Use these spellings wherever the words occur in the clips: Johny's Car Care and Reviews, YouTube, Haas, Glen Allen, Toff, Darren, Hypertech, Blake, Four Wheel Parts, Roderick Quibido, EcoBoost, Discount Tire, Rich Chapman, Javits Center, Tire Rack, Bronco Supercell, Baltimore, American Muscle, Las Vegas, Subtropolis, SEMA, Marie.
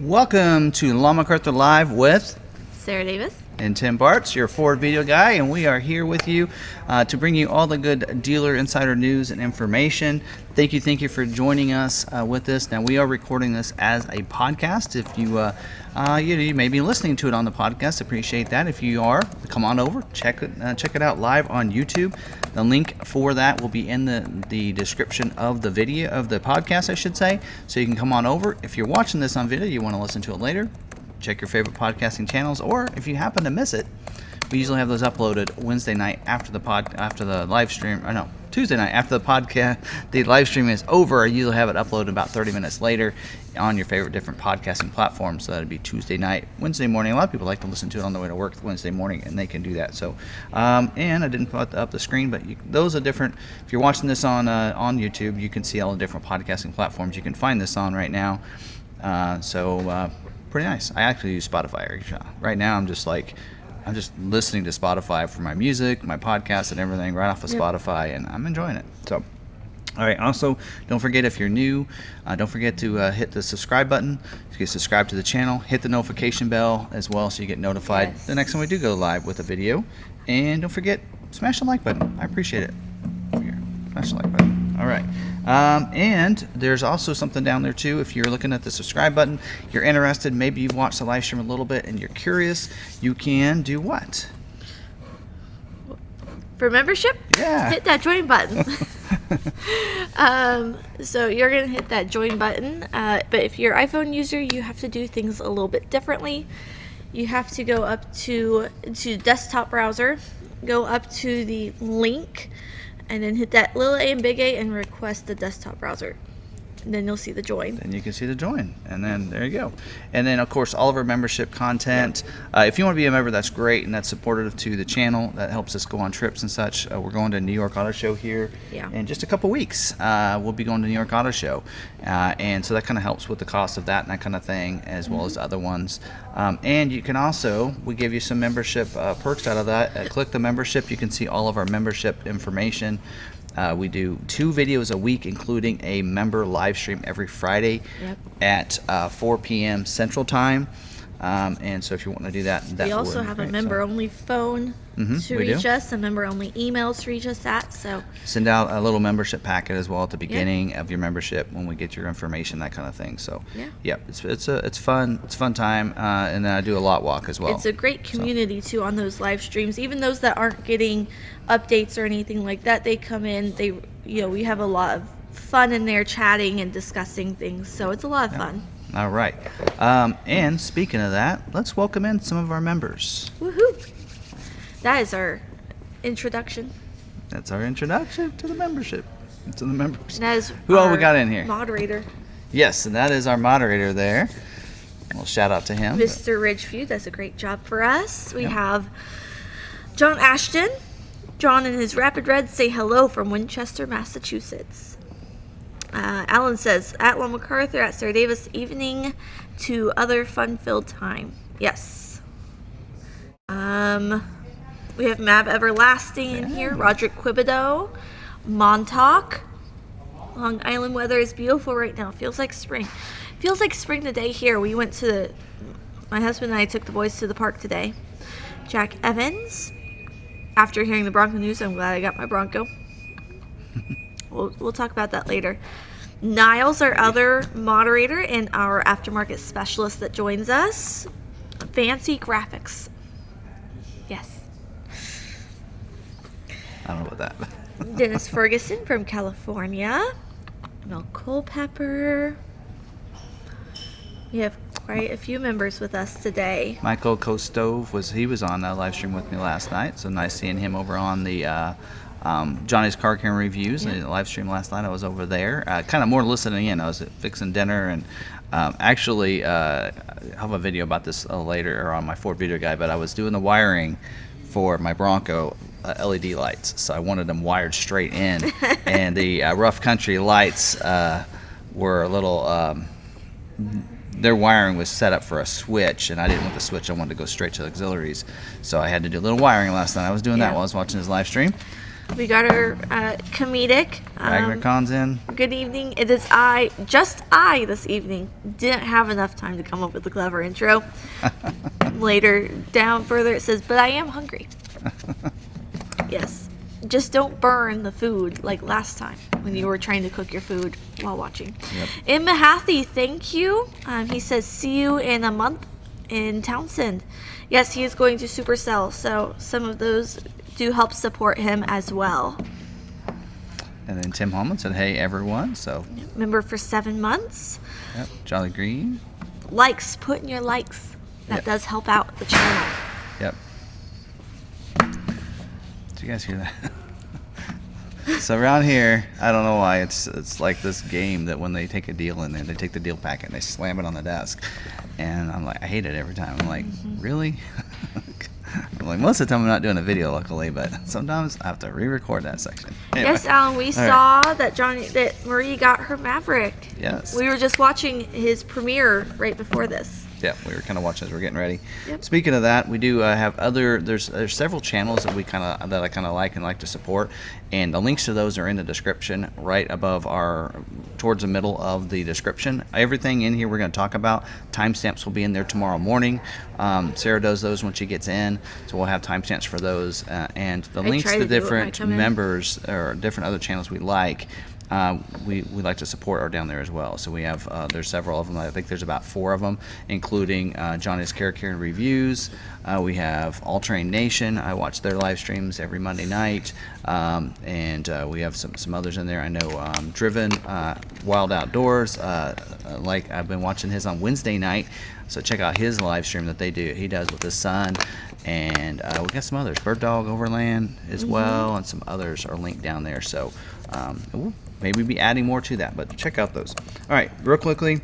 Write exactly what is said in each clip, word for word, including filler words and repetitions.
Welcome to Long MacArthur Live with Sarah Davis and Tim Bartz, your Ford video guy, and we are here with you uh, to bring you all the good dealer insider news and information. Thank you, thank you for joining us uh, with this. Now, we are recording this as a podcast. If you, uh, uh, you, you may be listening to it on the podcast, appreciate that. If you are, come on over, check it, uh, check it out live on YouTube. The link for that will be in the, the description of the video, of the podcast, I should say, so you can come on over. If you're watching this on video, you want to listen to it later, check your favorite podcasting channels, or if you happen to miss it, we usually have those uploaded Wednesday night after the pod, after the live stream, or no, Tuesday night after the podcast, the live stream is over. I usually have it uploaded about thirty minutes later on your favorite different podcasting platforms. So that'd be Tuesday night, Wednesday morning. A lot of people like to listen to it on the way to work Wednesday morning, and they can do that. So, um, and I didn't put up the screen, but you, those are different. If you're watching this on uh, on YouTube, you can see all the different podcasting platforms you can find this on right now. Uh, so. Uh, Pretty nice. I actually use Spotify right now. I'm just like, I'm just listening to Spotify for my music, my podcast, and everything right off of yep. Spotify, and I'm enjoying it. So, all right. Also, don't forget if you're new, uh, don't forget to uh, hit the subscribe button. You can subscribe to the channel, hit the notification bell as well, so you get notified yes. the next time we do go live with a video. And don't forget, smash the like button. I appreciate it. Here, smash the like button. All right. Um, and there's also something down there too. If you're looking at the subscribe button, you're interested, maybe you've watched the live stream a little bit and you're curious, you can do what? For membership? Yeah. Hit that join button. um, so you're going to hit that join button. Uh, but if you're an iPhone user, you have to do things a little bit differently. You have to go up to, to desktop browser, go up to the link, and then hit that little A and big A and request the desktop browser. And then you'll see the join. And you can see the join. And then there you go. And then, of course, all of our membership content. Yeah. Uh, if you want to be a member, that's great. And that's supportive to the channel. That helps us go on trips and such. Uh, we're going to New York Auto Show here yeah. in just a couple weeks. Uh, we'll be going to New York Auto Show. Uh, and so that kind of helps with the cost of that and that kind of thing, as mm-hmm. well as other ones. Um, and you can also, we give you some membership uh, perks out of that. Uh, click the membership. You can see all of our membership information. Uh, we do two videos a week, including a member live stream every Friday yep. at uh, four p.m. Central Time. Um, and so if you want to do that, that we also have great, a member-only so. phone mm-hmm, to reach do. us, a member-only emails to reach us at. So send out a little membership packet as well at the beginning yep. of your membership when we get your information, that kind of thing. So yeah, yep, it's it's a it's fun, it's fun time, uh, and then I do a lot walk as well. It's a great community so. too on those live streams. Even those that aren't getting updates or anything like that, they come in. They you know we have a lot of fun in there, chatting and discussing things. So it's a lot of yep. fun. All right. Um, and speaking of that, let's welcome in some of our members. Woohoo! That is our introduction. That's our introduction to the membership. To the members. And that is who all we got in here? Moderator. Yes, and that is our moderator there. Well, shout out to him. Mister Ridgeview does a great job for us. We yep. have John Ashton. John and his Rapid Red say hello from Winchester, Massachusetts. Uh, Alan says, at Long MacArthur, at Sarah Davis, evening to other fun-filled time. Yes. Um, we have Mav Everlasting in yeah. here, Roderick Quibido, Montauk. Long Island weather is beautiful right now. Feels like spring. Feels like spring today here. We went to, the, my husband and I took the boys to the park today. Jack Evans, after hearing the Bronco news, I'm glad I got my Bronco. We'll, we'll talk about that later. Niles, our other moderator and our aftermarket specialist that joins us. Fancy graphics. Yes. I don't know about that. Dennis Ferguson from California. Mel Culpepper. We have quite a few members with us today. Michael Kostov, was he was on that live stream with me last night. So nice seeing him over on the... Uh, Um, Johnny's Car Cam Reviews, yeah. and the live stream last night I was over there, uh, kind of more listening in. I was fixing dinner, and um, actually uh, I have a video about this uh, later on my Ford video guide, but I was doing the wiring for my Bronco uh, L E D lights, so I wanted them wired straight in, and the uh, Rough Country lights uh, were a little... Um, their wiring was set up for a switch, and I didn't want the switch. I wanted to go straight to the auxiliaries, so I had to do a little wiring last night. I was doing yeah. that while I was watching his live stream. We got our uh, comedic. Um, Ragnar Khan's in. Good evening. It is I, just I this evening, didn't have enough time to come up with a clever intro. Later, down further, it says, but I am hungry. Yes. Just don't burn the food like last time when you were trying to cook your food while watching. Yep. In Mahathi, thank you. Um, he says, see you in a month in Townsend. Yes, he is going to Supercell, so some of those do help support him as well. And then Tim Holman said, hey, everyone. So member for seven months. Yep, Jolly Green. Likes, put in your likes. That yep. does help out the channel. Yep. Did you guys hear that? So around here, I don't know why, it's it's like this game that when they take a deal in there, they take the deal packet and they slam it on the desk. And I'm like, I hate it every time. I'm like, mm-hmm. really? I'm like, most of the time I'm not doing a video, luckily, but sometimes I have to re-record that section. Anyway. Yes, Alan, we All saw right. that Johnny, that Marie got her Maverick. Yes. We were just watching his premiere right before this. Yeah, we were kind of watching as we were getting ready. Yep. Speaking of that, we do uh, have other, there's there's several channels that we kind of, that I kind of like and like to support, and the links to those are in the description right above our, towards the middle of the description. Everything in here we're going to talk about, timestamps will be in there tomorrow morning. Um, Sarah does those when she gets in, so we'll have timestamps for those, uh, and the I links to, to different members in. Or different other channels we like. Uh, we, we like to support are down there as well. So we have, uh, there's several of them. I think there's about four of them, including uh, Johnny's Character and Reviews. Uh, we have All Terrain Nation. I watch their live streams every Monday night. Um, and uh, we have some, some others in there. I know um, Driven, uh, Wild Outdoors. Uh, like I've been watching his on Wednesday night. So check out his live stream that they do. He does with his son. And uh, we got some others. Bird Dog Overland as mm-hmm. well. And some others are linked down there. So um, we'll maybe be adding more to that, but check out those. All right, real quickly,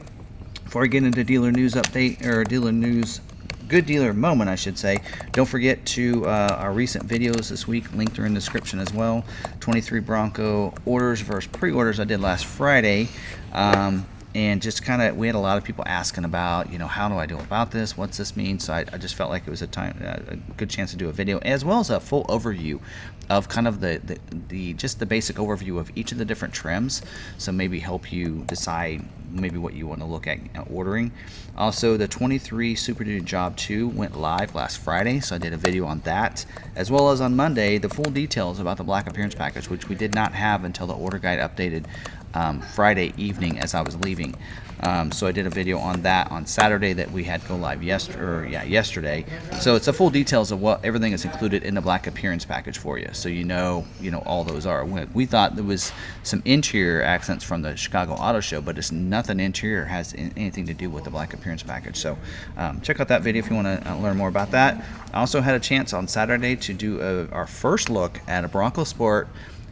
before I get into dealer news update, or dealer news, good dealer moment, I should say, don't forget to uh, our recent videos this week, linked are in the description as well. twenty-three Bronco orders versus pre-orders I did last Friday. Um, And just kind of, we had a lot of people asking about, you know, how do I do about this? What's this mean? So I, I just felt like it was a time, a good chance to do a video, as well as a full overview of kind of the, the, the just the basic overview of each of the different trims. So maybe help you decide maybe what you want to look at ordering. Also, the twenty-three Super Duty Job two went live last Friday, so I did a video on that, as well as on Monday, the full details about the Black Appearance Package, which we did not have until the order guide updated Um, Friday evening as I was leaving. Um, so I did a video on that on Saturday that we had go live yesterday. Yeah, yesterday. So it's the full details of what everything is included in the Black Appearance Package for you. So you know, you know all those are. We, we thought there was some interior accents from the Chicago Auto Show, but it's nothing interior has in, anything to do with the Black Appearance Package. So um, check out that video if you want to uh, learn more about that. I also had a chance on Saturday to do a, our first look at a Bronco Sport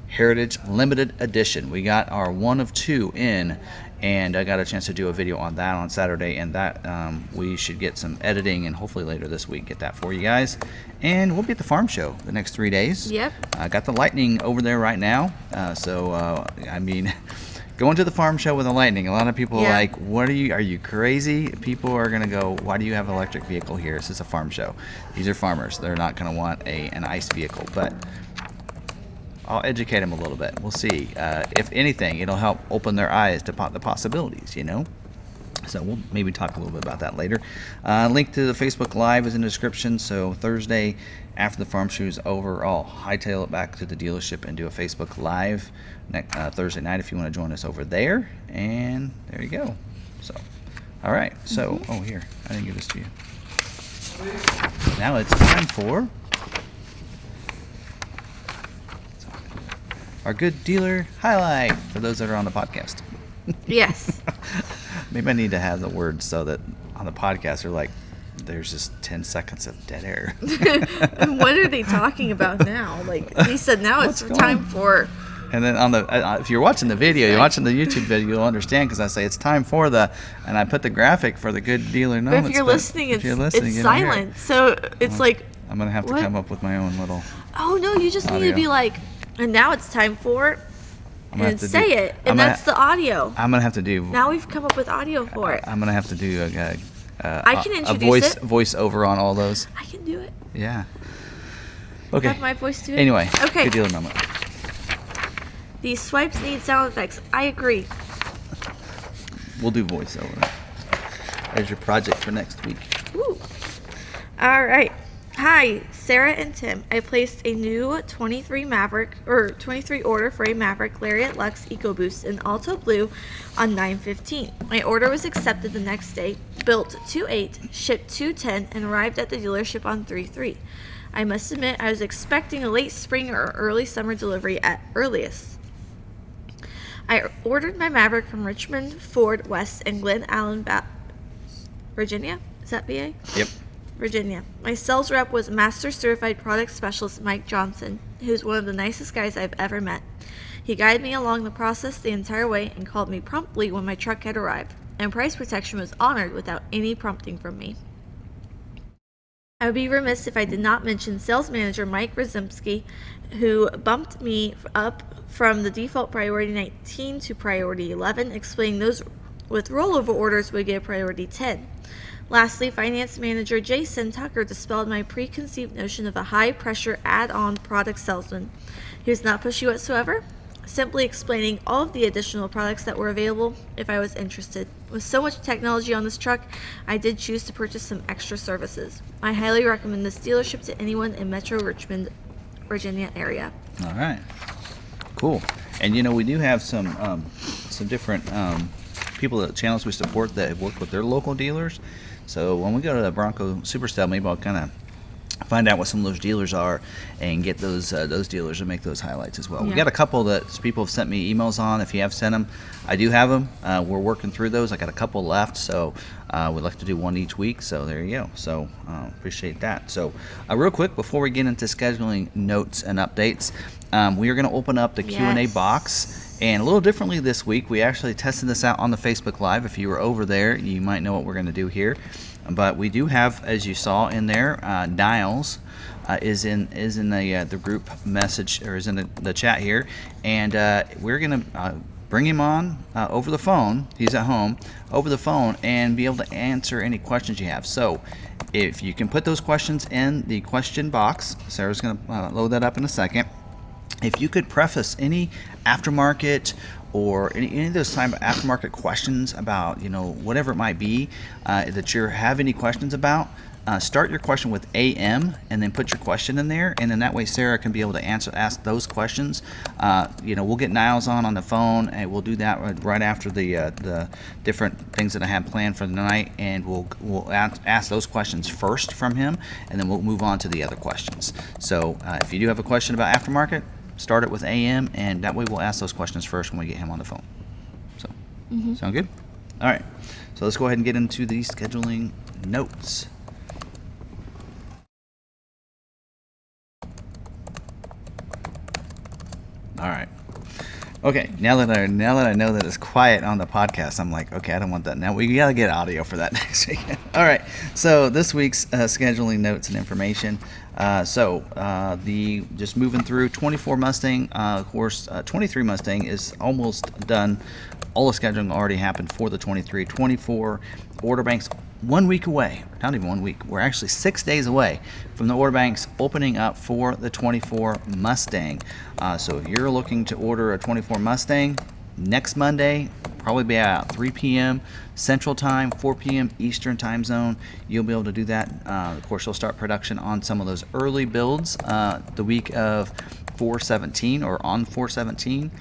Heritage Limited Edition. We got our one of two in, and I got a chance to do a video on that on Saturday, and that um, we should get some editing and hopefully later this week get that for you guys. And we'll be at the farm show the next three days. Yep. I uh, got the Lightning over there right now, uh, so uh, I mean, going to the farm show with a Lightning, a lot of people yeah. are like, what are you, are you crazy? People are going to go, why do you have an electric vehicle here? This is a farm show. These are farmers. They're not going to want a an ICE vehicle, but I'll educate them a little bit. We'll see. Uh, if anything, it'll help open their eyes to po- the possibilities, you know? So we'll maybe talk a little bit about that later. Uh, link to the Facebook Live is in the description. So Thursday, after the farm show is over, I'll hightail it back to the dealership and do a Facebook Live next, uh, Thursday night if you want to join us over there. And there you go. So, all right. So, mm-hmm. oh, here. I didn't give this to you. Now it's time for our good dealer highlight for those that are on the podcast. Yes. Maybe I need to have the words so that on the podcast they're like, there's just ten seconds of dead air. What are they talking about now? Like he said, now What's it's time on? for. And then on the, uh, if you're watching the video, you're watching the YouTube video, you'll understand because I say it's time for the, and I put the graphic for the good dealer moments. But if you're but listening, if it's, you're listening, it's silent. So it's well, like. I'm gonna have to what? come up with my own little. Oh no! You just audio. need to be like. And now it's time for and say do, it, and I'm that's ha- the audio. I'm gonna have to do. Now we've come up with audio for it. I'm gonna have to do a. a, a I can introduce a voice, it. voice over on all those. I can do it. Yeah. Okay. Have my voice do it. Anyway. Okay. Good dealer moment. These swipes need sound effects. I agree. We'll do voiceover. There's your project for next week. Ooh. All right. Hi, Sarah and Tim. I placed a new twenty-three Maverick or twenty-three order for a Maverick Lariat Lux EcoBoost in Alto Blue on nine fifteen. My order was accepted the next day, built two eight, shipped two ten, and arrived at the dealership on three three. I must admit, I was expecting a late spring or early summer delivery at earliest. I ordered my Maverick from Richmond, Ford, West, and Glen Allen, ba- Virginia? Is that V A? Yep. Virginia. My sales rep was Master Certified Product Specialist Mike Johnson, who's one of the nicest guys I've ever met. He guided me along the process the entire way and called me promptly when my truck had arrived, and price protection was honored without any prompting from me. I would be remiss if I did not mention sales manager Mike Rzymski, who bumped me up from the default priority nineteen to priority eleven, explaining those with rollover orders would get priority ten. Lastly, finance manager Jason Tucker dispelled my preconceived notion of a high-pressure add-on product salesman. He was not pushy whatsoever, simply explaining all of the additional products that were available if I was interested. With so much technology on this truck, I did choose to purchase some extra services. I highly recommend this dealership to anyone in Metro Richmond, Virginia area. All right. Cool. And, you know, we do have some um, some different um, people, that channels we support that have worked with their local dealers. So when we go to the Bronco Supercell, maybe I'll kind of find out what some of those dealers are and get those uh, those dealers and make those highlights as well. Yeah. We got a couple that people have sent me emails on. If you have sent them, I do have them. Uh, we're working through those. I got a couple left, so uh, we'd like to do one each week. So there you go. So uh, appreciate that. So uh, real quick, before we get into scheduling notes and updates, um, we are going to open up the yes. Q and A box. And a little differently this week, we actually tested this out on the Facebook Live. If you were over there, you might know what we're going to do here. But we do have, as you saw in there, uh, Niles uh, is in is in the uh, the group message or is in the, the chat here, and uh, we're gonna uh, bring him on uh, over the phone. He's at home over the phone and be able to answer any questions you have. So if you can put those questions in the question box, Sarah's gonna uh, load that up in a second. If you could preface any aftermarket or any, any of those time aftermarket questions about, you know, whatever it might be uh, that you have any questions about, uh, start your question with A M and then put your question in there, and then that way Sarah can be able to answer ask those questions. Uh, you know, we'll get Niles on on the phone, and we'll do that right after the uh, the different things that I have planned for the night, and we'll we'll ask those questions first from him, and then we'll move on to the other questions. So uh, if you do have a question about aftermarket, start it with A M, and that way we'll ask those questions first when we get him on the phone. So, mm-hmm. Sound good? All right. So let's go ahead and get into the scheduling notes. All right. Okay. Now that I now that I know that it's quiet on the podcast, I'm like, okay, I don't want that. Now we gotta get audio for that next week. All right. So this week's uh, scheduling notes and information. Uh, so uh, the just moving through twenty-four Mustang, uh, of course, uh, twenty-three Mustang is almost done. All the scheduling already happened for the twenty-three, twenty-four order banks. One week away, not even one week. We're actually six days away from the order banks opening up for the twenty-four Mustang. Uh, so if you're looking to order a twenty-four Mustang next Monday, probably be at three p.m. Central Time, four p.m. Eastern Time Zone. You'll be able to do that. Uh, of course, you'll start production on some of those early builds uh, the week of four seventeen or on four seventeen.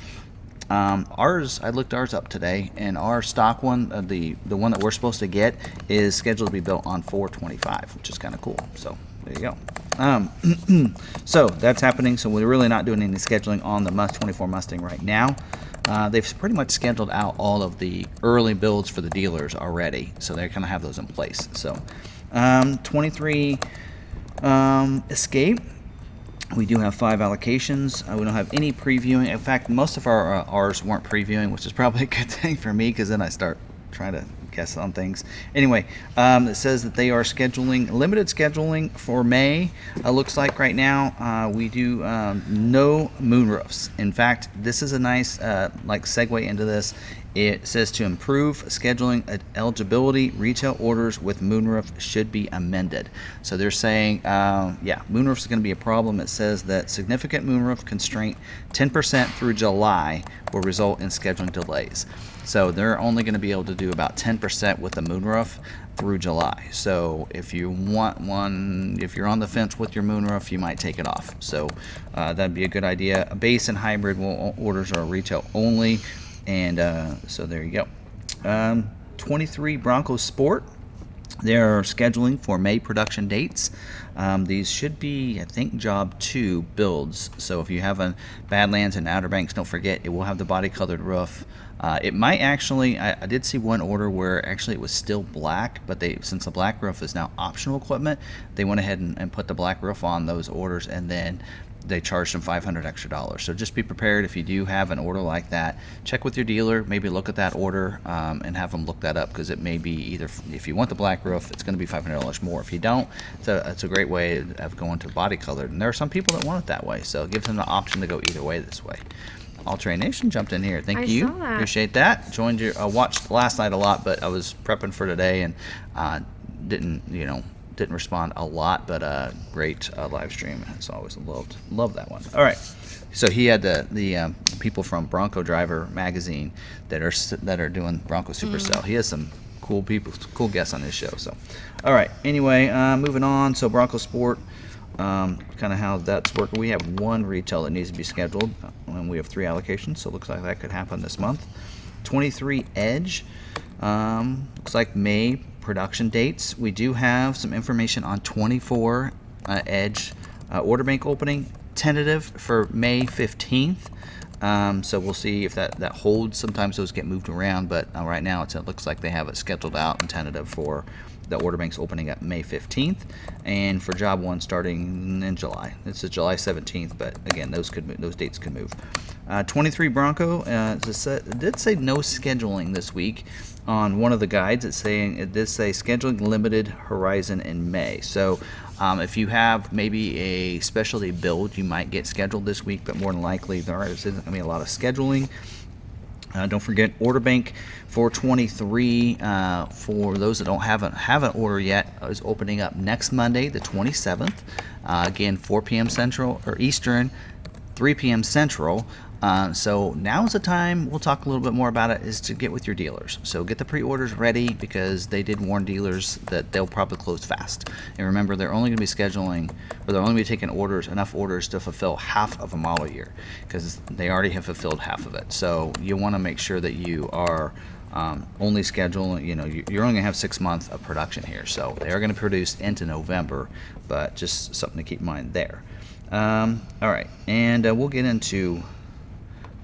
Um, ours, I looked ours up today, and our stock one, uh, the the one that we're supposed to get, is scheduled to be built on four twenty-five, which is kind of cool. So there you go. Um, so that's happening. So we're really not doing any scheduling on the Must twenty-four Mustang right now. Uh, they've pretty much scheduled out all of the early builds for the dealers already, so they kind of have those in place. So um, twenty-three um, Escape. We do have five allocations. Uh, we don't have any previewing. In fact, most of our uh, ours weren't previewing, which is probably a good thing for me because then I start trying to guess on things. Anyway, um, it says that they are scheduling, limited scheduling for May. It uh, looks like right now uh, we do um, no moonroofs. In fact, this is a nice uh, like segue into this. It says to improve scheduling eligibility, retail orders with moonroof should be amended. So they're saying, uh, yeah, moonroof is going to be a problem. It says that significant moonroof constraint, ten percent through July, will result in scheduling delays. So they're only going to be able to do about ten percent with the moonroof through July. So if you want one, if you're on the fence with your moonroof, you might take it off. So uh, that'd be a good idea. Base and hybrid will, orders are retail only. And uh, so there you go. Um, twenty-three Bronco Sport. They're scheduling for May production dates. Um, these should be, I think, job two builds. So if you have a Badlands and Outer Banks, don't forget, it will have the body-colored roof. Uh, it might actually, I, I did see one order where actually it was still black, but they, since the black roof is now optional equipment, they went ahead and, and put the black roof on those orders, and then they charge them five hundred dollars extra dollars. So just be prepared if you do have an order like that. Check with your dealer, maybe look at that order um, and have them look that up, because it may be either, if you want the black roof, it's going to be five hundred dollars more. If you don't, it's a, it's a great way of going to body colored. And there are some people that want it that way, so it gives them the option to go either way this way. All Terrain Nation jumped in here. Thank I you. Saw that. Appreciate that. Joined your, I uh, watched last night a lot, but I was prepping for today and uh, didn't, you know, didn't respond a lot, but uh, great uh, live stream. As always, loved love that one. All right, so he had the the um, people from Bronco Driver magazine that are that are doing Bronco Supercell. Mm. He has some cool people, cool guests on his show. So, all right. Anyway, uh, moving on. So Bronco Sport, um, kind of how that's working. We have one retail that needs to be scheduled, and we have three allocations. So it looks like that could happen this month. twenty-three Edge, um, looks like May production dates. We do have some information on twenty-four uh, Edge uh, order bank opening tentative for May fifteenth. Um, so we'll see if that, that holds. Sometimes those get moved around, but uh, right now it's, it looks like they have it scheduled out and tentative for the order banks opening up May fifteenth, and for job one starting in July. This is July seventeenth, but again, those could move, those dates could move. Uh, twenty-three Bronco uh, did say no scheduling this week. On one of the guides, it's saying it did say scheduling limited horizon in May. So um, if you have maybe a specialty build, you might get scheduled this week, but more than likely there isn't going to be a lot of scheduling. Uh, don't forget order bank for twenty-three. Uh, for those that don't haven't have an order yet, is opening up next Monday, the twenty-seventh. Uh, again, four p.m. Central or Eastern, three p.m. Central. Uh, so now's the time, we'll talk a little bit more about it, is to get with your dealers. So get the pre-orders ready, because they did warn dealers that they'll probably close fast. And remember, they're only going to be scheduling, or they're only going to be taking orders, enough orders to fulfill half of a model year, because they already have fulfilled half of it. So you want to make sure that you are um, only scheduling, you know, you're only going to have six months of production here. So they are going to produce into November, but just something to keep in mind there. Um, all right, and uh, we'll get into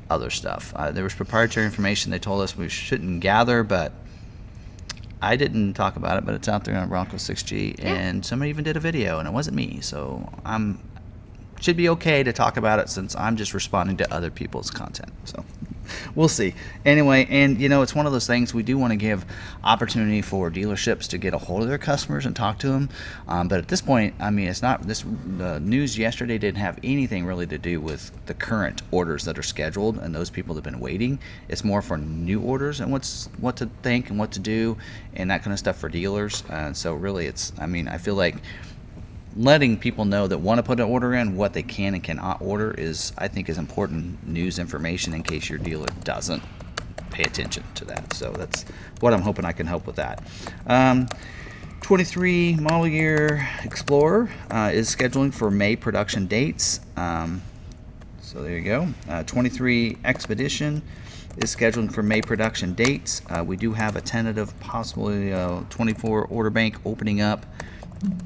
other stuff. Uh, there was proprietary information they told us we shouldn't gather, but I didn't talk about it, but it's out there on Bronco six G, yeah. And somebody even did a video, and it wasn't me, so I'm should be okay to talk about it, since I'm just responding to other people's content. So we'll see. Anyway, and you know, it's one of those things, we do want to give opportunity for dealerships to get a hold of their customers and talk to them. Um, but at this point, I mean, it's not this, the news yesterday didn't have anything really to do with the current orders that are scheduled and those people that have been waiting. It's more for new orders and what's, what to think and what to do and that kind of stuff for dealers. And uh, so really it's, I mean, I feel like letting people know that want to put an order in what they can and cannot order is, I think, is important news information in case your dealer doesn't pay attention to that. So that's what I'm hoping I can help with that. Um, twenty-three model year Explorer uh, is scheduling for May production dates. Um, so there you go. Uh, twenty-three Expedition is scheduling for May production dates. Uh, we do have a tentative, possibly uh, twenty-four order bank opening up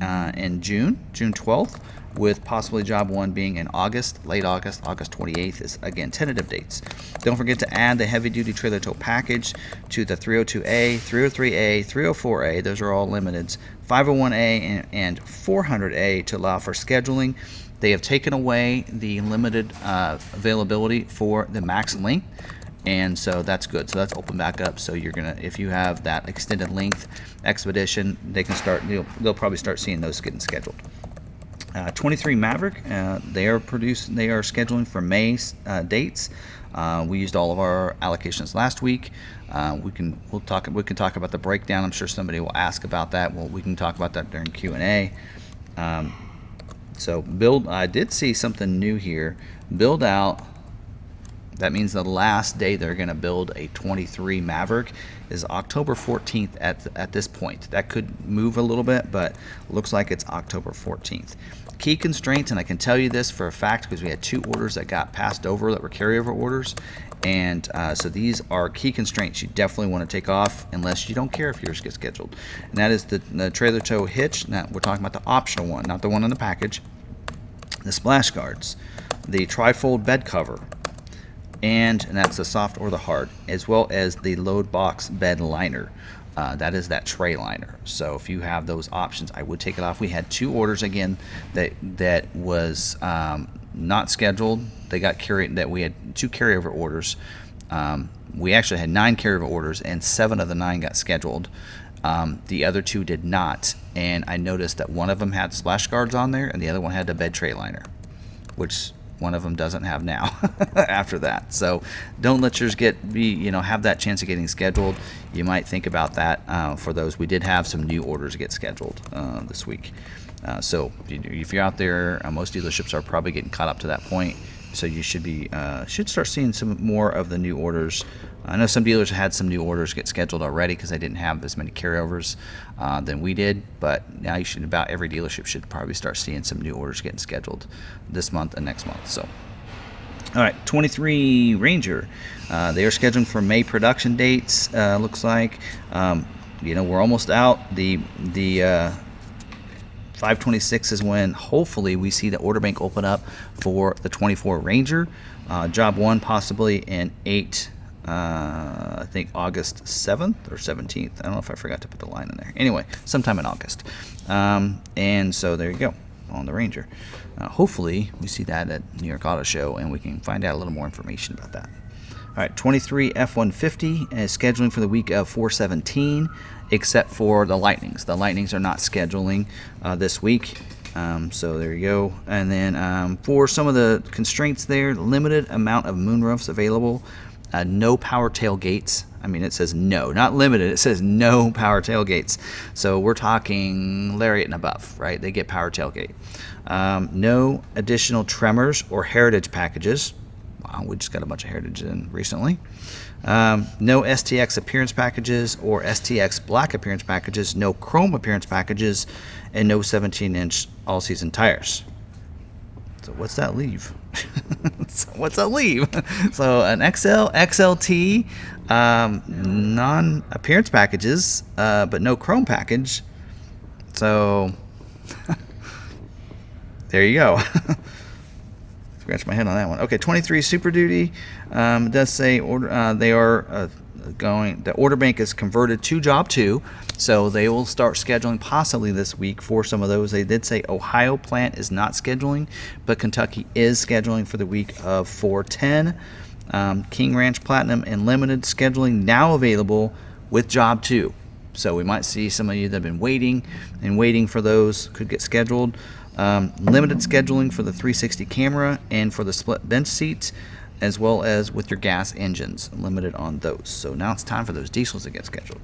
Uh, in June, June twelfth, with possibly job one being in August, late August. August twenty-eighth is, again, tentative dates. Don't forget to add the heavy-duty trailer tow package to the three oh two A, three oh three A, three oh four A. Those are all limiteds. five oh one A and, and four hundred A to allow for scheduling. They have taken away the limited uh, availability for the max length, and so that's good. So that's open back up. So you're gonna, if you have that extended length Expedition, they can start, they'll, they'll probably start seeing those getting scheduled. Uh, twenty-three Maverick, uh, they are producing, they are scheduling for May uh, dates. Uh, we used all of our allocations last week. Uh, we can we'll talk we can talk about the breakdown. I'm sure somebody will ask about that. Well, we can talk about that during Q and A. Um, so build. I did see something new here. Build out. That means the last day they're going to build a twenty-three Maverick is October fourteenth at, at this point. That could move a little bit, but looks like it's October fourteenth. Key constraints, and I can tell you this for a fact because we had two orders that got passed over that were carryover orders. And uh, so these are key constraints you definitely want to take off unless you don't care if yours gets scheduled. And that is the, the trailer tow hitch. Now, we're talking about the optional one, not the one in the package. The splash guards, the trifold bed cover, And, and that's the soft or the hard, as well as the load box bed liner. Uh, that is that tray liner. So if you have those options, I would take it off. We had two orders again that that was um, not scheduled. They got carried. That we had two carryover orders. Um, we actually had nine carryover orders, and seven of the nine got scheduled. Um, the other two did not. And I noticed that one of them had splash guards on there, and the other one had a bed tray liner, which. One of them doesn't have now after that. So don't let yours get be, you know, have that chance of getting scheduled. You might think about that uh, for those. We did have some new orders get scheduled uh, this week. Uh, so if you're out there, uh, most dealerships are probably getting caught up to that point. So you should be uh, should start seeing some more of the new orders. I know some dealers had some new orders get scheduled already because they didn't have as many carryovers uh, than we did. But now you should about every dealership should probably start seeing some new orders getting scheduled this month and next month. So, all right, twenty-three Ranger. Uh, they are scheduling for May production dates. Uh, looks like um, you know we're almost out. The the uh, five twenty-six is when hopefully we see the order bank open up for the twenty-four Ranger. Uh, job one possibly in eight. Uh, I think August seventh or seventeenth. I don't know if I forgot to put the line in there. Anyway, sometime in August. Um, and so there you go on the Ranger. Uh, hopefully we see that at New York Auto Show and we can find out a little more information about that. All right, twenty-three F one fifty is scheduling for the week of four seventeen, except for the Lightnings. The Lightnings are not scheduling uh, this week. Um, so there you go. And then um, for some of the constraints there, limited amount of moonroofs available. Uh, no power tailgates. I mean, it says no, not limited. It says no power tailgates. So we're talking Lariat and above, right? They get power tailgate. Um, no additional Tremors or Heritage packages. Wow, we just got a bunch of Heritage in recently. Um, no S T X appearance packages or S T X black appearance packages. No chrome appearance packages, and no seventeen-inch all-season tires. So what's that leave? so what's that leave? So an X L, X L T, um, non-appearance packages, uh, but no chrome package. So there you go. Scratch my head on that one. Okay, twenty-three Super Duty. Um, does say order. Uh, they are uh, going. The order bank is converted to job two, so they will start scheduling possibly this week for some of those. They did say Ohio plant is not scheduling, but Kentucky is scheduling for the week of four ten. Um, King Ranch Platinum and Limited scheduling now available with job two. So we might see some of you that have been waiting and waiting for those could get scheduled. Um, limited scheduling for the three sixty camera and for the split bench seats, as well as with your gas engines, limited on those. So now it's time for those diesels to get scheduled.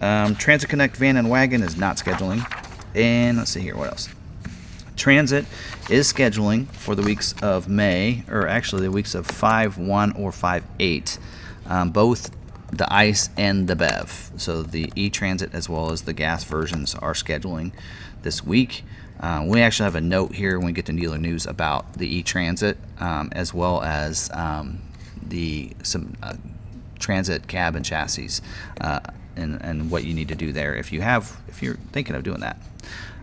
Um, Transit Connect van and wagon is not scheduling. And let's see here, what else? Transit is scheduling for the weeks of May, or actually the weeks of five one or five eight, um, both the ICE and the BEV. So the e-Transit as well as the gas versions are scheduling this week. Uh, we actually have a note here when we get to dealer news about the e-Transit, um, as well as um, the some uh, transit cab and chassis, uh, and and what you need to do there if you have if you're thinking of doing that.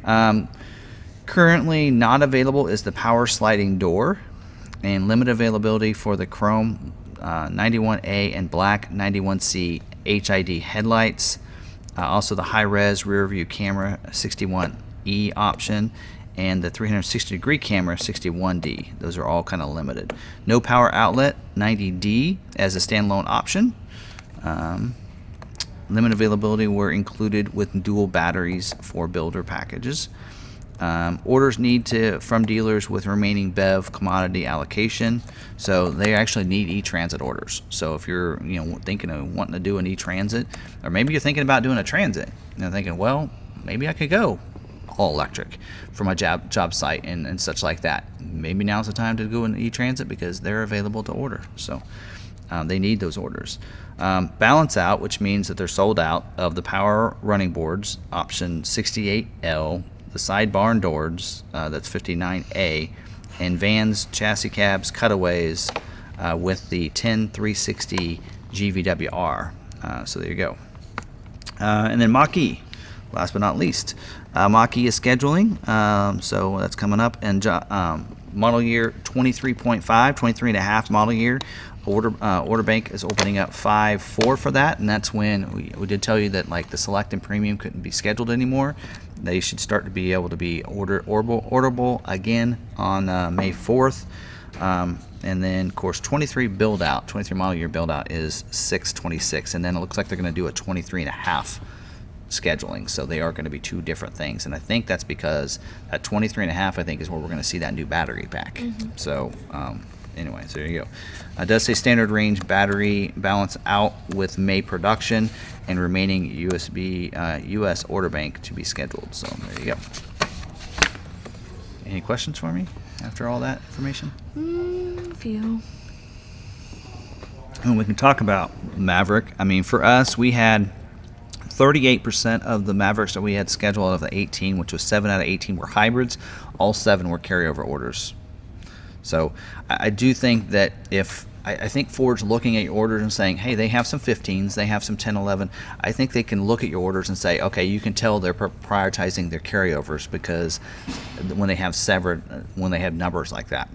Um, currently not available is the power sliding door, and limited availability for the chrome uh, ninety-one A and black ninety-one C H I D headlights. Uh, also the high-res rear-view camera sixty-one. E option and the three sixty degree camera sixty-one D. Those are all kind of limited. No power outlet ninety D as a standalone option. Um, limited availability were included with dual batteries for builder packages. Um, orders need to from dealers with remaining B E V commodity allocation, so they actually need e-transit orders. So if you're you know thinking of wanting to do an e-transit, or maybe you're thinking about doing a transit, and you're thinking, well, maybe I could go all electric for my job job site and, and such like that. Maybe now's the time to go in e-transit because they're available to order. So um, they need those orders. Um, balance out, which means that they're sold out of the power running boards, option sixty-eight L. The side barn doors, uh, that's fifty-nine A, and vans, chassis cabs, cutaways uh, with the ten three sixty G V W R. Uh, so there you go. Uh, and then Mach-E, last but not least. Uh, Mach-E is scheduling, um, so that's coming up. And um, model year twenty-three point five, twenty-three and a half model year. Order uh, order bank is opening up five four for that, and that's when we, we did tell you that like the select and premium couldn't be scheduled anymore. They should start to be able to be order orderable, orderable again on uh, May fourth, um, and then of course twenty-three build out, twenty-three model year build out is six twenty-six, and then it looks like they're going to do a twenty-three and a half scheduling, so they are going to be two different things. And I think that's because at twenty-three and a half, I think is where we're going to see that new battery pack. Mm-hmm. So. Um, Anyway, so there you go. Uh, it does say standard range battery balance out with May production and remaining U S B uh, U S order bank to be scheduled. So there you go. Any questions for me after all that information? Mm, a few. And we can talk about Maverick. I mean, for us, we had thirty-eight percent of the Mavericks that we had scheduled out of the eighteen, which was seven out of eighteen were hybrids. All seven were carryover orders. So I do think that if – I think Ford's looking at your orders and saying, hey, they have some fifteens, they have some ten, eleven. I think they can look at your orders and say, okay, you can tell they're prioritizing their carryovers because when they have severed – when they have numbers like that.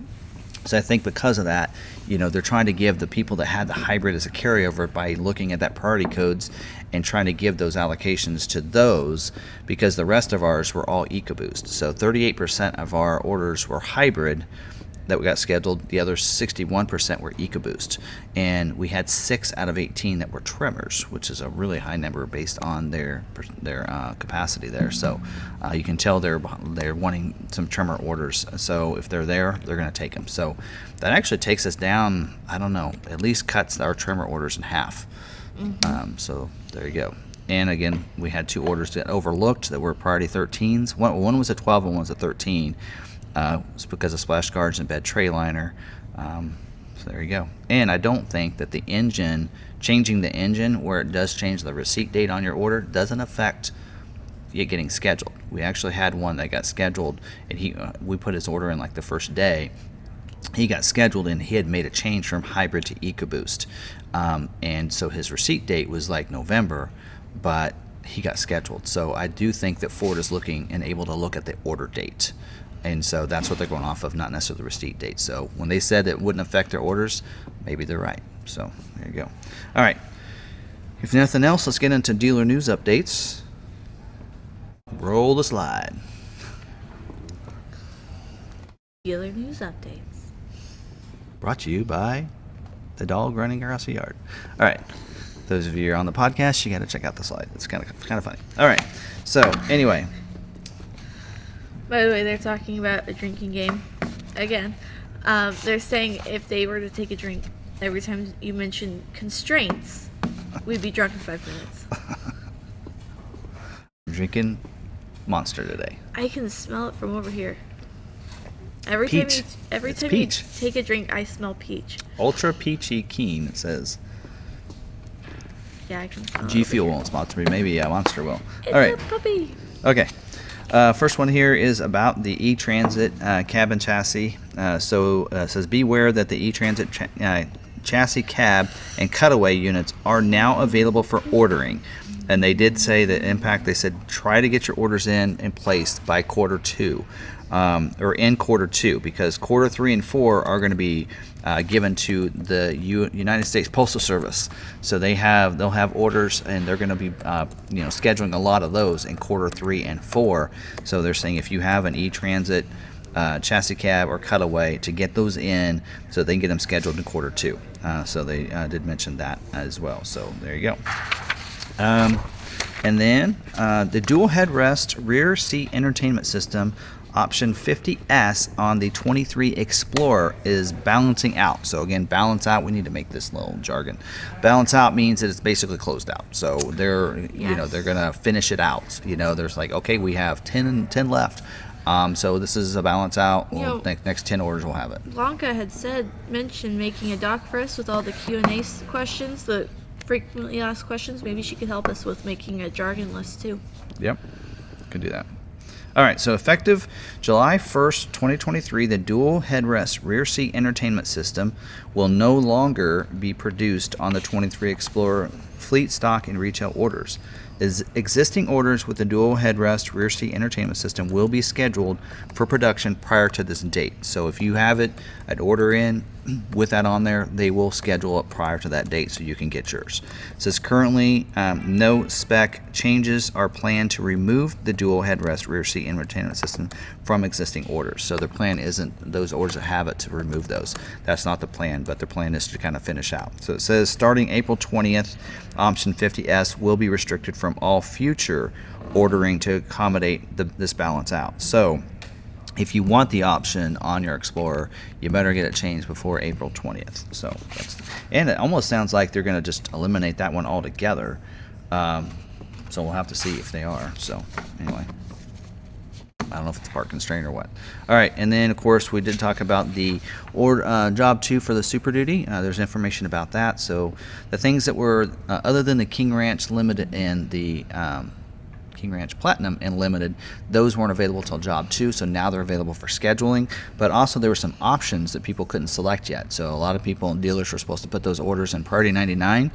So I think because of that, you know, they're trying to give the people that had the hybrid as a carryover by looking at that priority codes and trying to give those allocations to those, because the rest of ours were all EcoBoost. So thirty-eight percent of our orders were hybrid that we got scheduled. The other sixty-one percent were EcoBoost, and we had six out of eighteen that were Tremors, which is a really high number based on their their uh, capacity there. So uh, you can tell they're they're wanting some Tremor orders, so if they're there, they're going to take them. So that actually takes us down, I don't know, at least cuts our Tremor orders in half. Mm-hmm. Um, so there you go. And again, we had two orders that overlooked that were priority thirteens. One, one was a twelve and one was a thirteen. Uh, it's because of splash guards and bed tray liner. Um, so there you go. And I don't think that the engine, changing the engine where it does change the receipt date on your order, doesn't affect it getting scheduled. We actually had one that got scheduled, and he uh, we put his order in like the first day. He got scheduled, and he had made a change from hybrid to EcoBoost. Um, and so his receipt date was like November, but he got scheduled. So I do think that Ford is looking and able to look at the order date. And so that's what they're going off of, not necessarily the receipt date. So when they said it wouldn't affect their orders, maybe they're right. So there you go. All right. If nothing else, let's get into dealer news updates. Roll the slide. Dealer news updates. Brought to you by the dog running across the yard. All right. Those of you who are on the podcast, you got to check out the slide. It's kind of kind of funny. All right. So anyway. By the way, they're talking about a drinking game again. Um, they're saying if they were to take a drink every time you mention constraints, we'd be drunk in five minutes. I'm drinking Monster today. I can smell it from over here. Every peach. time you, every it's time peach. you take a drink, I smell peach. Ultra peachy keen, it says. Yeah, I can smell it. G Fuel won't sponsor me. Maybe yeah, Monster will. It's All right. a puppy. Okay. Uh, first one here is about the e-transit uh, cab and chassis. Uh, so uh, it says, beware that the e-transit cha- uh, chassis cab and cutaway units are now available for ordering. And they did say that impact, they said, try to get your orders in and placed by quarter two um, or in quarter two, because quarter three and four are going to be uh, given to the U- United States Postal Service. So they have, they'll have orders, and they're going to be, uh, you know, scheduling a lot of those in quarter three and four. So they're saying if you have an e-transit uh, chassis cab or cutaway, to get those in so they can get them scheduled in quarter two. Uh, so they uh, did mention that as well. So there you go. Um, And then uh, the dual headrest rear seat entertainment system, option fifty S on the twenty-three Explorer, is balancing out. So again, balance out, we need to make this little jargon. Balance out means that it's basically closed out. So they're, yes. you know, they're gonna finish it out. You know, there's like, okay, we have ten left. Um, so this is a balance out. We'll, you know, next, next ten orders we'll have it. Blanca had said, mentioned making a doc for us with all the Q and A questions, the frequently asked questions. Maybe she could help us with making a jargon list too. Yep, could do that. All right, so effective July first, twenty twenty-three, the dual headrest rear seat entertainment system will no longer be produced on the twenty-three Explorer fleet stock and retail orders. Is existing orders with the dual headrest rear seat entertainment system will be scheduled for production prior to this date. So if you have it, an order in with that on there, they will schedule it prior to that date so you can get yours. It says currently um, no spec changes are planned to remove the dual headrest rear seat entertainment system from existing orders. So their plan isn't those orders that have it to remove those. That's not the plan, but their plan is to kind of finish out. So it says starting April twentieth, option fifty S will be restricted from all future ordering to accommodate the, this balance out. So if you want the option on your Explorer, you better get it changed before April twentieth. So that's, and it almost sounds like they're going to just eliminate that one altogether. Um, so we'll have to see if they are. So anyway, I don't know if it's part constraint or what. All right, and then of course we did talk about the order, uh, job two for the Super Duty. Uh, there's information about that. So the things that were uh, other than the King Ranch Limited and the um, King Ranch Platinum and Limited, those weren't available till job two. So now they're available for scheduling. But also there were some options that people couldn't select yet. So a lot of people and dealers were supposed to put those orders in priority ninety-nine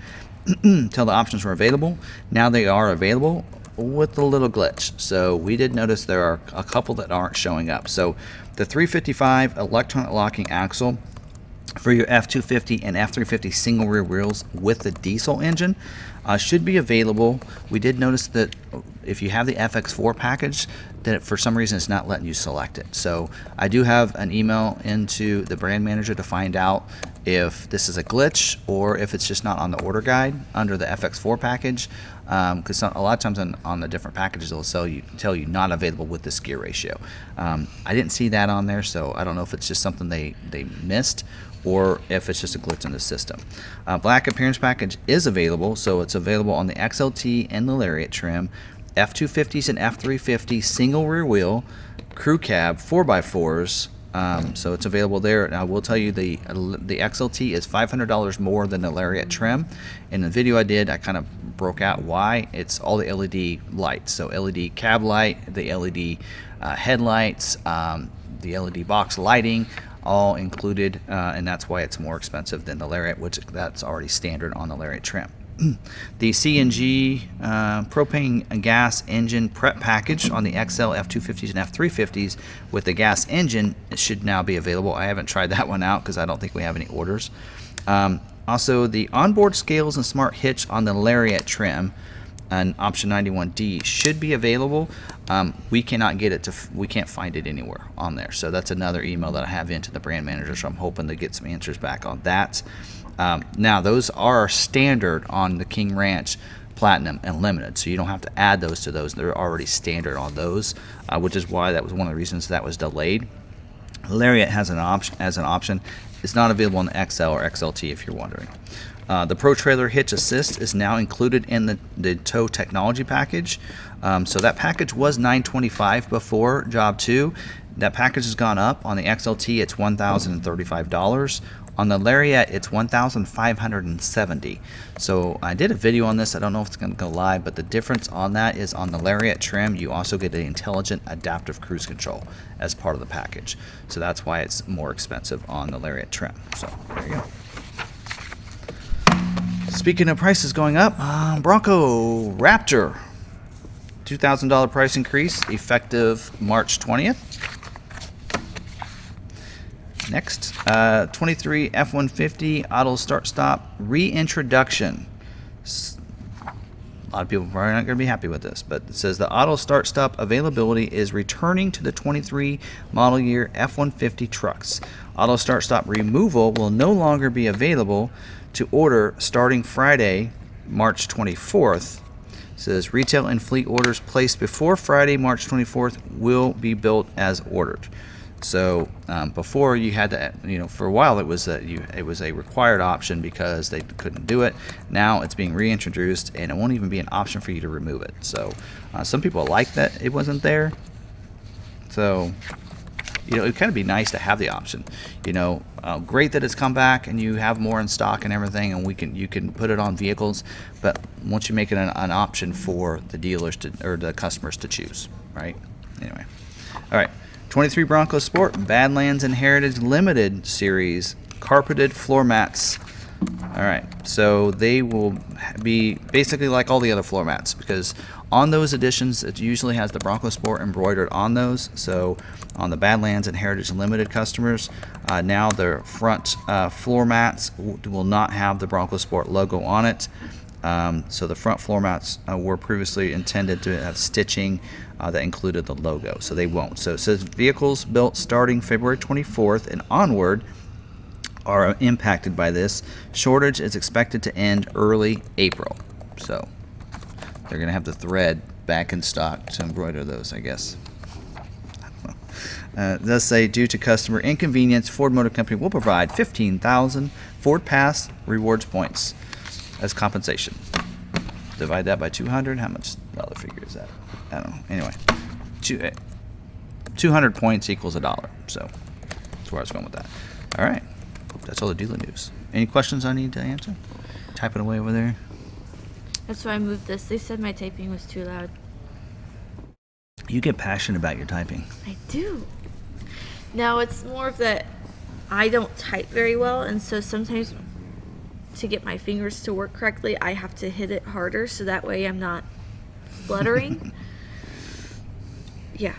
until the options were available. Now they are available, with a little glitch. So we did notice there are a couple that aren't showing up. So the three fifty-five electronic locking axle for your F two fifty and F three fifty single rear wheels with the diesel engine uh, should be available. We did notice that if you have the F X four package, that for some reason it's not letting you select it. So I do have an email into the brand manager to find out if this is a glitch or if it's just not on the order guide under the F X four package, because um, a lot of times on, on the different packages they'll sell you, tell you not available with this gear ratio. Um, I didn't see that on there, so I don't know if it's just something they, they missed or if it's just a glitch in the system. Uh, black appearance package is available, so it's available on the X L T and the Lariat trim, F two fifties and F three fifty single rear wheel, crew cab four by fours. Um, so it's available there. And I will tell you the the X L T is five hundred dollars more than the Lariat trim. In the video I did, I kind of broke out why. It's all the L E D lights. So L E D cab light, the L E D uh, headlights, um, the L E D box lighting, all included. Uh, and that's why it's more expensive than the Lariat, which that's already standard on the Lariat trim. The C N G uh, propane gas engine prep package on the X L, F two fifties and F three fifties with the gas engine should now be available. I haven't tried that one out because I don't think we have any orders. Um, also, the onboard scales and smart hitch on the Lariat trim and option ninety-one D should be available. Um, we cannot get it to, f- we can't find it anywhere on there. So that's another email that I have into the brand manager. So I'm hoping to get some answers back on that. Um, now those are standard on the King Ranch Platinum and Limited, so you don't have to add those to those. They're already standard on those, uh, which is why that was one of the reasons that was delayed. Lariat has an option as an option. It's not available on the X L or X L T if you're wondering. Uh, the Pro Trailer Hitch Assist is now included in the, the tow technology package. Um, so that package was nine hundred twenty-five dollars before job two. That package has gone up. On the X L T, it's one thousand thirty-five dollars. On the Lariat, it's one thousand five hundred seventy dollars. So I did a video on this. I don't know if it's going to go live, but the difference on that is on the Lariat trim, you also get the intelligent adaptive cruise control as part of the package. So that's why it's more expensive on the Lariat trim. So there you go. Speaking of prices going up, uh, Bronco Raptor, two thousand dollars price increase effective March twentieth. Next, uh, twenty-three F one fifty auto start stop reintroduction. A lot of people are probably not going to be happy with this, but it says the auto start stop availability is returning to the twenty-three model year F one fifty trucks. Auto start stop removal will no longer be available to order starting Friday, March twenty-fourth. says retail and fleet orders placed before Friday, March twenty-fourth will be built as ordered. So um, before you had to, you know, for a while it was a, you, it was a required option because they couldn't do it. Now it's being reintroduced, and it won't even be an option for you to remove it. So uh, some people like that it wasn't there. So, you know, it'd kind of be nice to have the option. You know, uh, great that it's come back and you have more in stock and everything, and we can you can put it on vehicles. But once you make it an, an option for the dealers to or the customers to choose, right? Anyway, all right. twenty-three Bronco Sport Badlands and Heritage Limited Series carpeted floor mats. All right, so they will be basically like all the other floor mats, because on those editions it usually has the Bronco Sport embroidered on those. So on the Badlands and Heritage Limited customers, uh, now their front uh, floor mats w- will not have the Bronco Sport logo on it. Um, so the front floor mats uh, were previously intended to have stitching uh, that included the logo, so they won't. So it says vehicles built starting February twenty-fourth and onward are impacted by this. Shortage is expected to end early April. So they're going to have the thread back in stock to embroider those, I guess. Uh, it does say, due to customer inconvenience, Ford Motor Company will provide fifteen thousand Ford Pass rewards points as compensation. Divide that by two hundred. How much dollar figure is that? I don't know. Anyway, two, two hundred points equals a dollar. So that's where I was going with that. All right. That's all the dealer news. Any questions I need to answer? Typing away over there. That's why I moved this. They said my typing was too loud. You get passionate about your typing. I do. Now it's more of that I don't type very well, and so sometimes to get my fingers to work correctly, I have to hit it harder, so that way I'm not fluttering. Yeah.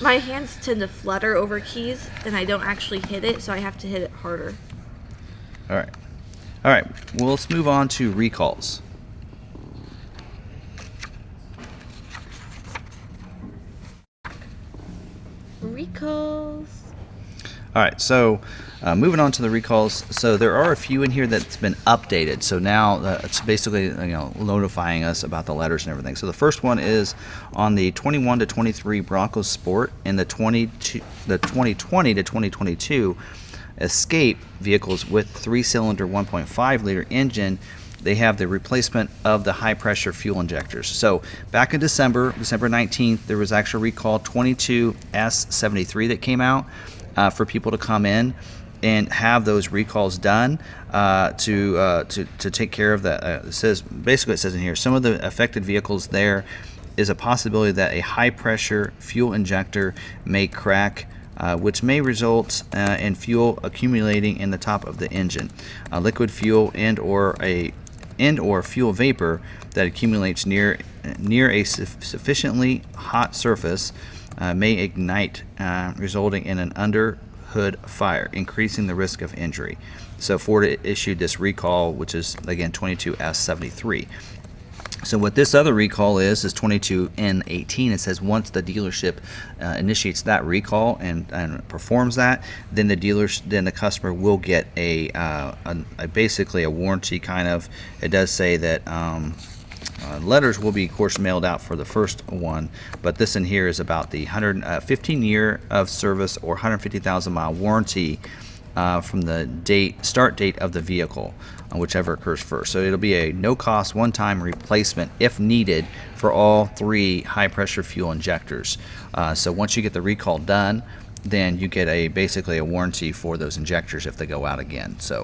My hands tend to flutter over keys, and I don't actually hit it, so I have to hit it harder. All right. All right. Well, let's move on to recalls. Recalls. All right, so uh, moving on to the recalls. So there are a few in here that's been updated. So now uh, it's basically, you know, notifying us about the letters and everything. So the first one is on the twenty-one to twenty-three Bronco Sport and the twenty-two, the twenty twenty to twenty twenty-two Escape vehicles with three-cylinder one point five liter engine. They have the replacement of the high-pressure fuel injectors. So back in December, December nineteenth, there was actual recall twenty-two S seventy-three that came out. Uh, for people to come in and have those recalls done uh, to, uh, to to take care of that. Uh, it says basically it says in here some of the affected vehicles there is a possibility that a high pressure fuel injector may crack, uh, which may result uh, in fuel accumulating in the top of the engine, uh, liquid fuel and or a and or fuel vapor that accumulates near near a su- sufficiently hot surface. Uh, may ignite, uh, resulting in an under hood fire, increasing the risk of injury. So Ford issued this recall, which is again twenty-two S seventy-three. So what this other recall is is twenty-two N eighteen. It says once the dealership uh, initiates that recall and, and performs that, then the dealers then the customer will get a, uh, a, a basically a warranty kind of. It does say that. Um, Uh, letters will be, of course, mailed out for the first one, but this in here is about the one hundred fifteen year of service or one hundred fifty thousand mile warranty uh, from the date start date of the vehicle, uh, whichever occurs first. So it'll be a no-cost, one-time replacement if needed for all three high-pressure fuel injectors. Uh, so once you get the recall done, then you get a basically a warranty for those injectors if they go out again. So,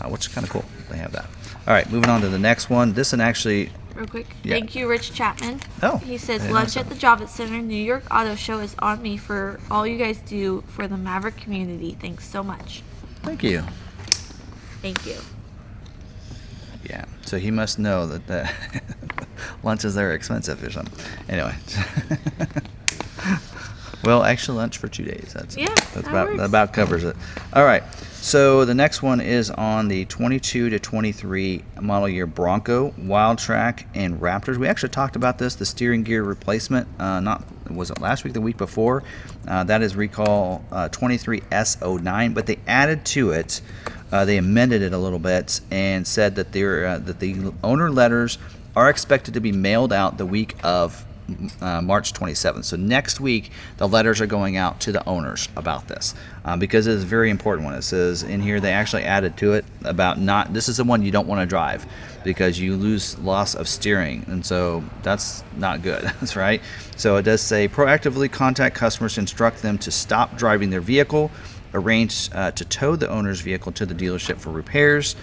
uh, which is kind of cool. They have that. All right, moving on to the next one. This one actually. Real quick. Yeah. Thank you, Rich Chapman. Oh. He says, lunch at the Javits Center New York Auto Show is on me for all you guys do for the Maverick community. Thanks so much. Thank you. Thank you. Yeah. So he must know that the lunches there are expensive or something. Anyway. Well, actually, lunch for two days. That's yeah, that's that about works. That about covers it. All right. So the next one is on the twenty-two to twenty-three model year Bronco, Wild Track, and Raptors. We actually talked about this, the steering gear replacement. Uh, not was it last week? The week before? Uh, that is recall uh, twenty-three S oh nine. But they added to it, uh, they amended it a little bit and said that there uh, that the owner letters are expected to be mailed out the week of uh, March twenty-seventh. So next week, the letters are going out to the owners about this um, because it is a very important one. It says in here, they actually added to it about not, this is the one you don't want to drive because you lose loss of steering. And so that's not good. That's right. So it does say proactively contact customers, instruct them to stop driving their vehicle, arrange uh, to tow the owner's vehicle to the dealership for repairs.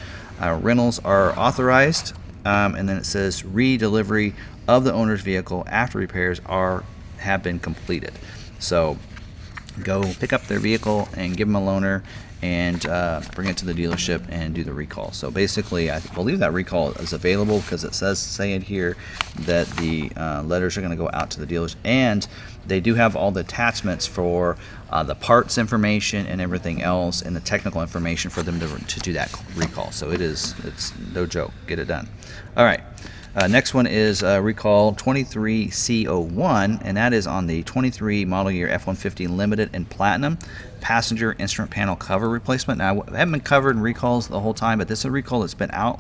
Uh, rentals are authorized. Um, and then it says re-delivery of the owner's vehicle after repairs are have been completed. So go pick up their vehicle and give them a loaner and uh, bring it to the dealership and do the recall. So basically, I believe that recall is available because it says saying here that the uh, letters are going to go out to the dealers, and they do have all the attachments for uh, the parts information and everything else and the technical information for them to, to do that recall. So it is, it's no joke. Get it done. All right. Uh, next one is uh, recall twenty-three C zero one, and that is on the twenty-three model year F one fifty Limited and Platinum passenger instrument panel cover replacement. Now, I haven't been covered in recalls the whole time, but this is a recall that's been out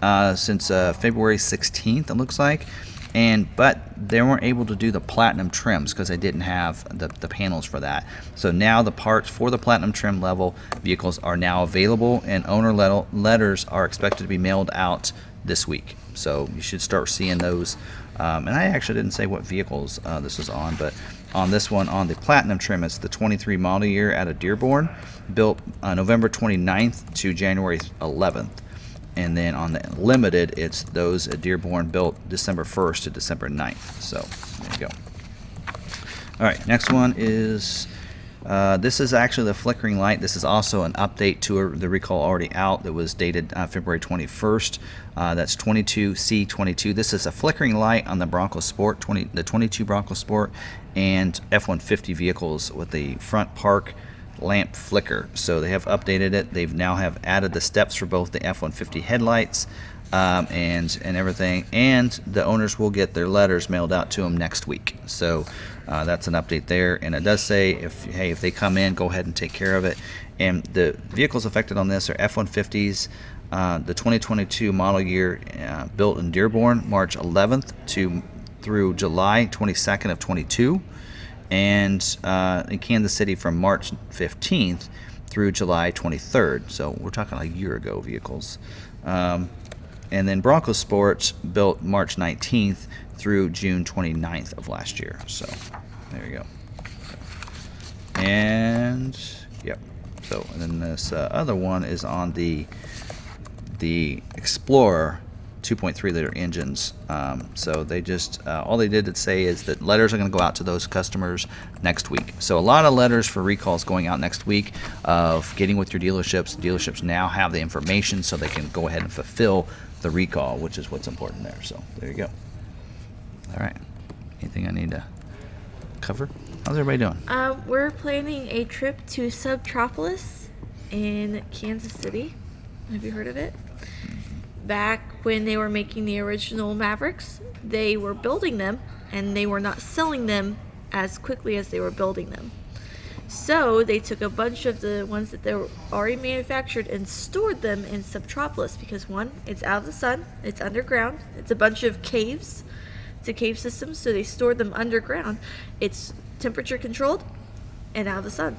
uh, since uh, February sixteenth, it looks like. And but they weren't able to do the platinum trims because they didn't have the, the panels for that. So now the parts for the platinum trim level vehicles are now available, and owner let- letters are expected to be mailed out this week. So you should start seeing those. Um, and I actually didn't say what vehicles uh, this is on, but on this one, on the platinum trim, it's the twenty-three model year out of Dearborn, built uh, November twenty-ninth to January eleventh. And then on the limited, it's those at Dearborn built December first to December ninth. So there you go. All right, next one is, uh, this is actually the flickering light. This is also an update to a, the recall already out that was dated uh, February twenty-first. Uh, that's twenty-two C twenty-two. This is a flickering light on the Bronco Sport, twenty, the twenty-two Bronco Sport and F one fifty vehicles with the front park lamp flicker. So they have updated it. They've now have added the steps for both the F one fifty headlights um, and and everything, and the owners will get their letters mailed out to them next week. So uh, that's an update there, and it does say if hey if they come in, go ahead and take care of it. And the vehicles affected on this are F one fifties, uh, the twenty twenty-two model year uh, built in Dearborn March eleventh to through July twenty-second of twenty-two, and uh, in Kansas City from March fifteenth through July twenty-third. So we're talking a year ago vehicles. Um, and then Bronco Sports built March nineteenth through June twenty-ninth of last year. So there you go. And yep. So and then this uh, other one is on the the Explorer two point three liter engines. Um, so they just uh, all they did to say is that letters are going to go out to those customers next week. So a lot of letters for recalls going out next week of getting with your dealerships. Dealerships now have the information so they can go ahead and fulfill the recall, which is what's important there. So there you go. All right. Anything I need to cover? How's everybody doing? Uh, we're planning a trip to Subtropolis in Kansas City. Have you heard of it? Back when they were making the original Mavericks, they were building them, and they were not selling them as quickly as they were building them. So they took a bunch of the ones that they were already manufactured and stored them in Subtropolis because, one, it's out of the sun, it's underground, it's a bunch of caves, it's a cave system, so they stored them underground. It's temperature controlled and out of the sun.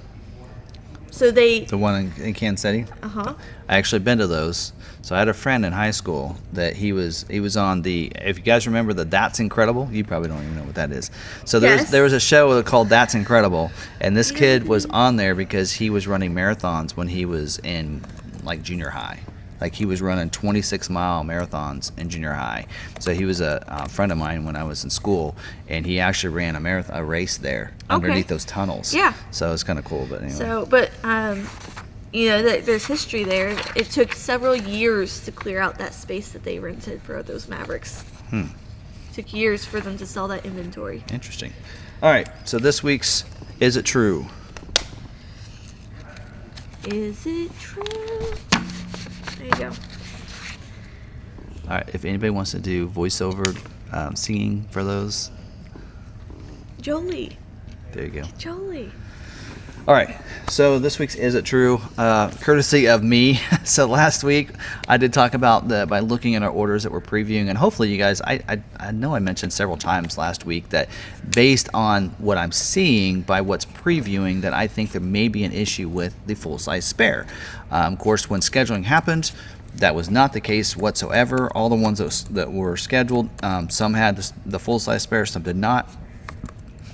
So they... The one in, in Kansas City? Uh-huh. I actually been to those. So I had a friend in high school that he was he was on the... If you guys remember the That's Incredible, you probably don't even know what that is. So there, yes. was, there was a show called That's Incredible, and this kid was on there because he was running marathons when he was in, like, junior high. Like, he was running twenty-six mile marathons in junior high. So he was a, a friend of mine when I was in school, and he actually ran a marathon, a race there underneath okay. those tunnels. Yeah. So it's kind of cool, but anyway. So, but, um, you know, th- there's history there. It took several years to clear out that space that they rented for those Mavericks. Hmm. It took years for them to sell that inventory. Interesting. All right, so this week's Is It True? Is it true? There you go. All right, if anybody wants to do voiceover um, singing for those. Jolie. There you go. Jolie. All right, so this week's Is It True, uh, courtesy of me. So last week I did talk about the, by looking at our orders that we're previewing, and hopefully you guys, I, I, I know I mentioned several times last week that based on what I'm seeing by what's previewing, that I think there may be an issue with the full-size spare. Um, of course, when scheduling happened, that was not the case whatsoever. All the ones that, was, that were scheduled, um, some had the, the full-size spare, some did not.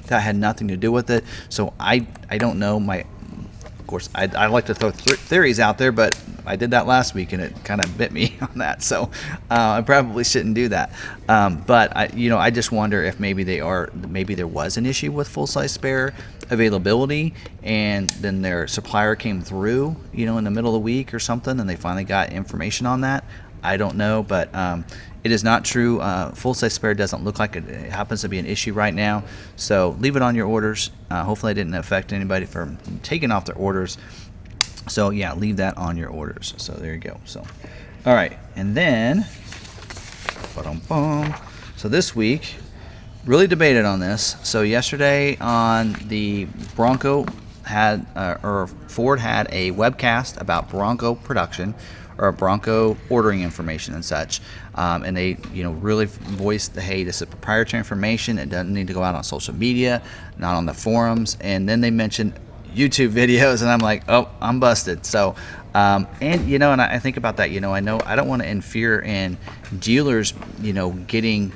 That had nothing to do with it, so I I don't know. My, of course, I, I like to throw th- theories out there, but I did that last week and it kind of bit me on that, so uh, I probably shouldn't do that. Um, but I, you know, I just wonder if maybe they are, maybe there was an issue with full-size spare availability, and then their supplier came through, you know, in the middle of the week or something, and they finally got information on that. I don't know, but um, it is not true. Uh, full-size spare doesn't look like it. It happens to be an issue right now. So leave it on your orders. Uh, hopefully it didn't affect anybody from taking off their orders. So, yeah, leave that on your orders. So there you go. So, all right. And then, ba-dum-bum. So this week, really debated on this. So yesterday on the Bronco had, uh, or Ford had a webcast about Bronco production, or Bronco ordering information and such, um, and they, you know, really voiced the, hey, this is proprietary information. It doesn't need to go out on social media, not on the forums. And then they mentioned YouTube videos, and I'm like, oh, I'm busted. So, um, and you know, and I, I think about that. You know, I know I don't want to interfere in dealers, you know, getting,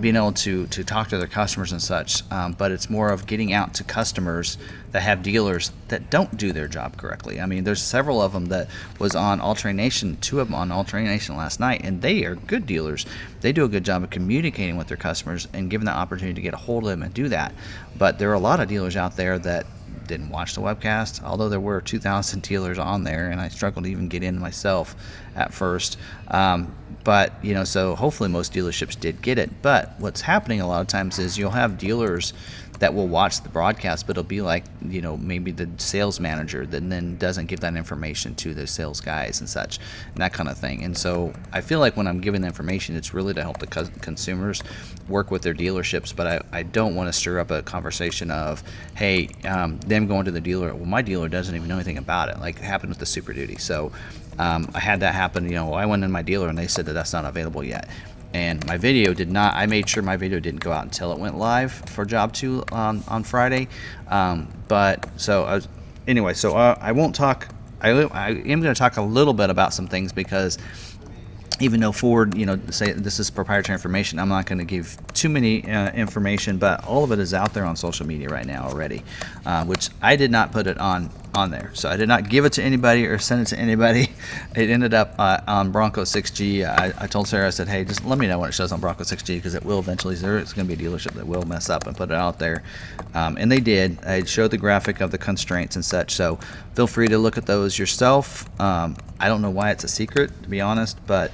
being able to to talk to their customers and such, um, but it's more of getting out to customers that have dealers that don't do their job correctly. I mean, there's several of them that was on All Terrain Nation, two of them on All Terrain Nation last night, and they are good dealers. They do a good job of communicating with their customers and giving the opportunity to get a hold of them and do that. But there are a lot of dealers out there that didn't watch the webcast, although there were two thousand dealers on there, and I struggled to even get in myself at first. Um, but, you know, so hopefully most dealerships did get it. But what's happening a lot of times is you'll have dealers that will watch the broadcast, but it'll be like, you know, maybe the sales manager that then doesn't give that information to the sales guys and such, and that kind of thing. And so I feel like when I'm giving the information, it's really to help the consumers work with their dealerships, but I, I don't want to stir up a conversation of, hey, um, them going to the dealer, well, my dealer doesn't even know anything about it, like it happened with the Super Duty. So um, I had that happen, you know, I went in my dealer and they said that that's not available yet. And my video did not, I made sure my video didn't go out until it went live for job two um, on Friday. Um, but so I was, anyway, so uh, I won't talk, I, I am going to talk a little bit about some things, because even though Ford, you know, say this is proprietary information, I'm not going to give too many uh, information, but all of it is out there on social media right now already, uh, which I did not put it on on there. So I did not give it to anybody or send it to anybody. It ended up uh, on Bronco six G. I, I told Sarah, I said, hey, just let me know when it shows on Bronco six G, because it will eventually, there's going to be a dealership that will mess up and put it out there. Um, and they did. I showed the graphic of the constraints and such. So feel free to look at those yourself. Um, I don't know why it's a secret, to be honest, but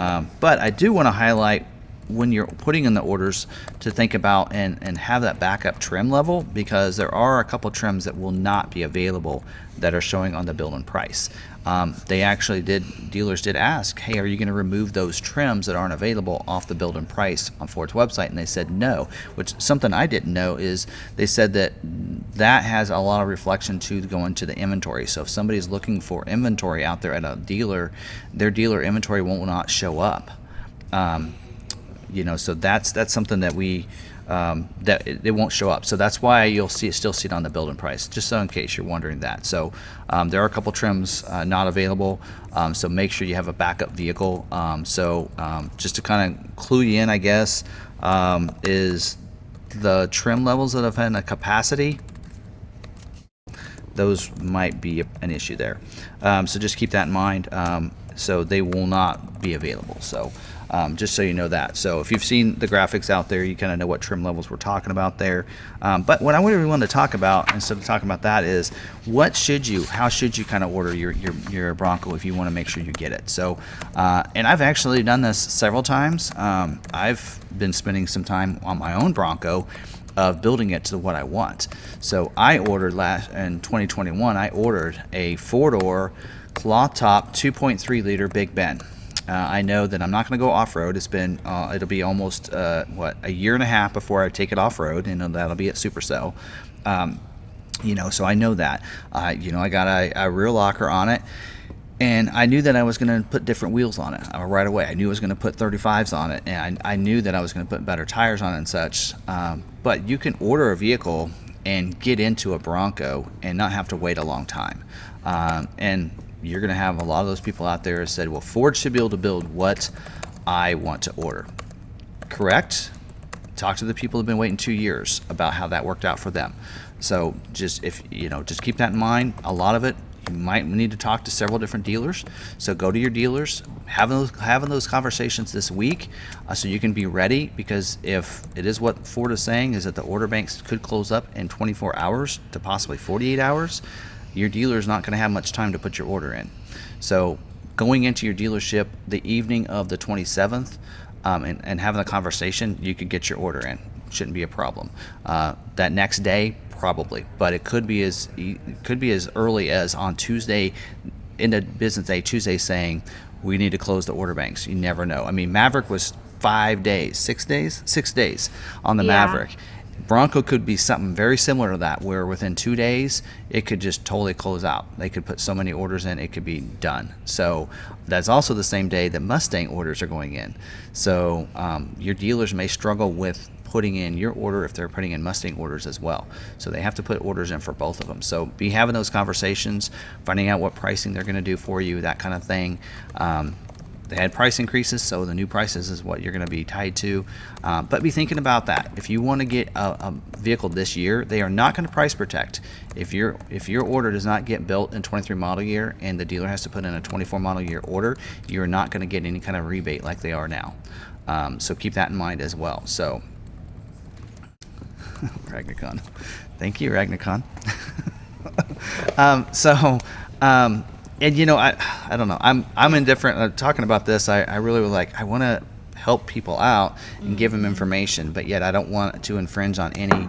um, but I do want to highlight when you're putting in the orders to think about and, and have that backup trim level, because there are a couple trims that will not be available that are showing on the build-in price. Um, they actually did, dealers did ask, hey, are you going to remove those trims that aren't available off the build-in price on Ford's website? And they said no, which something I didn't know is they said that that has a lot of reflection to going to the inventory. So if somebody's looking for inventory out there at a dealer, their dealer inventory won't not show up. Um, You know, so that's that's something that we um, that it, it won't show up. So that's why you'll see still see it on the build-in price, just so in case you're wondering that. So um, there are a couple trims uh, not available. Um, so make sure you have a backup vehicle. Um, so um, just to kind of clue you in, I guess, um, is the trim levels that have had a capacity. Those might be an issue there. Um, so just keep that in mind. Um, so they will not be available. So. Um, just so you know that. So if you've seen the graphics out there, you kind of know what trim levels we're talking about there. Um, but what I really want to talk about, instead of talking about that, is what should you, how should you kind of order your, your, your Bronco if you want to make sure you get it. So, uh, and I've actually done this several times. Um, I've been spending some time on my own Bronco of building it to what I want. So I ordered last, in twenty twenty-one, I ordered a four-door cloth top two point three liter Big Ben. Uh, I know that I'm not going to go off-road. It's been, uh, it'll be almost, uh, what, a year and a half before I take it off-road, and that'll be at Supercell. Um, you know, so I know that. Uh, you know, I got a, a rear locker on it, and I knew that I was going to put different wheels on it right away. I knew I was going to put thirty-fives on it, and I, I knew that I was going to put better tires on it and such. Um, but you can order a vehicle and get into a Bronco and not have to wait a long time. Um, and you're going to have a lot of those people out there who said, well, Ford should be able to build what I want to order. Correct? Talk to the people who've been waiting two years about how that worked out for them. So just, if you know, just keep that in mind. A lot of it, you might need to talk to several different dealers. So go to your dealers, having those, having those conversations this week, uh, so you can be ready, because if it is what Ford is saying, is that the order banks could close up in twenty-four hours to possibly forty-eight hours, your dealer is not going to have much time to put your order in. So going into your dealership the evening of the twenty-seventh, um, and, and having a conversation, you could get your order in. Shouldn't be a problem. Uh, that next day, probably, but it could be as it could be as early as on Tuesday, end of business day Tuesday, saying we need to close the order banks. You never know. I mean, Maverick was five days, six days, six days on the yeah. Maverick. Bronco could be something very similar to that, where within two days it could just totally close out. They could put so many orders in, it could be done. So that's also the same day that Mustang orders are going in. So um, your dealers may struggle with putting in your order if they're putting in Mustang orders as well. So they have to put orders in for both of them. So be having those conversations, finding out what pricing they're going to do for you, that kind of thing. Um, they had price increases, so the new prices is what you're going to be tied to. Uh, but be thinking about that. If you want to get a, a vehicle this year, they are not going to price protect. If your if your order does not get built in twenty-three model year and the dealer has to put in a twenty-four model year order, you're not going to get any kind of rebate like they are now. Um, so keep that in mind as well. So. Ragnacon. Thank you, Ragnacon. um, so, um, and you know, I, I don't know. I'm, I'm indifferent uh, talking about this. I, I really would like, I want to help people out and give them information, but yet I don't want to infringe on any,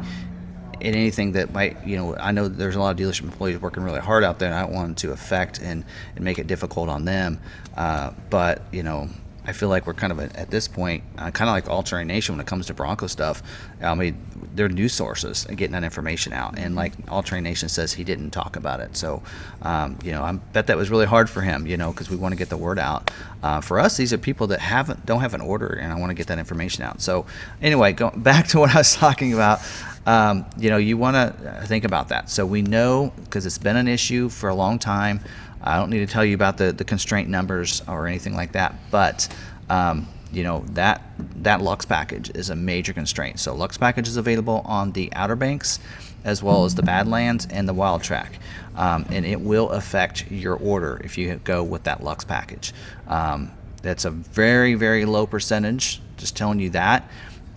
in anything that might, you know, I know there's a lot of dealership employees working really hard out there, and I don't want them to affect and, and make it difficult on them. Uh, but you know, I feel like we're kind of at this point, uh, kind of like All Terrain Nation when it comes to Bronco stuff. I mean, they're news sources and getting that information out. And like All Terrain Nation says, he didn't talk about it. So, um, you know, I bet that was really hard for him, you know, because we want to get the word out. Uh, for us, these are people that haven't don't have an order, and I want to get that information out. So anyway, going back to what I was talking about. Um, you know, you want to think about that. So we know, because it's been an issue for a long time. I don't need to tell you about the, the constraint numbers or anything like that, but um, you know, that that Lux package is a major constraint. So Lux package is available on the Outer Banks as well as the Badlands and the Wild Track, um, and it will affect your order if you go with that Lux package. Um, that's a very, very low percentage, just telling you that.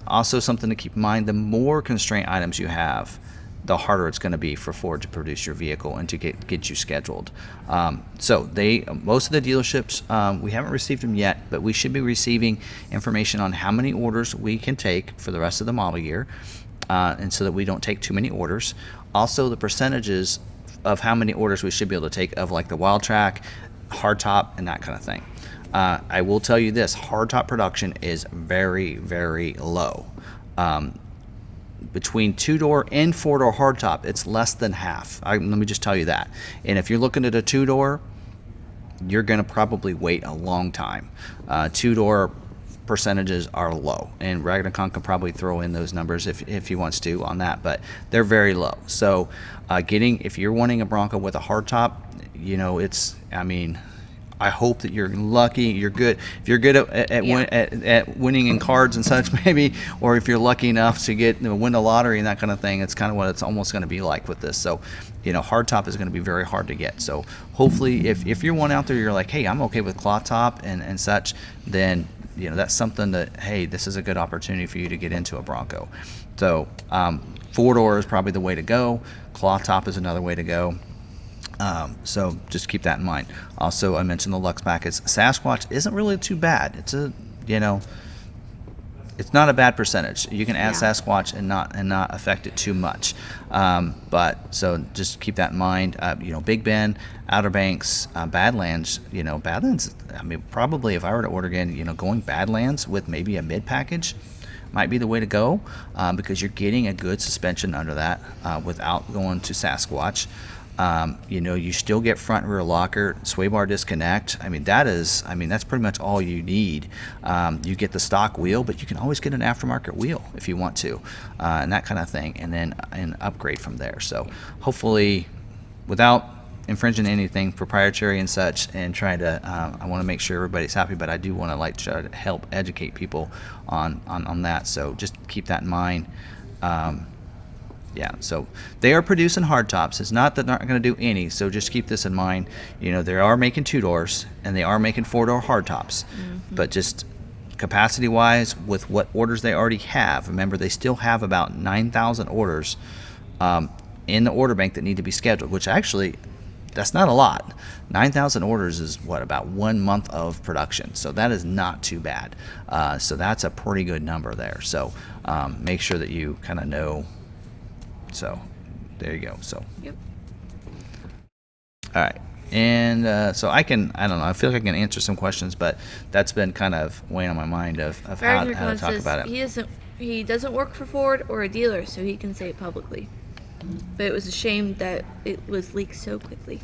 Also something to keep in mind, the more constraint items you have, the harder it's going to be for Ford to produce your vehicle and to get get you scheduled. Um, so they, most of the dealerships, um, we haven't received them yet, but we should be receiving information on how many orders we can take for the rest of the model year, uh, and so that we don't take too many orders. Also the percentages of how many orders we should be able to take of like the Wild Track, Hardtop, and that kind of thing. Uh, I will tell you this, Hardtop production is very, very low. Um, Between two-door and four-door hardtop, it's less than half. I, let me just tell you that. And if you're looking at a two-door, you're going to probably wait a long time. Uh, two-door percentages are low, and Ragnacon can probably throw in those numbers if, if he wants to on that, but they're very low. So uh, getting, if you're wanting a Bronco with a hardtop, you know, it's, I mean, I hope that you're lucky, you're good. If you're good at at, yeah. win, at at winning in cards and such, maybe, or if you're lucky enough to get win the lottery and that kind of thing, it's kind of what it's almost going to be like with this. So, you know, hardtop is going to be very hard to get. So hopefully, if, if you're one out there, you're like, hey, I'm okay with cloth top and, and such, then, you know, that's something that, hey, this is a good opportunity for you to get into a Bronco. So um, four-door is probably the way to go. Cloth top is another way to go. Um, so just keep that in mind. Also, I mentioned the Lux packets. Sasquatch isn't really too bad. It's a, you know, it's not a bad percentage. You can add yeah. Sasquatch and not and not affect it too much. Um, but so just keep that in mind. Uh, you know, Big Bend, Outer Banks, uh, Badlands. You know, Badlands. I mean, probably if I were to order again, you know, going Badlands with maybe a mid package, might be the way to go, um, because you're getting a good suspension under that uh, without going to Sasquatch. Um, you know, you still get front and rear locker, sway bar disconnect. I mean, that is, I mean, that's pretty much all you need. Um, you get the stock wheel, but you can always get an aftermarket wheel if you want to, uh, and that kind of thing, and then an upgrade from there. So hopefully, without infringing anything proprietary and such, and trying to, um, I want to make sure everybody's happy, but I do want to like try to help educate people on, on, on that. So just keep that in mind. Um, Yeah, so they are producing hardtops. It's not that they're not going to do any, so just keep this in mind. You know, they are making two-doors, and they are making four-door hardtops. Mm-hmm. But just capacity-wise, with what orders they already have, remember, they still have about nine thousand orders um, in the order bank that need to be scheduled, which actually, that's not a lot. nine thousand orders is, what, about one month of production. So that is not too bad. Uh, so that's a pretty good number there. So um, make sure that you kind of know. So there you go. So yep. All right, and uh, so I can I don't know I feel like I can answer some questions, but that's been kind of weighing on my mind of, of how, how to talk about it. He doesn't he doesn't work for Ford or a dealer, so he can say it publicly. But it was a shame that it was leaked so quickly.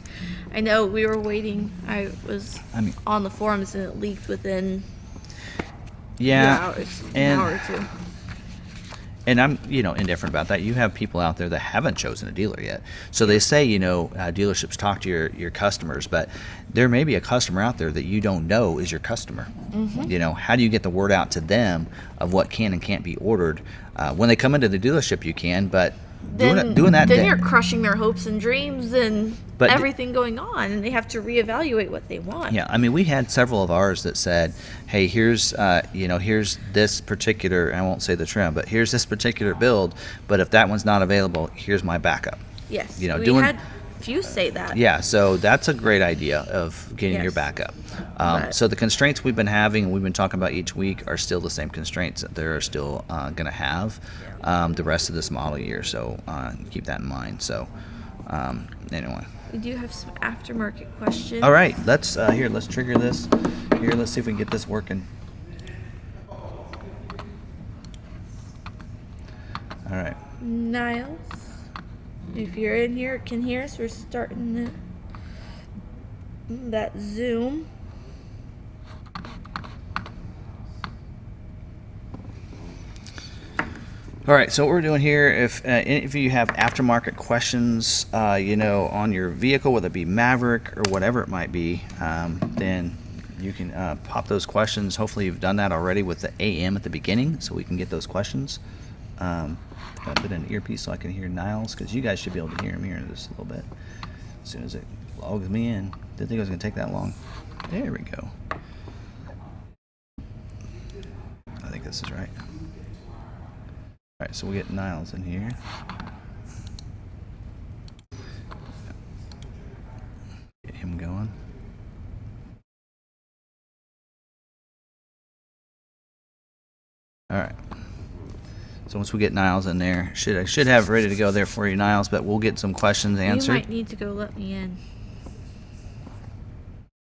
I know we were waiting. I was I mean, on the forums and it leaked within yeah hours, an hour or two. And I'm, you know, indifferent about that. You have people out there that haven't chosen a dealer yet. So they say, you know, uh, dealerships talk to your, your customers, but there may be a customer out there that you don't know is your customer. Mm-hmm. You know, how do you get the word out to them of what can and can't be ordered? Uh, when they come into the dealership, you can, but then, doing, doing that... Then, then you're crushing their hopes and dreams and but everything d- going on, and they have to reevaluate what they want. Yeah, I mean, we had several of ours that said, hey, here's, uh, you know, here's this particular, and I won't say the trim, but here's this particular build, but if that one's not available, here's my backup. Yes, you know, we doing, had few say that. Yeah, so that's a great idea of getting yes. your backup. Um, so the constraints we've been having, and we've been talking about each week, are still the same constraints that they're still uh, going to have um, the rest of this model year. So uh, keep that in mind. So um, anyway. We do have some aftermarket questions. All right, let's uh, here. Let's trigger this. Here, let's see if we can get this working. All right. Niles, if you're in here, can hear us. We're starting the, that Zoom. All right, so what we're doing here, if uh, any of you have aftermarket questions, uh, you know, on your vehicle, whether it be Maverick or whatever it might be, um, then you can uh, pop those questions. Hopefully you've done that already with the A M at the beginning, so we can get those questions. Um, I put in an earpiece so I can hear Niles, because you guys should be able to hear him here in just a little bit. As soon as it logs me in. Didn't think it was going to take that long. There we go. I think this is right. All right, so we get Niles in here. Get him going. All right. So once we get Niles in there, should I should have ready to go there for you, Niles, but we'll get some questions answered. You might need to go let me in.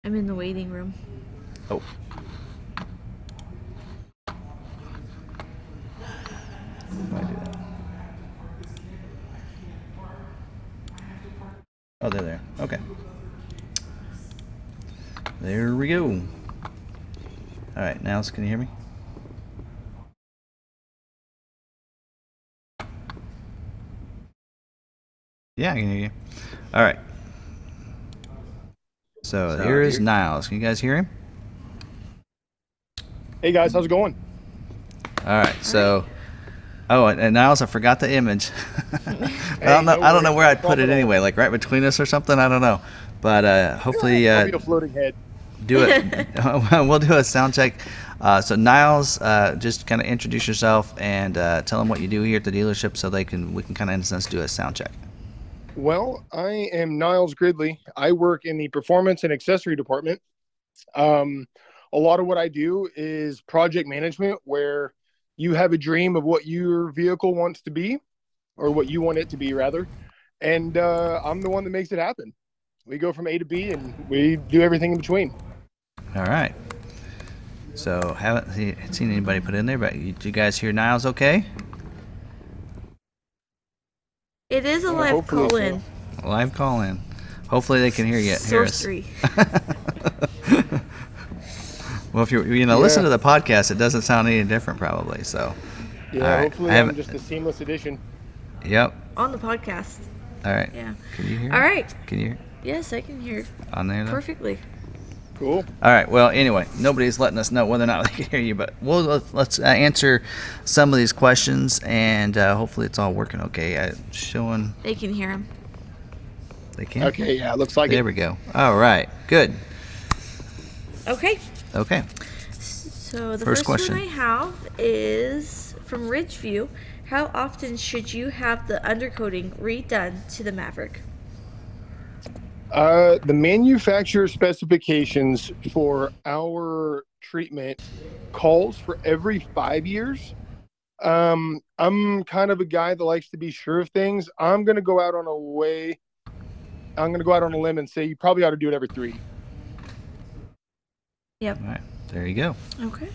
I'm in the waiting room. Oh. I do that. Oh, they're there. Okay. There we go. All right, now can you hear me? Yeah, I can hear you. All right. So, so here is here. Niles. Can you guys hear him? Hey guys, how's it going? All right. So. Oh, and Niles, I forgot the image. I don't know. I don't know where I'd put it anyway. Like right between us or something. I don't know. But uh, hopefully, uh, I'll be a floating head. Do it. We'll do a sound check. Uh, so Niles, uh, just kind of introduce yourself and uh, tell them what you do here at the dealership, so they can we can kind of in a sense do a sound check. Well, I am Niles Gridley. I work in the performance and accessory department. Um, a lot of what I do is project management, where you have a dream of what your vehicle wants to be, or what you want it to be, rather. And uh, I'm the one that makes it happen. We go from A to B, and we do everything in between. All right. So haven't seen anybody put in there, but did you guys hear Niles okay? It is a live call-in. So. Live call-in. Hopefully they can hear you. Sorcery. Hear us. Well, if you're, you know, yeah. listen to the podcast, it doesn't sound any different probably. So, yeah, right. hopefully I'm just a seamless addition. Yep. On the podcast. All right. Yeah. Can you hear? All right. Can you hear? Yes, I can hear. On there. Though? Perfectly. Cool. All right. Well, anyway, nobody's letting us know whether or not they can hear you, but we'll let's uh, answer some of these questions, and uh, hopefully it's all working okay. I, showing. They can hear them. They can. Okay. Yeah. It looks like. There it. we go. All right. Good. Okay. Okay. So the first, first question one I have is from Ridgeview. How often should you have the undercoating redone to the Maverick? Uh, the manufacturer specifications for our treatment calls for every five years. Um, I'm kind of a guy that likes to be sure of things. I'm going to go out on a way. I'm going to go out on a limb and say you probably ought to do it every three. Yep. All right. There you go. Okay.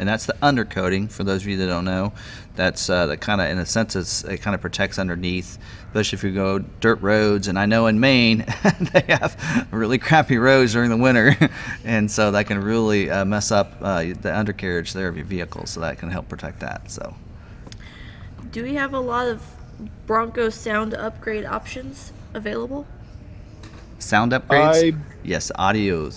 And that's the undercoating. For those of you that don't know, that's uh, the kind of, in a sense, it's, it kind of protects underneath, especially if you go dirt roads. And I know in Maine, they have really crappy roads during the winter. And so that can really uh, mess up uh, the undercarriage there of your vehicle. So that can help protect that. So, do we have a lot of Bronco sound upgrade options available? Sound upgrades? I... Yes, audio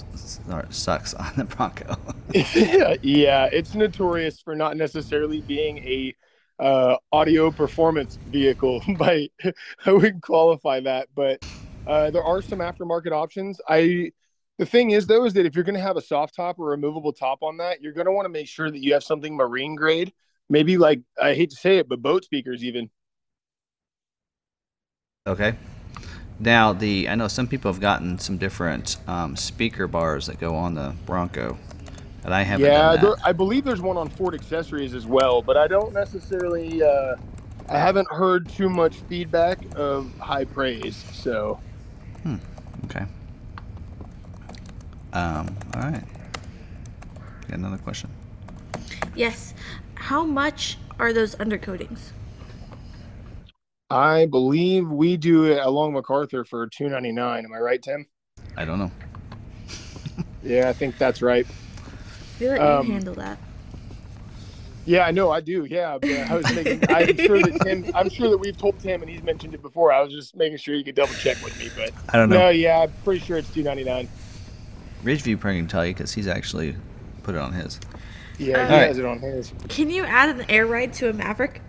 sucks on the Bronco. Yeah, it's notorious for not necessarily being a uh, audio performance vehicle. By I wouldn't qualify that, but uh, there are some aftermarket options. I the thing is though is that if you're going to have a soft top or removable top on that, you're going to want to make sure that you have something marine grade. Maybe like, I hate to say it, but boat speakers even. Okay. Now, the I know some people have gotten some different um, speaker bars that go on the Bronco, and I haven't. Yeah, done that. There, I believe there's one on Ford accessories as well, but I don't necessarily. Uh, I haven't heard too much feedback of high praise. So. Hmm. Okay. Um. All right. Got another question. Yes. How much are those undercoatings? I believe we do it at Long MacArthur for two ninety-nine. Am I right, Tim? I don't know. Yeah, I think that's right. I feel like um, you handle that. Yeah, I know I do. Yeah, but I was making, I'm sure that Tim. I'm sure that we've told Tim, and he's mentioned it before. I was just making sure you could double check with me, but I don't know. No, yeah, I'm pretty sure it's two ninety-nine. Ridgeview probably can tell you because he's actually put it on his. Yeah, um, he has it on his. Can you add an air ride to a Maverick?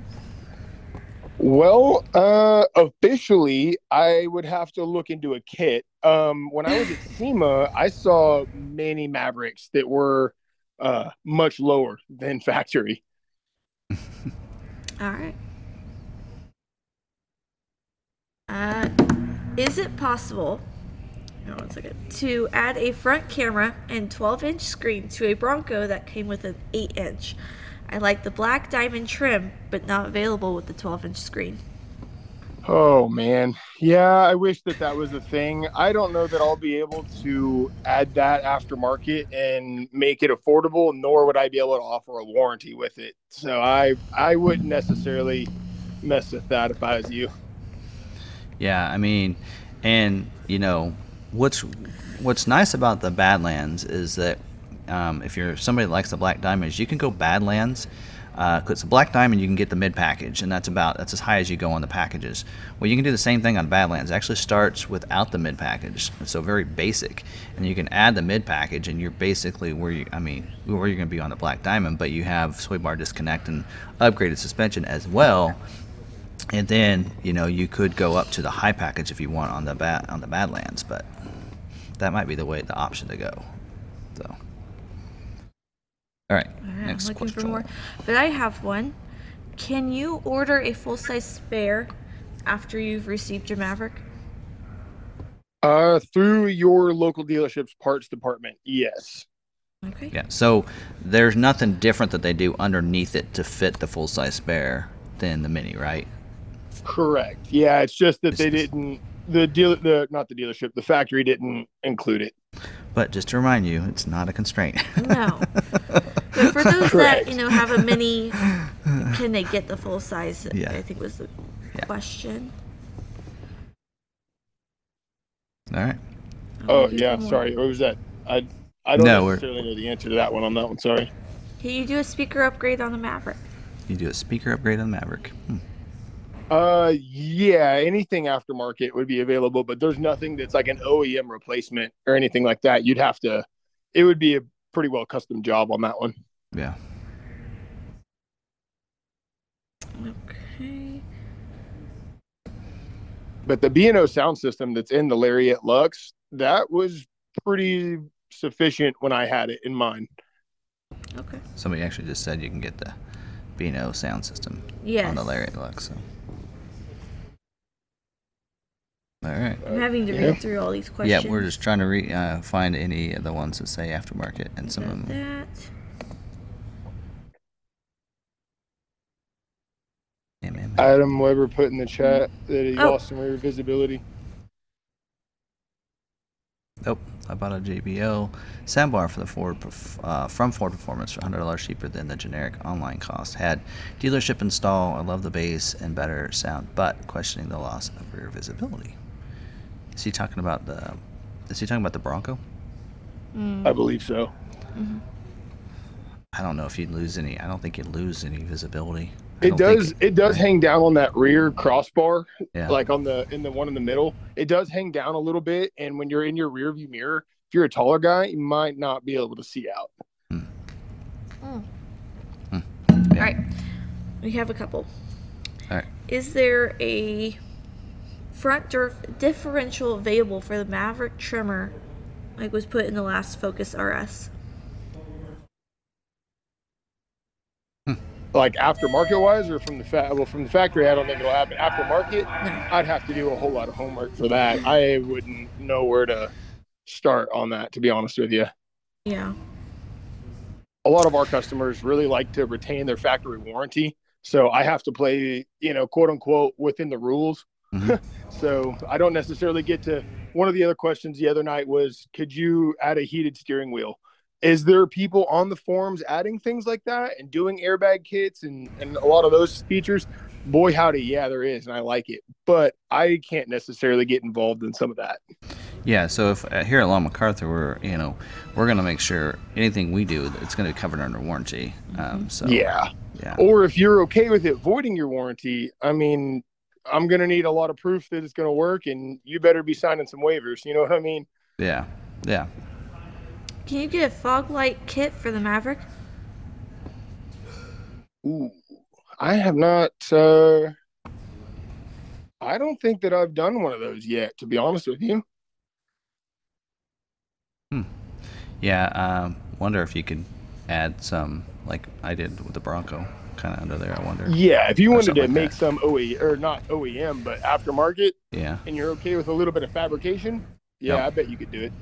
Well, uh, officially, I would have to look into a kit. Um, when I was at SEMA, I saw many Mavericks that were uh, much lower than factory. All right. Uh, is it possible, no, one second, to add a front camera and twelve-inch screen to a Bronco that came with an eight-inch? I like the black diamond trim, but not available with the twelve-inch screen. Oh, man. Yeah, I wish that that was a thing. I don't know that I'll be able to add that aftermarket and make it affordable, nor would I be able to offer a warranty with it. So I I wouldn't necessarily mess with that if I was you. Yeah, I mean, and, you know, what's what's nice about the Badlands is that Um, if you're somebody that likes the black diamonds, you can go Badlands. Uh, it's a black diamond, you can get the mid package, and that's about that's as high as you go on the packages. Well, you can do the same thing on Badlands. It actually starts without the mid package, so very basic, and you can add the mid package, and you're basically where you I mean where you're going to be on the black diamond, but you have sway bar disconnect and upgraded suspension as well. And then you know you could go up to the high package if you want on the bat on the Badlands, but that might be the way the option to go. So. All right, All right next I'm looking question. For more. But I have one. Can you order a full-size spare after you've received your Maverick? Uh, through your local dealership's parts department, yes. Okay. Yeah, so there's nothing different that they do underneath it to fit the full-size spare than the Mini, right? Correct. Yeah, it's just that it's they just... didn't, the deal, the not the dealership, the factory didn't include it. But just to remind you, it's not a constraint. No. But for those Correct. that, you know, have a mini, can they get the full size? Yeah. I think was the yeah. question. All right. Oh, oh yeah. Sorry. What was that? I I don't no, necessarily we're... know the answer to that one on that one. Sorry. Can you do a speaker upgrade on the Maverick? You do a speaker upgrade on the Maverick. Hmm. Uh, yeah, anything aftermarket would be available, but there's nothing that's like an O E M replacement or anything like that. You'd have to, it would be a pretty well custom job on that one. Yeah. Okay. But the B and O sound system that's in the Lariat Lux, that was pretty sufficient when I had it in mind. Okay. Somebody actually just said you can get the B and O sound system yes. on the Lariat Lux, so. All right. I'm having to yeah. read through all these questions. Yeah, we're just trying to re- uh, find any of the ones that say aftermarket and Is some of them. That. Adam Weber put in the chat that he oh. lost some rear visibility. Nope. I bought a J B L soundbar for the Ford uh, from Ford Performance for one hundred dollars cheaper than the generic online cost. Had dealership install. I love the bass and better sound, but questioning the loss of rear visibility. Is he talking about the? Is he talking about the Bronco? Mm. I believe so. Mm-hmm. I don't know if you'd lose any. I don't think you'd lose any visibility. I it does. It, it does right. hang down on that rear crossbar, yeah. like on the in the one in the middle. It does hang down a little bit, and when you're in your rear view mirror, if you're a taller guy, you might not be able to see out. Hmm. Mm. Mm. Yeah. All right, we have a couple. All right. Is there a front dif- differential available for the Maverick Tremor, like was put in the last Focus R S? Hmm. Like aftermarket wise, or from the fa- well from the factory, I don't think it'll happen. Aftermarket, no. I'd have to do a whole lot of homework for that. I wouldn't know where to start on that, to be honest with you. Yeah. A lot of our customers really like to retain their factory warranty, so I have to play, you know, quote unquote, within the rules. Mm-hmm. So I don't necessarily get to one of the other questions the other night was, could you add a heated steering wheel? Is there people on the forums adding things like that and doing airbag kits and, and a lot of those features? Boy, howdy. Yeah, there is. And I like it, but I can't necessarily get involved in some of that. Yeah. So if uh, here at Long MacArthur, we're, you know, we're going to make sure anything we do, it's going to be covered under warranty. Um, so yeah. yeah. Or if you're okay with it voiding your warranty, I mean, I'm going to need a lot of proof that it's going to work, and you better be signing some waivers. You know what I mean? Yeah. Yeah. Can you get a fog light kit for the Maverick? Ooh, I have not. Uh, I don't think that I've done one of those yet, to be honest with you. Hmm. Yeah. Um, wonder if you could add some, like I did with the Bronco. Kind of under there, I wonder. Yeah, if you wanted to like make that. some O E or not O E M, but aftermarket, yeah, and you're okay with a little bit of fabrication, yeah, yep. I bet you could do it.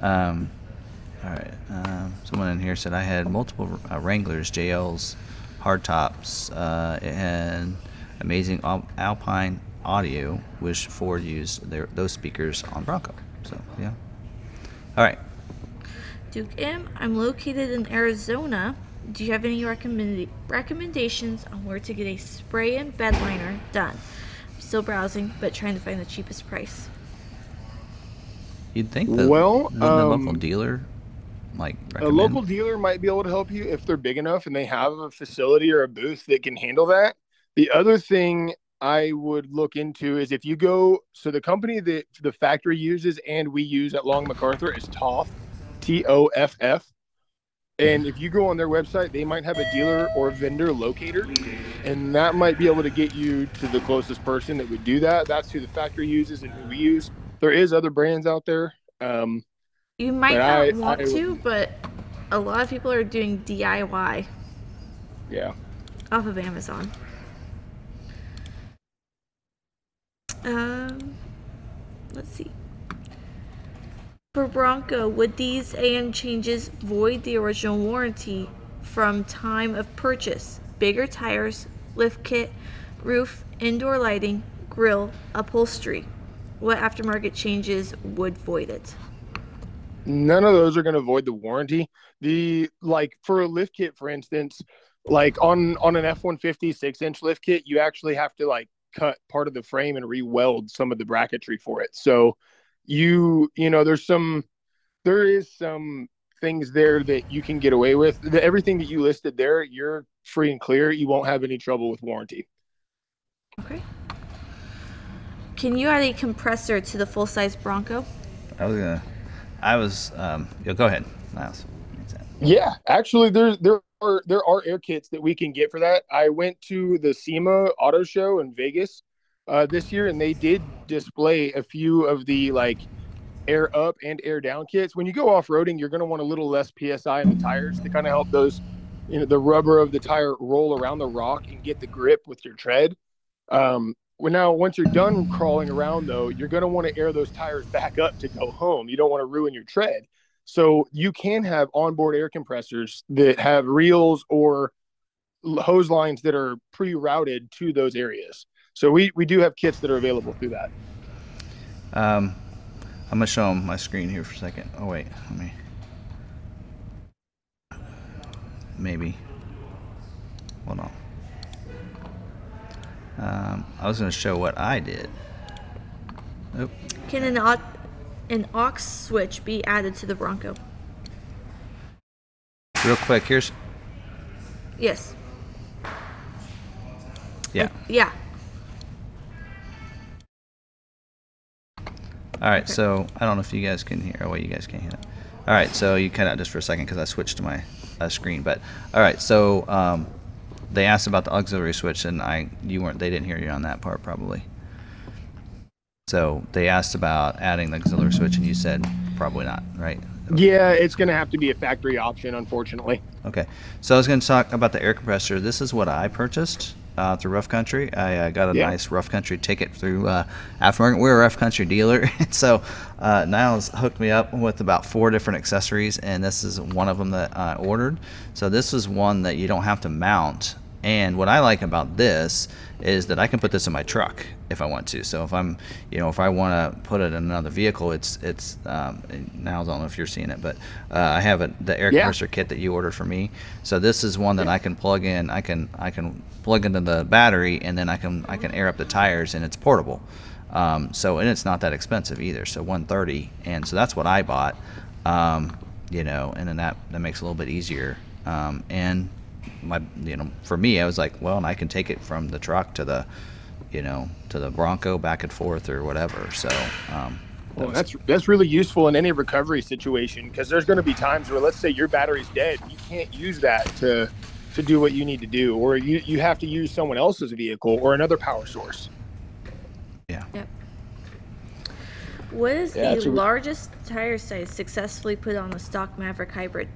Um, all right. Um, someone in here said I had multiple uh, Wranglers, J Ls, hardtops. Uh, it had amazing al- Alpine audio. Wish Ford used their those speakers on Bronco. So yeah. All right. Duke M. I'm located in Arizona. Do you have any recommend- recommendations on where to get a spray and bed liner done? I'm still browsing, but trying to find the cheapest price. You'd think the, well, um, the local dealer like recommend? A local dealer might be able to help you if they're big enough and they have a facility or a booth that can handle that. The other thing I would look into is if you go, so the company that the factory uses and we use at Long MacArthur is Toff, T O F F. And if you go on their website, they might have a dealer or vendor locator, and that might be able to get you to the closest person that would do that. That's who the factory uses and who we use. There is other brands out there. Um, you might not I, want I, to, but a lot of people are doing D I Y. Yeah. Off of Amazon. Um, let's see. For Bronco, would these A M changes void the original warranty from time of purchase? Bigger tires, lift kit, roof, indoor lighting, grill, upholstery. What aftermarket changes would void it? none of those are going to void the warranty. The like for a lift kit, for instance, like on on an F one fifty six inch lift kit, you actually have to like cut part of the frame and re-weld some of the bracketry for it. So you you know there's some there is some things there that you can get away with. The, everything that you listed there, you're free and clear. You won't have any trouble with warranty. Okay. Can you add a compressor to the full-size Bronco? I was gonna. I was. Um, yo, go ahead, Niles. Yeah, actually, there's there are there are air kits that we can get for that. I went to the SEMA Auto Show in Vegas uh, this year, and they did display a few of the like air up and air down kits. When you go off-roading, you're gonna want a little less P S I in the tires to kind of help those, you know, the rubber of the tire roll around the rock and get the grip with your tread. Um, Well, now, once you're done crawling around, though, you're going to want to air those tires back up to go home. You don't want to ruin your tread. So you can have onboard air compressors that have reels or hose lines that are pre-routed to those areas. So we, we do have kits that are available through that. Um, I'm going to show them my screen here for a second. Oh, wait. Let me. Maybe. Hold on. Um, I was going to show what I did. Oop. Can an aux, an aux switch be added to the Bronco? Real quick, here's... Yes. Yeah. Uh, yeah. All right, okay. So I don't know if you guys can hear. Oh, wait, you guys can't hear it. All right, so you cut out just for a second because I switched to my uh, screen. But all right, so... Um, they asked about the auxiliary switch, and I you weren't they didn't hear you on that part probably. So they asked about adding the auxiliary switch, and you said probably not, right? Yeah, it's going to have to be a factory option, unfortunately. Okay, so I was going to talk about the air compressor. This is what I purchased uh, through Rough Country. I uh, got a yeah. nice Rough Country ticket through uh, aftermarket. We're a Rough Country dealer, and so uh, Niles hooked me up with about four different accessories, and this is one of them that I ordered. So this is one that you don't have to mount. And what I like about this is that I can put this in my truck if I want to. So if I'm, you know, if I want to put it in another vehicle, it's, it's, um, now I don't know if you're seeing it, but uh, I have a, the air yeah. compressor kit that you ordered for me. So this is one that I can plug in. I can, I can plug into the battery, and then I can, I can air up the tires, and it's portable. Um, so, and it's not that expensive either. So one thirty. And so that's what I bought, um, you know, and then that, that makes it a little bit easier. Um, and, my you know for me I was like, well, and I can take it from the truck to the you know to the Bronco back and forth or whatever. So um that well that's it. That's really useful in any recovery situation, because there's going to be times where, let's say, your battery's dead, you can't use that to to do what you need to do, or you you have to use someone else's vehicle or another power source. Yeah yep. What is yeah, the a... largest tire size successfully put on the stock Maverick hybrid?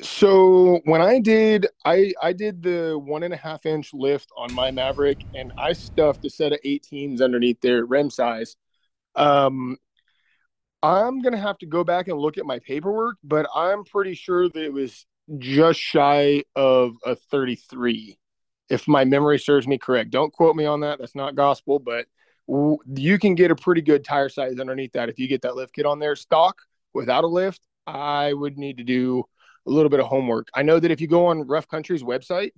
So when I did, I, I did the one and a half inch lift on my Maverick, and I stuffed a set of eighteens underneath their rim size. Um, I'm going to have to go back and look at my paperwork, but I'm pretty sure that it was just shy of a thirty-three. If my memory serves me correct, don't quote me on that. That's not gospel, but w- you can get a pretty good tire size underneath that. If you get that lift kit on there stock without a lift, I would need to do a little bit of homework. I know that if you go on Rough Country's website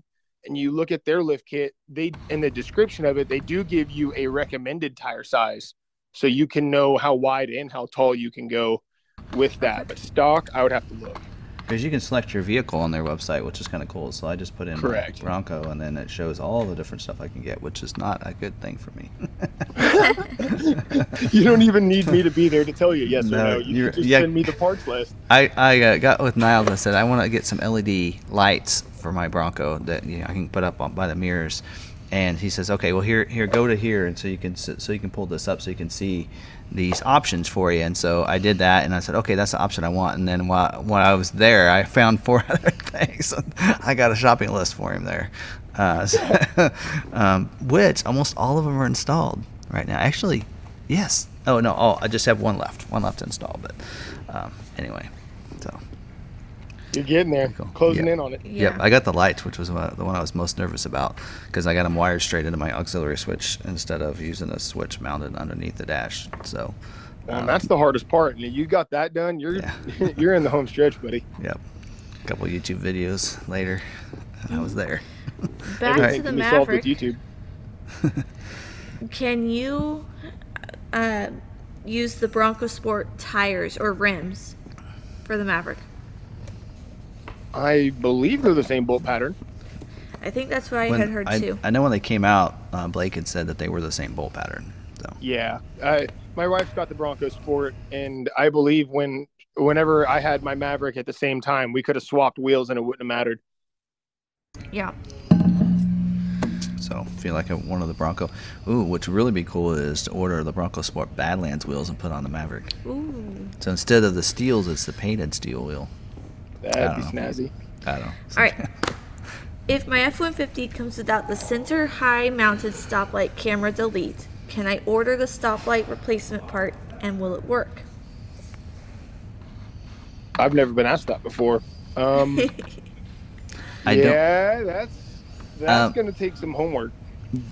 and you look at their lift kit, they in the description of it, they do give you a recommended tire size, so you can know how wide and how tall you can go with that. But stock, I would have to look, because you can select your vehicle on their website, which is kind of cool. So I just put in Correct. Bronco, and then it shows all the different stuff I can get, which is not a good thing for me. You don't even need me to be there to tell you yes no, or no. You can just yeah, send me the parts list. I, I uh, got with Niles and said I want to get some L E D lights for my Bronco that you know, I can put up on, by the mirrors, and he says, okay, well here here go to here, and so you can so you can pull this up so you can see these options for you. And so I did that, and I said, okay, that's the option I want. And then while while I was there, I found four other things. I got a shopping list for him there, uh, so, um, which almost all of them are installed right now. Actually, yes. Oh no. Oh, I just have one left. One left to install. But um, anyway, so you're getting there, cool. Closing yep. in on it. Yeah. Yep. I got the lights, which was the one I was most nervous about, because I got them wired straight into my auxiliary switch instead of using a switch mounted underneath the dash. So Well, um, that's the hardest part. And you got that done, you're yeah. you're in the home stretch, buddy. Yep. A couple YouTube videos later, I was there. Back right. to the Maverick. YouTube. Can you uh, use the Bronco Sport tires or rims for the Maverick? I believe they're the same bolt pattern. I think that's what I when, had heard I, too. I know when they came out, uh, Blake had said that they were the same bolt pattern. So yeah, uh, my wife's got the Bronco Sport, and I believe when whenever I had my Maverick at the same time, we could have swapped wheels and it wouldn't have mattered. Yeah. So I feel like I wanted the Bronco. Ooh, what would really be cool is to order the Bronco Sport Badlands wheels and put on the Maverick. Ooh. So instead of the steels, it's the painted steel wheel. That'd be know. snazzy. I don't know. All right. If my F one fifty comes without the center high mounted stoplight camera delete, can I order the stoplight replacement part, and will it work? I've never been asked that before. Um, I yeah, don't, that's that's um, going to take some homework.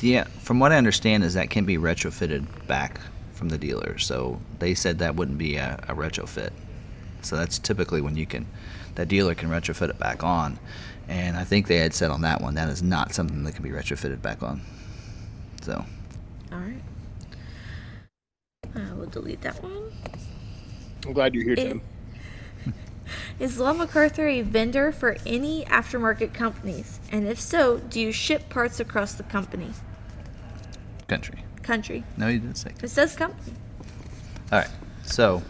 Yeah, from what I understand is that can be retrofitted back from the dealer. So they said that wouldn't be a, a retrofit. So that's typically when you can, that dealer can retrofit it back on. And I think they had said on that one, that is not something that can be retrofitted back on. So. All right. I will delete that one. I'm glad you're here, Tim. Is Long MacArthur a vendor for any aftermarket companies? And if so, do you ship parts across the company? Country. Country. No, you didn't say. It says company. All right. So,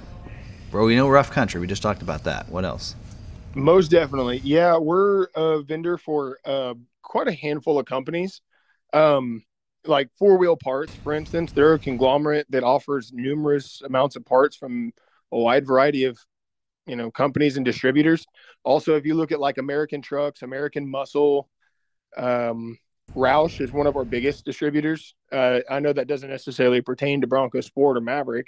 bro, we know Rough Country. We just talked about that. What else? Most definitely. Yeah, we're a vendor for uh, quite a handful of companies. Um, like Four Wheel Parts, for instance, they're a conglomerate that offers numerous amounts of parts from a wide variety of, you know, companies and distributors. Also, if you look at like American Trucks, American Muscle, um, Roush is one of our biggest distributors. Uh, I know that doesn't necessarily pertain to Bronco Sport or Maverick,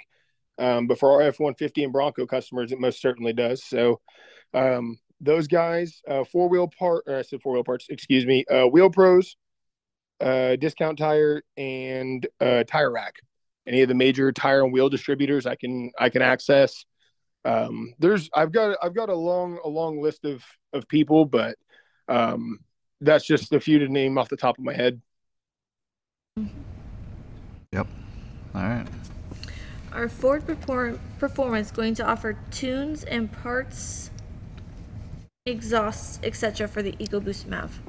um, but for our F one fifty and Bronco customers, it most certainly does. So um, those guys, uh, four wheel part, or I said four wheel parts, excuse me, uh, Wheel Pros, uh, Discount Tire, and uh, Tire Rack. Any of the major tire and wheel distributors I can I can access. Um, there's, I've got, I've got a long, a long list of, of people, but, um, that's just a few to name off the top of my head. Yep. All right. Are Ford Perform- Performance going to offer tunes and parts, exhausts, et cetera, for the EcoBoost Mav?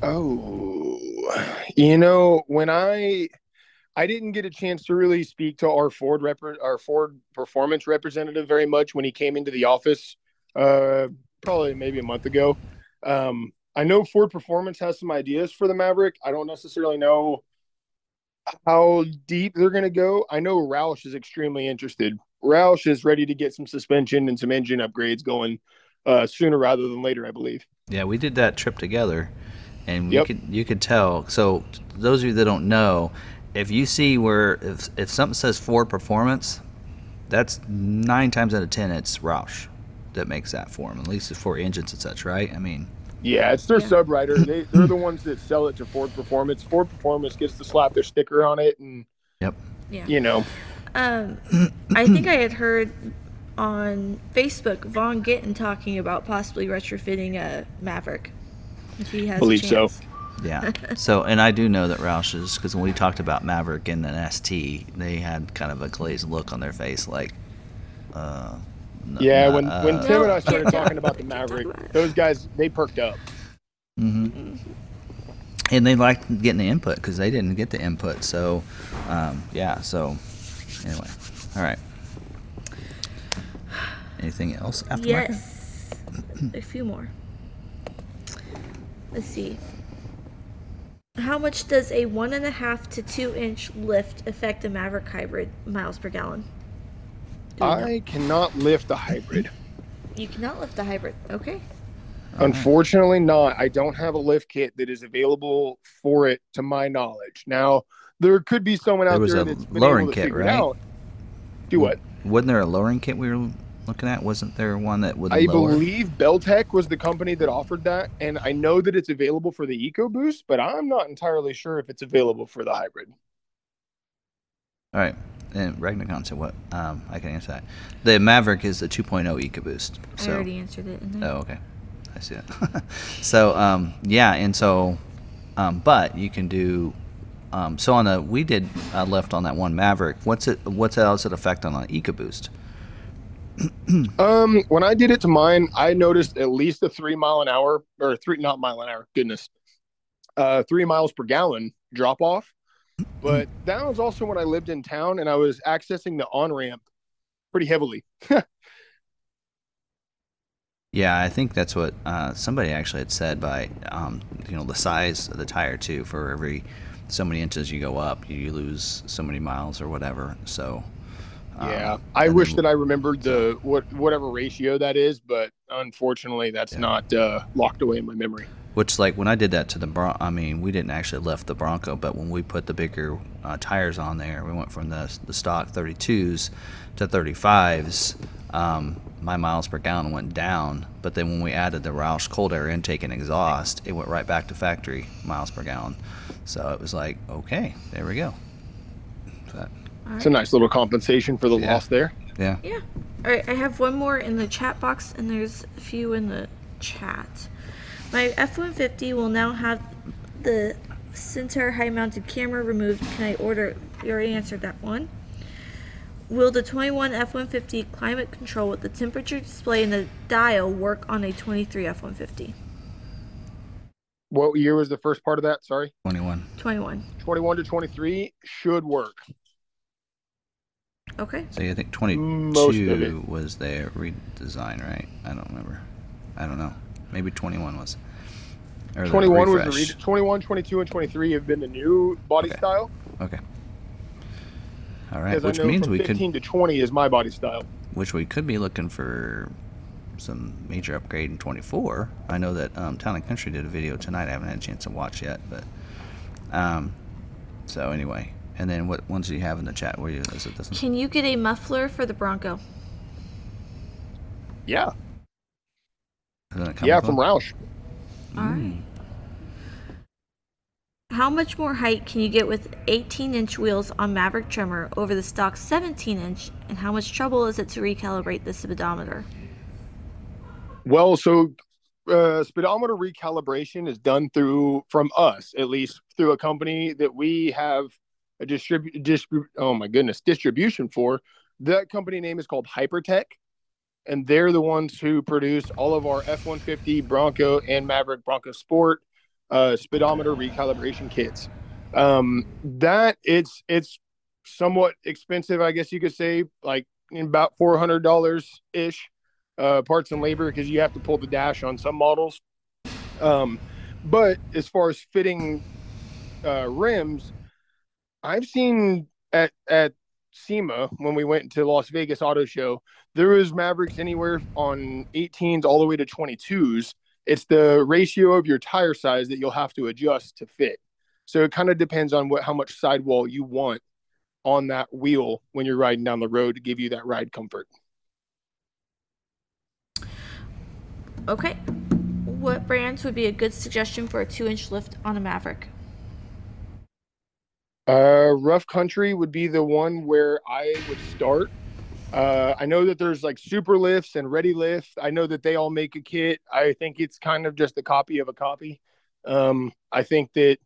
Oh, you know, when I... I didn't get a chance to really speak to our Ford rep- our Ford Performance representative very much when he came into the office, uh, probably maybe a month ago. Um, I know Ford Performance has some ideas for the Maverick. I don't necessarily know how deep they're going to go. I know Roush is extremely interested. Roush is ready to get some suspension and some engine upgrades going uh, sooner rather than later, I believe. Yeah, we did that trip together, and yep. we could, you could tell. So those of you that don't know, if you see where, if if something says Ford Performance, that's nine times out of ten, it's Roush that makes that for them, at least for engines and such, right? I mean. Yeah, it's their yeah. sub-writer. They, they're the ones that sell it to Ford Performance. Ford Performance gets to slap their sticker on it and, yep. yeah. you know. Um, I think I had heard on Facebook, Von Gittin talking about possibly retrofitting a Maverick. If he has I believe a chance. so. Yeah. So, and I do know that Roush's, because when we talked about Maverick and an S T, they had kind of a glazed look on their face, like, uh, no, yeah. Not, when uh, when Tim and I started talking about the Maverick, those guys they perked up. Mm-hmm. And they liked getting the input because they didn't get the input. So, um, yeah. So, anyway, all right. Anything else? After yes. A few more. Let's see. How much does a one and a half to two inch lift affect a Maverick hybrid miles per gallon? I know? cannot lift a hybrid. You cannot lift a hybrid. Okay. Unfortunately not. I don't have a lift kit that is available for it to my knowledge. Now, there could be someone out there, was there a that's been lowering able to kit, figure right? it out. Do what? Wasn't there a lowering kit we were looking at? Wasn't there one that would I lower? believe Beltec was the company that offered that, and I know that it's available for the EcoBoost, but I'm not entirely sure if it's available for the hybrid. All right. And Ragnacon said what? Um, I can answer that. The Maverick is the two point oh EcoBoost. So. I already answered it. In there. Oh, okay. I see it. so, um, yeah, and so, um, but you can do, um, so on the, we did a lift on that one Maverick. What's it, what's else it affect on an EcoBoost? um, when I did it to mine, I noticed at least a three mile an hour, or three, not mile an hour, goodness, uh, three miles per gallon drop off. But that was also when I lived in town and I was accessing the on-ramp pretty heavily. Yeah, I think that's what uh, somebody actually had said by, um, you know, the size of the tire too. For every so many inches you go up, you lose so many miles or whatever. So um, yeah, I wish then, that I remembered the what whatever ratio that is, but unfortunately that's yeah. not uh, locked away in my memory. Which, like, when I did that to the Bronco, I mean, we didn't actually lift the Bronco, but when we put the bigger uh, tires on there, we went from the the stock thirty-twos to thirty-fives. Um, my miles per gallon went down, but then when we added the Roush cold air intake and exhaust, it went right back to factory miles per gallon. So it was like, okay, there we go. But, right. It's a nice little compensation for the yeah. loss there. Yeah. Yeah. All right, I have one more in the chat box, and there's a few in the chat. My F one fifty will now have the center high-mounted camera removed. Can I order? You already answered that one. Will the twenty-one F one fifty climate control with the temperature display and the dial work on a twenty-three F one fifty? What year was the first part of that? Sorry. twenty-one. twenty-one. twenty-one to twenty-three should work. Okay. So you think twenty-two was their redesign, right? I don't remember. I don't know. Maybe twenty-one was. Or twenty-one was the re- twenty-one, twenty-two, and twenty-three have been the new body okay. style. Okay. All right, which I know means from we fifteen could. fifteen to twenty is my body style. Which we could be looking for some major upgrade in twenty-four. I know that um, Town and Country did a video tonight. I haven't had a chance to watch yet, but um, so anyway. And then what ones do you have in the chat? Where you is it this one? Can you get a muffler for the Bronco? Yeah. Yeah, from Roush. All right. How much more height can you get with eighteen-inch wheels on Maverick Tremor over the stock seventeen-inch, and how much trouble is it to recalibrate the speedometer? Well, so uh, speedometer recalibration is done through, from us, at least, through a company that we have a distrib- distrib- oh my goodness, distribution for. That company name is called Hypertech. And they're the ones who produce all of our F one fifty, Bronco, and Maverick Bronco Sport uh, speedometer recalibration kits. Um, that it's it's somewhat expensive, I guess you could say, like in about four hundred dollars-ish uh, parts and labor, because you have to pull the dash on some models. Um, but as far as fitting uh, rims, I've seen at at SEMA, when we went to Las Vegas Auto Show, there was Mavericks anywhere on eighteens all the way to twenty-twos. It's the ratio of your tire size that you'll have to adjust to fit. So it kind of depends on what how much sidewall you want on that wheel when you're riding down the road to give you that ride comfort. Okay. What brands would be a good suggestion for a two-inch lift on a Maverick? Uh, Rough Country would be the one where I would start. Uh, I know that there's like Super Lifts and Ready Lift. I know that they all make a kit. I think it's kind of just a copy of a copy. Um, I think that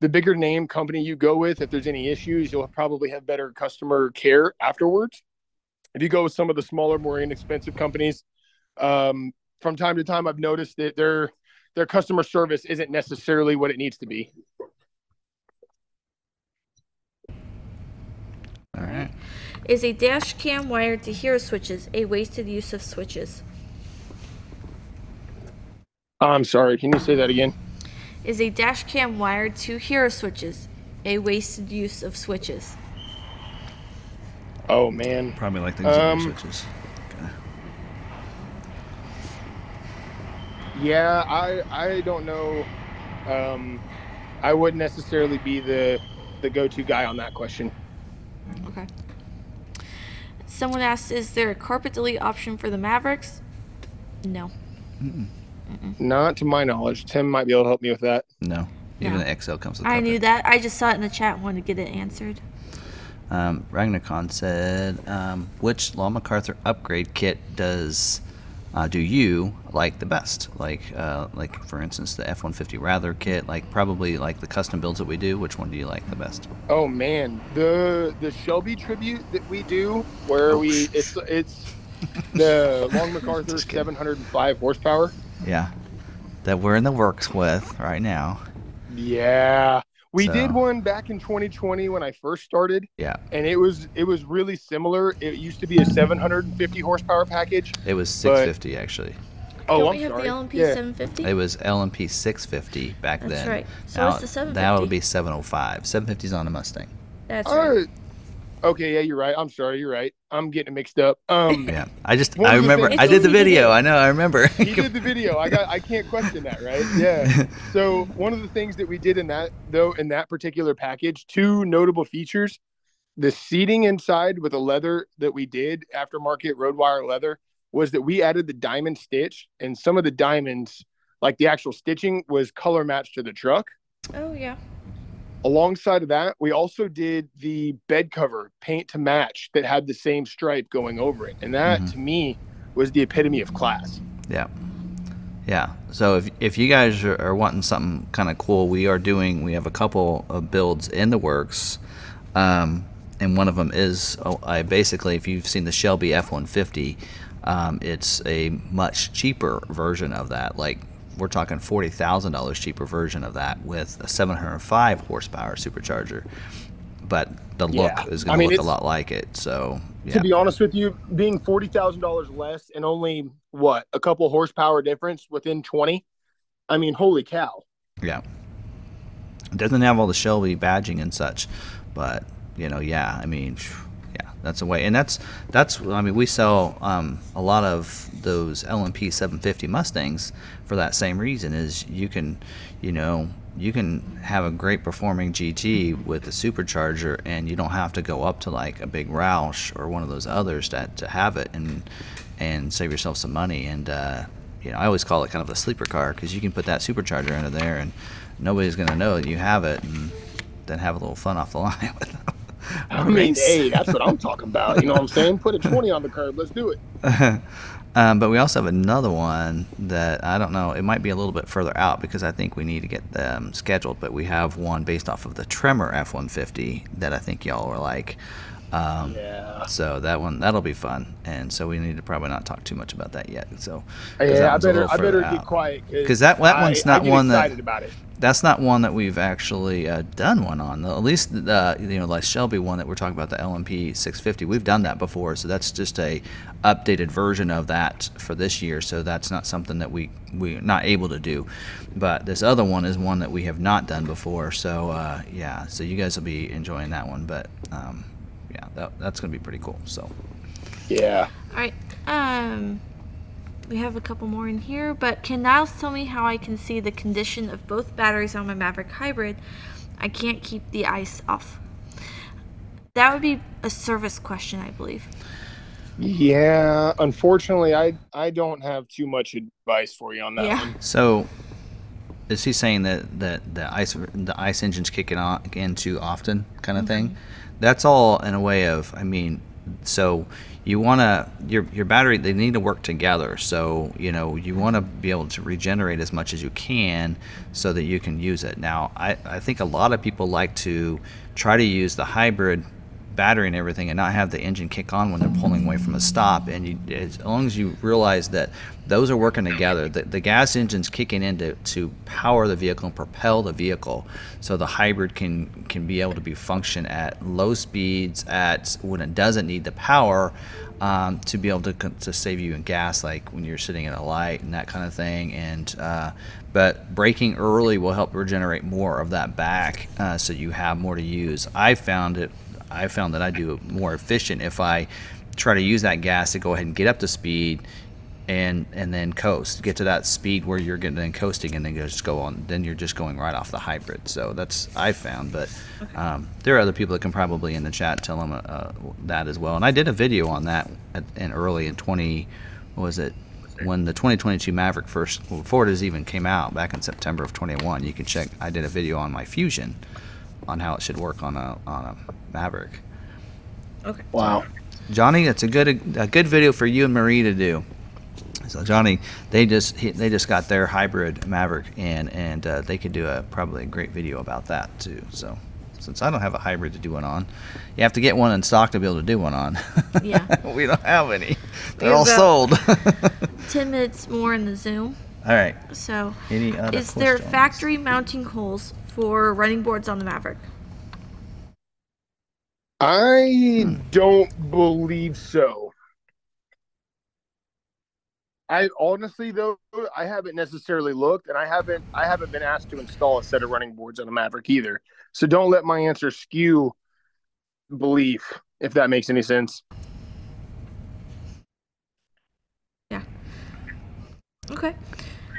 the bigger name company you go with, if there's any issues, you'll probably have better customer care afterwards. If you go with some of the smaller, more inexpensive companies, um, from time to time, I've noticed that their their customer service isn't necessarily what it needs to be. All right. Is a dash cam wired to hero switches a wasted use of switches? I'm sorry, can you say that again? Is a dash cam wired to hero switches a wasted use of switches? Oh, man. Probably like things um, like switches. Yeah, I I don't know. Um, I wouldn't necessarily be the the go-to guy on that question. Okay. Someone asked, is there a carpet delete option for the Mavericks? No. Mm-mm. Mm-mm. Not to my knowledge. Tim might be able to help me with that. No. Even no. The X L comes with carpet. I knew that. I just saw it in the chat and wanted to get it answered. Um, Ragnacon said, um, which Long MacArthur upgrade kit does uh, do you like the best? Like, uh, like for instance, the F one fifty Rattler kit, like probably like the custom builds that we do. Which one do you like the best? Oh, man. The the Shelby tribute that we do where oh, we – it's it's the Long MacArthur seven hundred five horsepower. Yeah, that we're in the works with right now. Yeah. We so. did one back in twenty twenty when I first started. Yeah. And it was it was really similar. It used to be a seven hundred fifty horsepower package. It was six fifty but... actually. Oh, Don't I'm we sorry. have the L M P yeah. seven fifty? It was L M P six fifty back That's then. That's right. So now, it's the seven fifty. Now it'll be seven oh five. seven fifty's on a Mustang. That's uh, right. Okay, yeah, you're right. I'm sorry, you're right. I'm getting mixed up. Um, yeah, I just I remember I did the video. I know, I remember. He did the video. I got I can't question that, right? Yeah. So one of the things that we did in that though in that particular package, two notable features: the seating inside with the leather that we did aftermarket road wire leather was that we added the diamond stitch, and some of the diamonds, like the actual stitching, was color matched to the truck. Oh yeah. Alongside of that, we also did the bed cover paint to match that had the same stripe going over it. And that, mm-hmm. to me, was the epitome of class. Yeah. Yeah. So if if you guys are, are wanting something kind of cool, we are doing, we have a couple of builds in the works. Um, and one of them is, oh, I basically, if you've seen the Shelby F one fifty, um, it's a much cheaper version of that. Like, we're talking forty thousand dollars cheaper version of that with a seven hundred five horsepower supercharger, but the look yeah. is going mean, to look a lot like it. So yeah. to be honest with you, being forty thousand dollars less and only what, a couple horsepower difference within twenty. I mean, holy cow. Yeah. It doesn't have all the Shelby badging and such, but you know, yeah, I mean, yeah, that's a way. And that's, that's, I mean, we sell um, a lot of those L M P seven fifty Mustangs for that same reason. Is you can, you know, you can have a great performing G T with a supercharger, and you don't have to go up to like a big Roush or one of those others that to have it and and save yourself some money. And uh, you know, I always call it kind of a sleeper car, because you can put that supercharger into there and nobody's gonna know that you have it, and then have a little fun off the line with them. I mean, hey, that's what I'm talking about. You know what I'm saying? Put a twenty on the curb. Let's do it. Um, but we also have another one that I don't know. It might be a little bit further out because I think we need to get them scheduled. But we have one based off of the Tremor F one fifty that I think y'all were like. Um, yeah. So that one, that'll be fun. And so we need to probably not talk too much about that yet. So yeah, I better I better out. Get quiet, because that, that I, one's not I get one that. About it. That's not one that we've actually uh, done one on. At least, uh, you know, like Shelby one that we're talking about, the L M P six fifty, we've done that before. So that's just a updated version of that for this year. So that's not something that we, we're not able to do. But this other one is one that we have not done before. So, uh, yeah, so you guys will be enjoying that one. But, um, yeah, that, that's going to be pretty cool. So, yeah. All right. Um... We have a couple more in here, but can Niles tell me how I can see the condition of both batteries on my Maverick Hybrid? I can't keep the ice off. That would be a service question, I believe. Yeah, unfortunately, I I don't have too much advice for you on that yeah. one. So, is he saying that, that the ice the ice engine's kicking on in too often, kind of mm-hmm. thing? That's all in a way of, I mean, so. You want to your your battery, they need to work together. So you know you want to be able to regenerate as much as you can so that you can use it. Now I, I think a lot of people like to try to use the hybrid battery and everything and not have the engine kick on when they're pulling away from a stop. And you, as long as you realize that those are working together, the, the gas engine's kicking in to, to power the vehicle and propel the vehicle, so the hybrid can can be able to be function at low speeds, at when it doesn't need the power, um, to be able to to save you in gas, like when you're sitting at a light and that kind of thing. And uh, but braking early will help regenerate more of that back, uh, so you have more to use. I found it. I found that I do it more efficient if I try to use that gas to go ahead and get up to speed and and then coast, get to that speed where you're getting then coasting and then just go on. Then you're just going right off the hybrid. So that's I found, but um, there are other people that can probably in the chat tell them uh, that as well. And I did a video on that at, and early in twenty, what was it? When the twenty twenty-two Maverick first, well, Ford has even came out back in September of twenty-one. You can check, I did a video on my Fusion on how it should work on a on a Maverick. Okay. Wow. Johnny, that's a good a good video for you and Marie to do. So Johnny, they just they just got their hybrid Maverick, and and uh, they could do a probably a great video about that too. So since I don't have a hybrid to do one on, you have to get one in stock to be able to do one on. Yeah. We don't have any. They're all sold. ten minutes more in the Zoom. All right. So any other is there factory mounting holes for running boards on the Maverick? I don't believe so. I honestly though, I haven't necessarily looked, and I haven't I haven't been asked to install a set of running boards on the Maverick either. So don't let my answer skew belief, if that makes any sense. Yeah. Okay.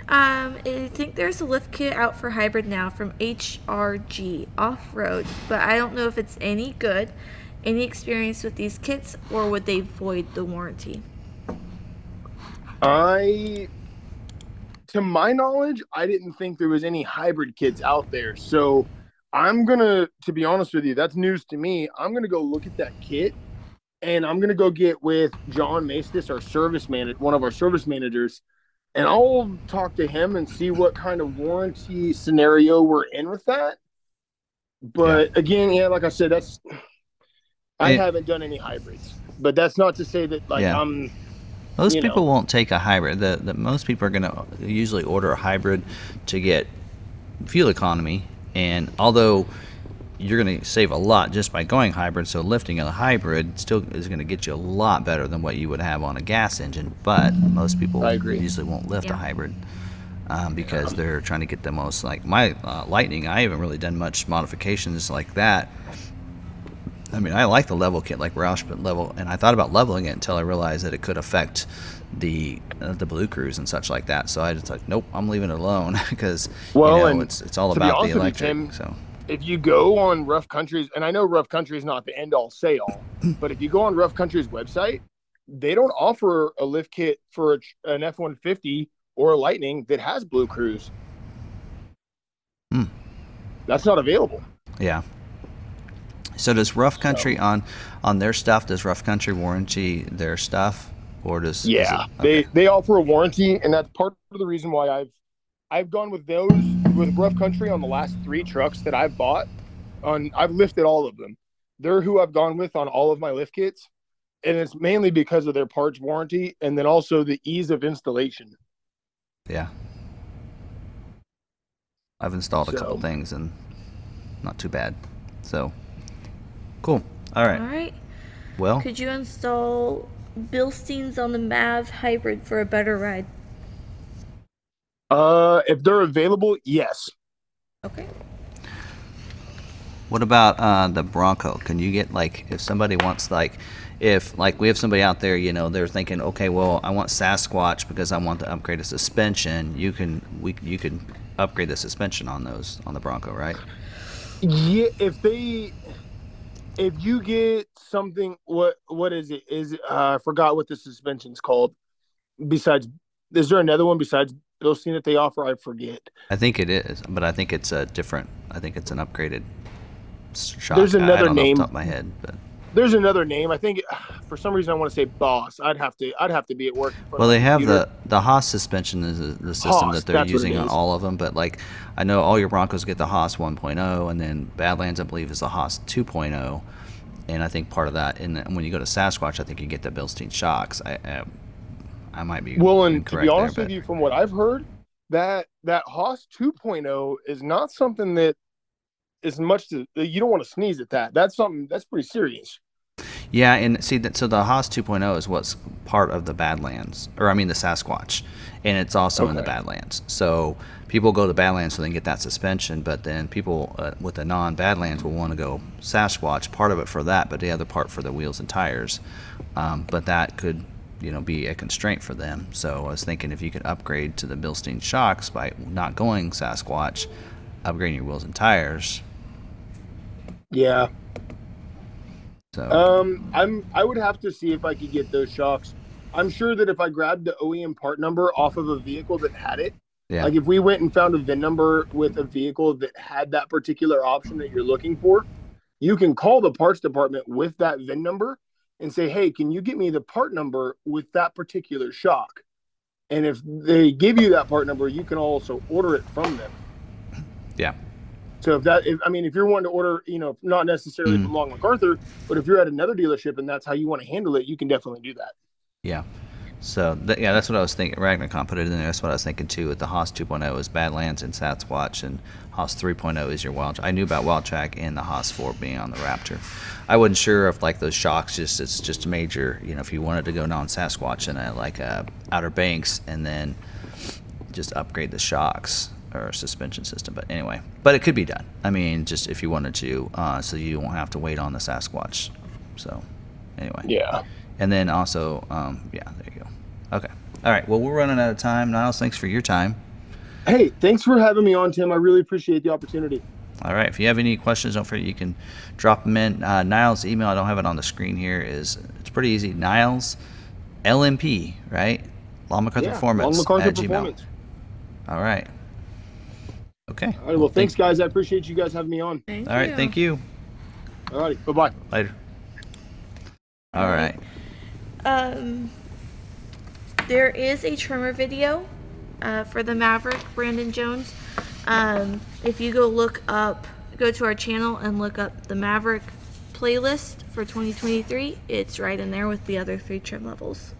Um, I think there's a lift kit out for hybrid now from H R G Off-Road, but I don't know if it's any good. Any experience with these kits, or would they void the warranty? I, to my knowledge, I didn't think there was any hybrid kits out there. So I'm going to, to be honest with you, that's news to me. I'm going to go look at that kit, and I'm going to go get with John Maestis, our service manager, one of our service managers, and I'll talk to him and see what kind of warranty scenario we're in with that. But yeah. again, yeah, like I said, that's I it, haven't done any hybrids. But that's not to say that like yeah. I'm. Most people know. won't take a hybrid. The, the most people are going to usually order a hybrid to get fuel economy. And although you're going to save a lot just by going hybrid, so lifting a hybrid still is going to get you a lot better than what you would have on a gas engine, but most people usually won't lift yeah. a hybrid um, because yeah. they're trying to get the most, like my uh, Lightning, I haven't really done much modifications like that. I mean, I like the level kit, like Roush, but level, and I thought about leveling it until I realized that it could affect the uh, the Blue Cruise and such like that, so I just like, nope, I'm leaving it alone because well, you know, it's, it's all about the electric, Tim, so... If you go on Rough Country's, and I know Rough Country is not the end-all, say-all, but if you go on Rough Country's website, they don't offer a lift kit for an F one fifty or a Lightning that has Blue Cruise. Mm. That's not available. Yeah. So does Rough Country so. on on their stuff, does Rough Country warranty their stuff? Or does Yeah, it, okay. they, they offer a warranty, and that's part of the reason why I've I've gone with those, with Rough Country on the last three trucks that I've bought. On I've lifted all of them. They're who I've gone with on all of my lift kits. And it's mainly because of their parts warranty and then also the ease of installation. Yeah. I've installed so. a couple things and not too bad. So, cool. All right. All right. Well. Could you install Bilsteins on the Mav Hybrid for a better ride? Uh, if they're available, yes. Okay. What about uh, the Bronco? Can you get, like, if somebody wants, like, if, like, we have somebody out there, you know, they're thinking, okay, well, I want Sasquatch because I want to upgrade a suspension. You can, we, you can upgrade the suspension on those, on the Bronco, right? Yeah, if they, if you get something, what, what is it? Is, uh, I forgot what the suspension's called. Besides, is there another one besides Bilstein that they offer? I forget. I think it is, but I think it's a different. I think it's an upgraded shot. There's another I don't name. Know off the top of my head, but there's another name. I think for some reason I want to say Boss. I'd have to. I'd have to be at work. Well, they have the the Haas suspension is the system Haas, that they're using on all of them. But like, I know all your Broncos get the Haas one point oh, and then Badlands I believe is the Haas two point oh, and I think part of that. And when you go to Sasquatch, I think you get the Bilstein shocks. I. I I might be well, and to be honest there, with but... you, from what I've heard, that that Haas two point oh is not something that is much to. You don't want to sneeze at that. That's something that's pretty serious. Yeah, and see that. So the Haas two point oh is what's part of the Badlands, or I mean the Sasquatch, and it's also okay. in the Badlands. So people go to Badlands so they can get that suspension, but then people uh, with the non-Badlands will want to go Sasquatch. Part of it for that, but the other part for the wheels and tires. Um, but that could. You know, be a constraint for them. So I was thinking if you could upgrade to the Bilstein shocks by not going Sasquatch, upgrading your wheels and tires. Yeah. So um, I'm I would have to see if I could get those shocks. I'm sure that if I grabbed the O E M part number off of a vehicle that had it, yeah. like if we went and found a V I N number with a vehicle that had that particular option that you're looking for, You can call the parts department with that V I N number and say, hey, can you get me the part number with that particular shock? And if they give you that part number, you can also order it from them. Yeah. So if that, if, I mean, if you're wanting to order, you know, not necessarily mm. from Long MacArthur, but if you're at another dealership and that's how you want to handle it, you can definitely do that. Yeah. So th- yeah, that's what I was thinking. Ragnar put it in there. That's what I was thinking too. With the Haas two point oh is Badlands and Sasquatch, and Haas three point oh is your Wild. I knew about Wild Track and the Haas four being on the Raptor. I wasn't sure if like those shocks just it's just major. You know, if you wanted to go non Sasquatch and a, like a Outer Banks, and then just upgrade the shocks or suspension system. But anyway, but it could be done. I mean, just if you wanted to, uh, so you won't have to wait on the Sasquatch. So anyway. Yeah. And then also, um, yeah, there you go. Okay. All right. Well, we're running out of time. Niles, thanks for your time. Hey, thanks for having me on, Tim. I really appreciate the opportunity. All right. If you have any questions, don't forget you can drop them in. Uh, Niles' email, I don't have it on the screen here, is it's pretty easy. Niles, L M P, right? Long MacArthur yeah, Performance Long MacArthur at Performance. Gmail. All right. Okay. All right. Well, well thanks, thanks, guys. I appreciate you guys having me on. Thank All right. You. Thank you. All right. Bye-bye. Later. All right. Um, there is a Tremor video uh, for the Maverick, Brandon Jones. Um, if you go look up, go to our channel and look up the Maverick playlist for twenty twenty-three, it's right in there with the other three trim levels.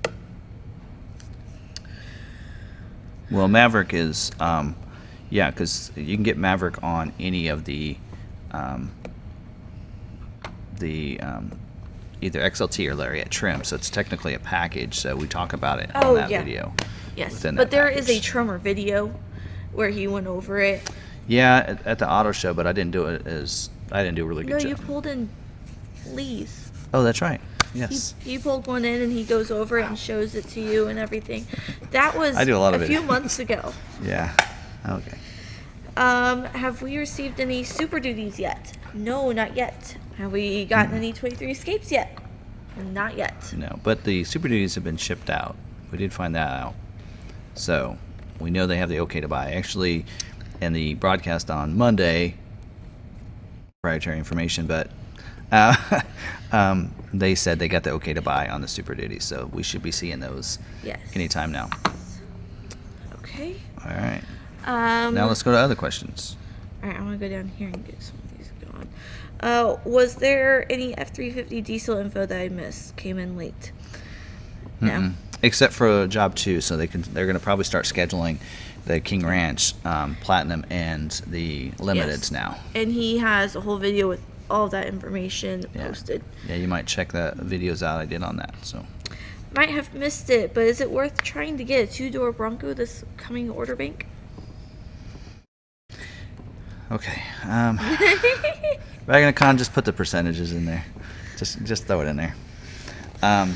Well, Maverick is, um, yeah, because you can get Maverick on any of the, um, the, um, either X L T or Lariat trim, so it's technically a package. So we talk about it oh, on that yeah. video. Yes, but there package. is a Tremor video where he went over it. Yeah, at, at the auto show, but I didn't do it as I didn't do a really good no, job. No, you pulled in Lee's. Oh, that's right. Yes, you, you pulled one in, and he goes over it and shows it to you and everything. That was I do a, lot of a few months ago. Yeah. Okay. Um, have we received any Super Duties yet? No, not yet. Have we gotten any twenty-three Escapes yet? Not yet. No, but the Super Duties have been shipped out. We did find that out. So we know they have the okay to buy. Actually, in the broadcast on Monday, proprietary information, but uh, um, they said they got the okay to buy on the Super Duties. So we should be seeing those yes. anytime now. Okay. All right. Um, now let's go to other questions. All right, I'm going to go down here and get some of these going. Uh, was there any F three fifty diesel info that I missed? Came in late. No. Mm-mm. Except for job two, so they can, they're going to probably start scheduling the King Ranch um, Platinum and the Limiteds yes. now. And he has a whole video with all that information yeah. posted. Yeah, you might check the videos out I did on that. So might have missed it, but is it worth trying to get a two-door Bronco this coming order bank? Okay. Um, Ragnar Khan just put the percentages in there. Just just throw it in there. Um,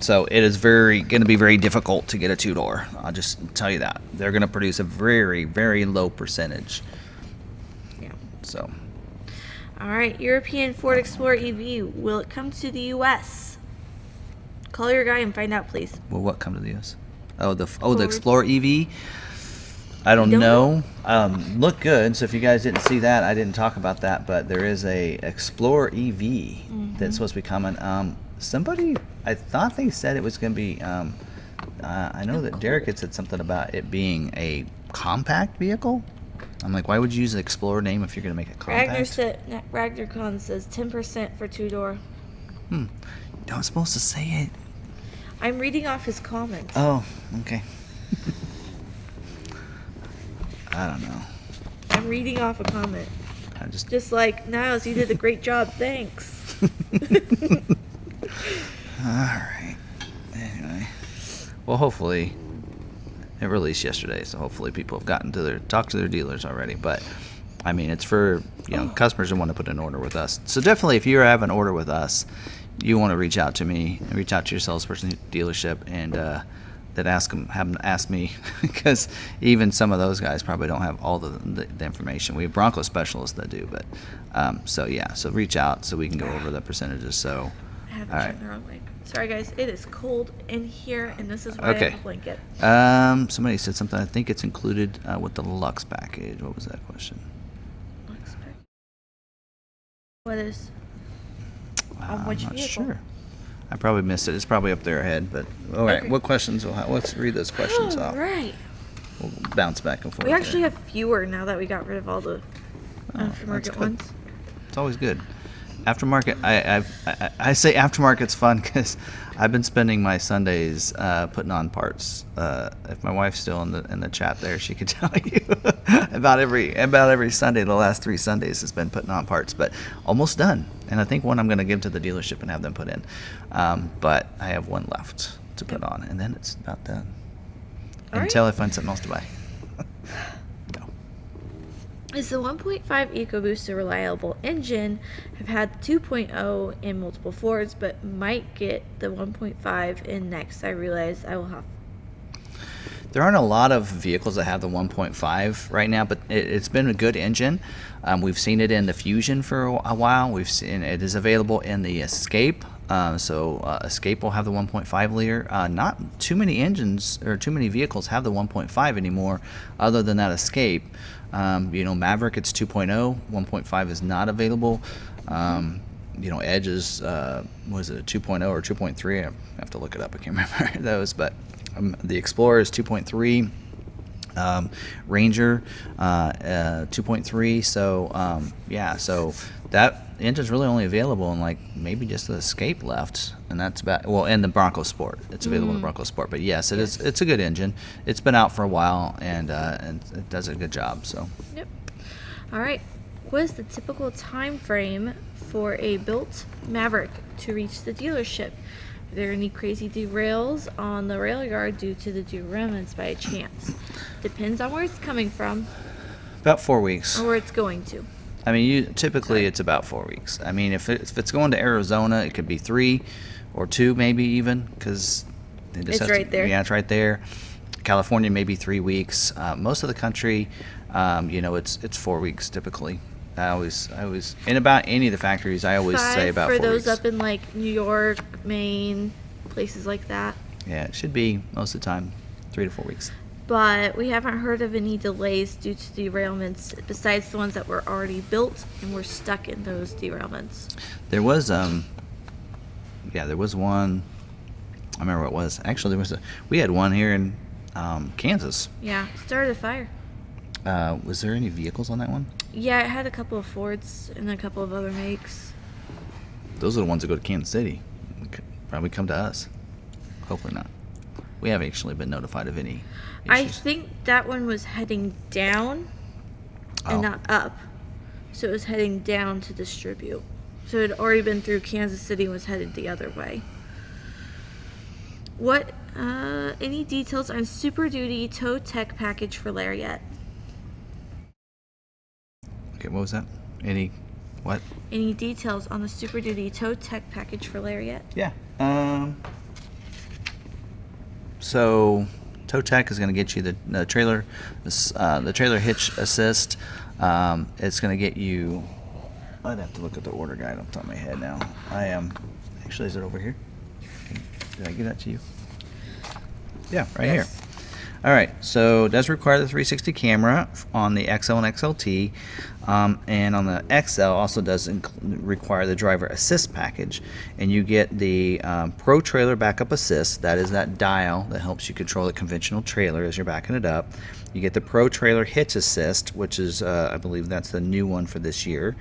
so it is very going to be very difficult to get a two-door. I'll just tell you that. They're going to produce a very, very low percentage. Yeah. So. All right. European Ford Explorer E V. Will it come to the U S? Call your guy and find out, please. Will what come to the U S? Oh, the oh the Explorer E V? I don't know. Um, look good. So if you guys didn't see that, I didn't talk about that, but there is a Explorer E V mm-hmm. that's supposed to be coming. Um, somebody, I thought they said it was going to be, um, uh, I know that Derek had said something about it being a compact vehicle. I'm like, why would you use the Explorer name if you're going to make it compact? Ragnar said, Ragnar Khan says ten percent for two-door. Hmm. I was supposed to say it. I'm reading off his comments. Oh, okay. I don't know. I'm reading off a comment. I just just like, Niles, you did a great job. Thanks. All right. Anyway, well, hopefully it released yesterday, so hopefully people have gotten to their talked to their dealers already. But I mean, it's for you know oh. customers who want to put an order with us. So definitely, if you have an order with us, you want to reach out to me and reach out to your salesperson dealership and. uh That ask them, have them ask me, because even some of those guys probably don't have all the, the, the information. We have Bronco specialists that do, but um, so yeah, so reach out so we can go over the percentages. So, I have it all right. turned the wrong way. Sorry guys, it is cold in here, and this is why okay. I have a blanket. Um, somebody said something. I think it's included uh, with the Lux package. What was that question? Lux package. What is? on which vehicle? I'm not sure. I probably missed it. It's probably up there ahead. But all right, okay. What questions will have? Let's read those questions all off. All right. We'll bounce back and forth. We actually there. have fewer now that we got rid of all the oh, aftermarket ones. It's always good. Aftermarket. I I've, I, I say aftermarket's fun because I've been spending my Sundays uh, putting on parts. Uh, if my wife's still in the in the chat there, she could tell you about every about every Sunday. The last three Sundays has been putting on parts, but almost done. And I think one I'm going to give to the dealership and have them put in. Um, but I have one left to put on, and then it's about done. All until right. I find something else to buy. No. Is the one point five EcoBoost a reliable engine? I've had two point oh in multiple Fords, but might get the one point five in next. I realize I will have. There aren't a lot of vehicles that have the one point five right now, but it, it's been a good engine. Um, we've seen it in the Fusion for a, a while. We've seen it is available in the Escape. Uh, so uh, Escape will have the one point five liter. Uh, not too many engines or too many vehicles have the one point five anymore other than that Escape. Um, you know, Maverick, it's two point oh. one point five is not available. Um, you know, Edge is, uh, was it, two point oh or two point three? I have to look it up. I can't remember those. But um, the Explorer is two point three. Um, Ranger uh, uh, two point three. So, um, yeah, so that engine's really only available in like maybe just the Escape left, and that's about well, and the Bronco Sport. It's available mm. in the Bronco Sport, but yes, it yes. is. It's a good engine. It's been out for a while, and uh, and it does a good job. So. Yep. All right. What is the typical time frame for a built Maverick to reach the dealership? Are there any crazy derails on the rail yard due to the derailments by chance? Depends on where it's coming from. About four weeks. Or where it's going to. I mean, you typically Sorry. it's about four weeks. I mean, if, it, if it's going to Arizona, it could be three or two maybe even because it it's right to, there. Yeah, it's right there. California, maybe three weeks. Uh, most of the country, um, you know, it's it's four weeks typically. I always, I always, in about any of the factories, I always Five say about four weeks. For those up in like New York, Maine, places like that. Yeah, it should be most of the time, three to four weeks. But we haven't heard of any delays due to derailments besides the ones that were already built, and we're stuck in those derailments. There was, um, yeah, there was one. I remember what it was. Actually, there was a. We had one here in um, Kansas. Yeah, started a fire. Uh, was there any vehicles on that one? Yeah, it had a couple of Fords and a couple of other makes. Those are the ones that go to Kansas City. Probably come to us. Hopefully not. We haven't actually been notified of any issues. I think that one was heading down and oh. not up. So it was heading down to distribute. So it had already been through Kansas City and was headed the other way. What, uh, any details on Super Duty Tow Tech package for Lariat? Okay, what was that? Any what? Any details on the Super Duty Tow Tech package for Lariat? Yeah. Um, so, Tow Tech is going to get you the, the trailer, uh, the trailer hitch assist. Um, it's going to get you. I'd have to look at the order guide off the top of my head now. I am. Actually, is it over here? Did I give that to you? Yeah, right yes. here. All right, so it does require the three sixty camera on the X L and X L T, um, and on the X L also does inc- require the driver assist package, and you get the um, Pro Trailer Backup Assist. That is that dial that helps you control the conventional trailer as you're backing it up. You get the Pro Trailer Hitch Assist, which is, uh, I believe that's the new one for this year,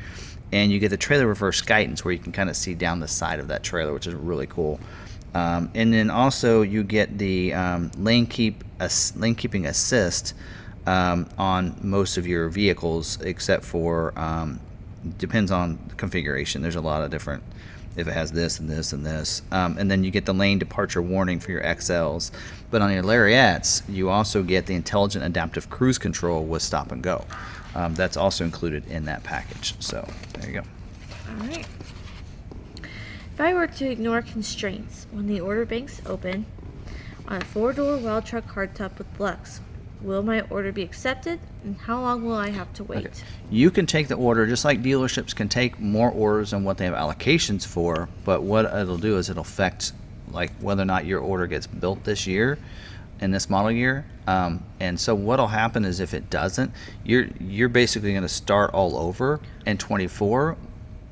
and you get the trailer reverse guidance where you can kind of see down the side of that trailer, which is really cool. Um, and then also you get the um, lane keep ass- lane keeping assist um, on most of your vehicles, except for um, depends on the configuration. There's a lot of different if it has this and this and this, um, and then you get the lane departure warning for your X Ls. But on your Lariats, you also get the intelligent adaptive cruise control with stop and go. Um, that's also included in that package. So there you go. All right. If I were to ignore constraints when the order banks open on a four-door wild truck hardtop with Lux, will my order be accepted, and how long will I have to wait? Okay. You can take the order just like dealerships can take more orders than what they have allocations for, but what it'll do is it'll affect like whether or not your order gets built this year in this model year. Um, and so what'll happen is if it doesn't, you're you're basically going to start all over in twenty-four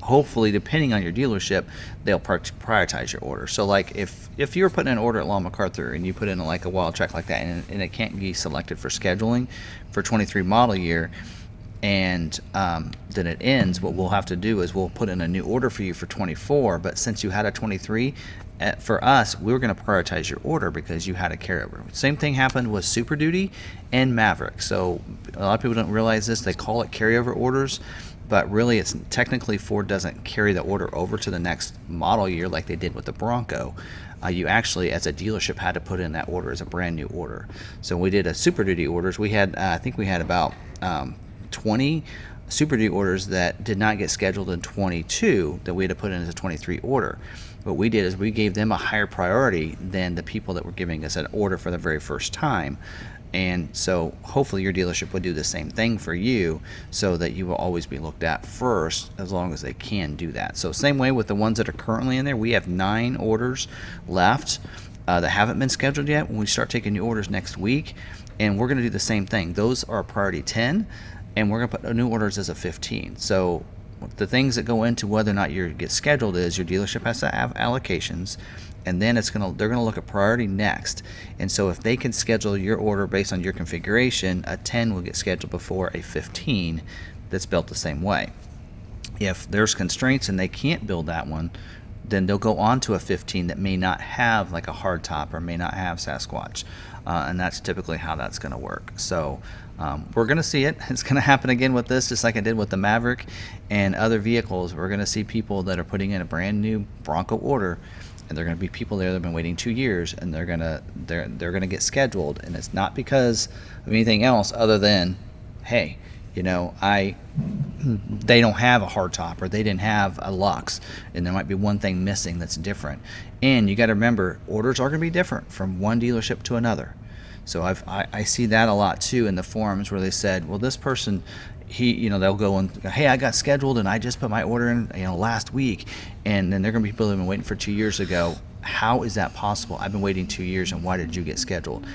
hopefully, depending on your dealership, they'll prioritize your order. So, like, if if you're putting an order at Long MacArthur and you put in, like, a wild track like that, and, and it can't be selected for scheduling for twenty-three model year, and um, then it ends, what we'll have to do is we'll put in a new order for you for twenty-four. But since you had a twenty-three, at, for us, we were going to prioritize your order because you had a carryover. Same thing happened with Super Duty and Maverick. So a lot of people don't realize this. They call it carryover orders, but really it's technically Ford doesn't carry the order over to the next model year like they did with the Bronco. Uh, you actually, as a dealership, had to put in that order as a brand new order. So when we did a Super Duty orders, we had, uh, I think we had about um, twenty Super Duty orders that did not get scheduled in twenty-two that we had to put in as a twenty-three order. What we did is we gave them a higher priority than the people that were giving us an order for the very first time. And so hopefully your dealership would do the same thing for you so that you will always be looked at first as long as they can do that. So same way with the ones that are currently in there, we have nine orders left uh, that haven't been scheduled yet. When we start taking new orders next week, and we're going to do the same thing. Those are priority ten. And we're going to put new orders as a fifteen. So the things that go into whether or not you get scheduled is your dealership has to have allocations, and then it's going to they're going to look at priority next. And so if they can schedule your order based on your configuration, a ten will get scheduled before a fifteen that's built the same way. If there's constraints and they can't build that one, then they'll go on to a fifteen that may not have like a hard top or may not have Sasquatch. Uh, and that's typically how that's going to work. So um, we're going to see it. It's going to happen again with this, just like it did with the Maverick and other vehicles. We're going to see people that are putting in a brand new Bronco order, and they're going to be people there that have been waiting two years, and they're going to they're they're going to get scheduled. And it's not because of anything else other than, hey, you know, I they don't have a hardtop, or they didn't have a Lux, and there might be one thing missing that's different. And you got to remember, orders are going to be different from one dealership to another. So I've, I I see that a lot too in the forums where they said, well, this person, he, you know, they'll go and go, hey, I got scheduled and I just put my order in, you know, last week, and then they're going to be people who've been waiting for two years ago. How is that possible? I've been waiting two years, and why did you get scheduled?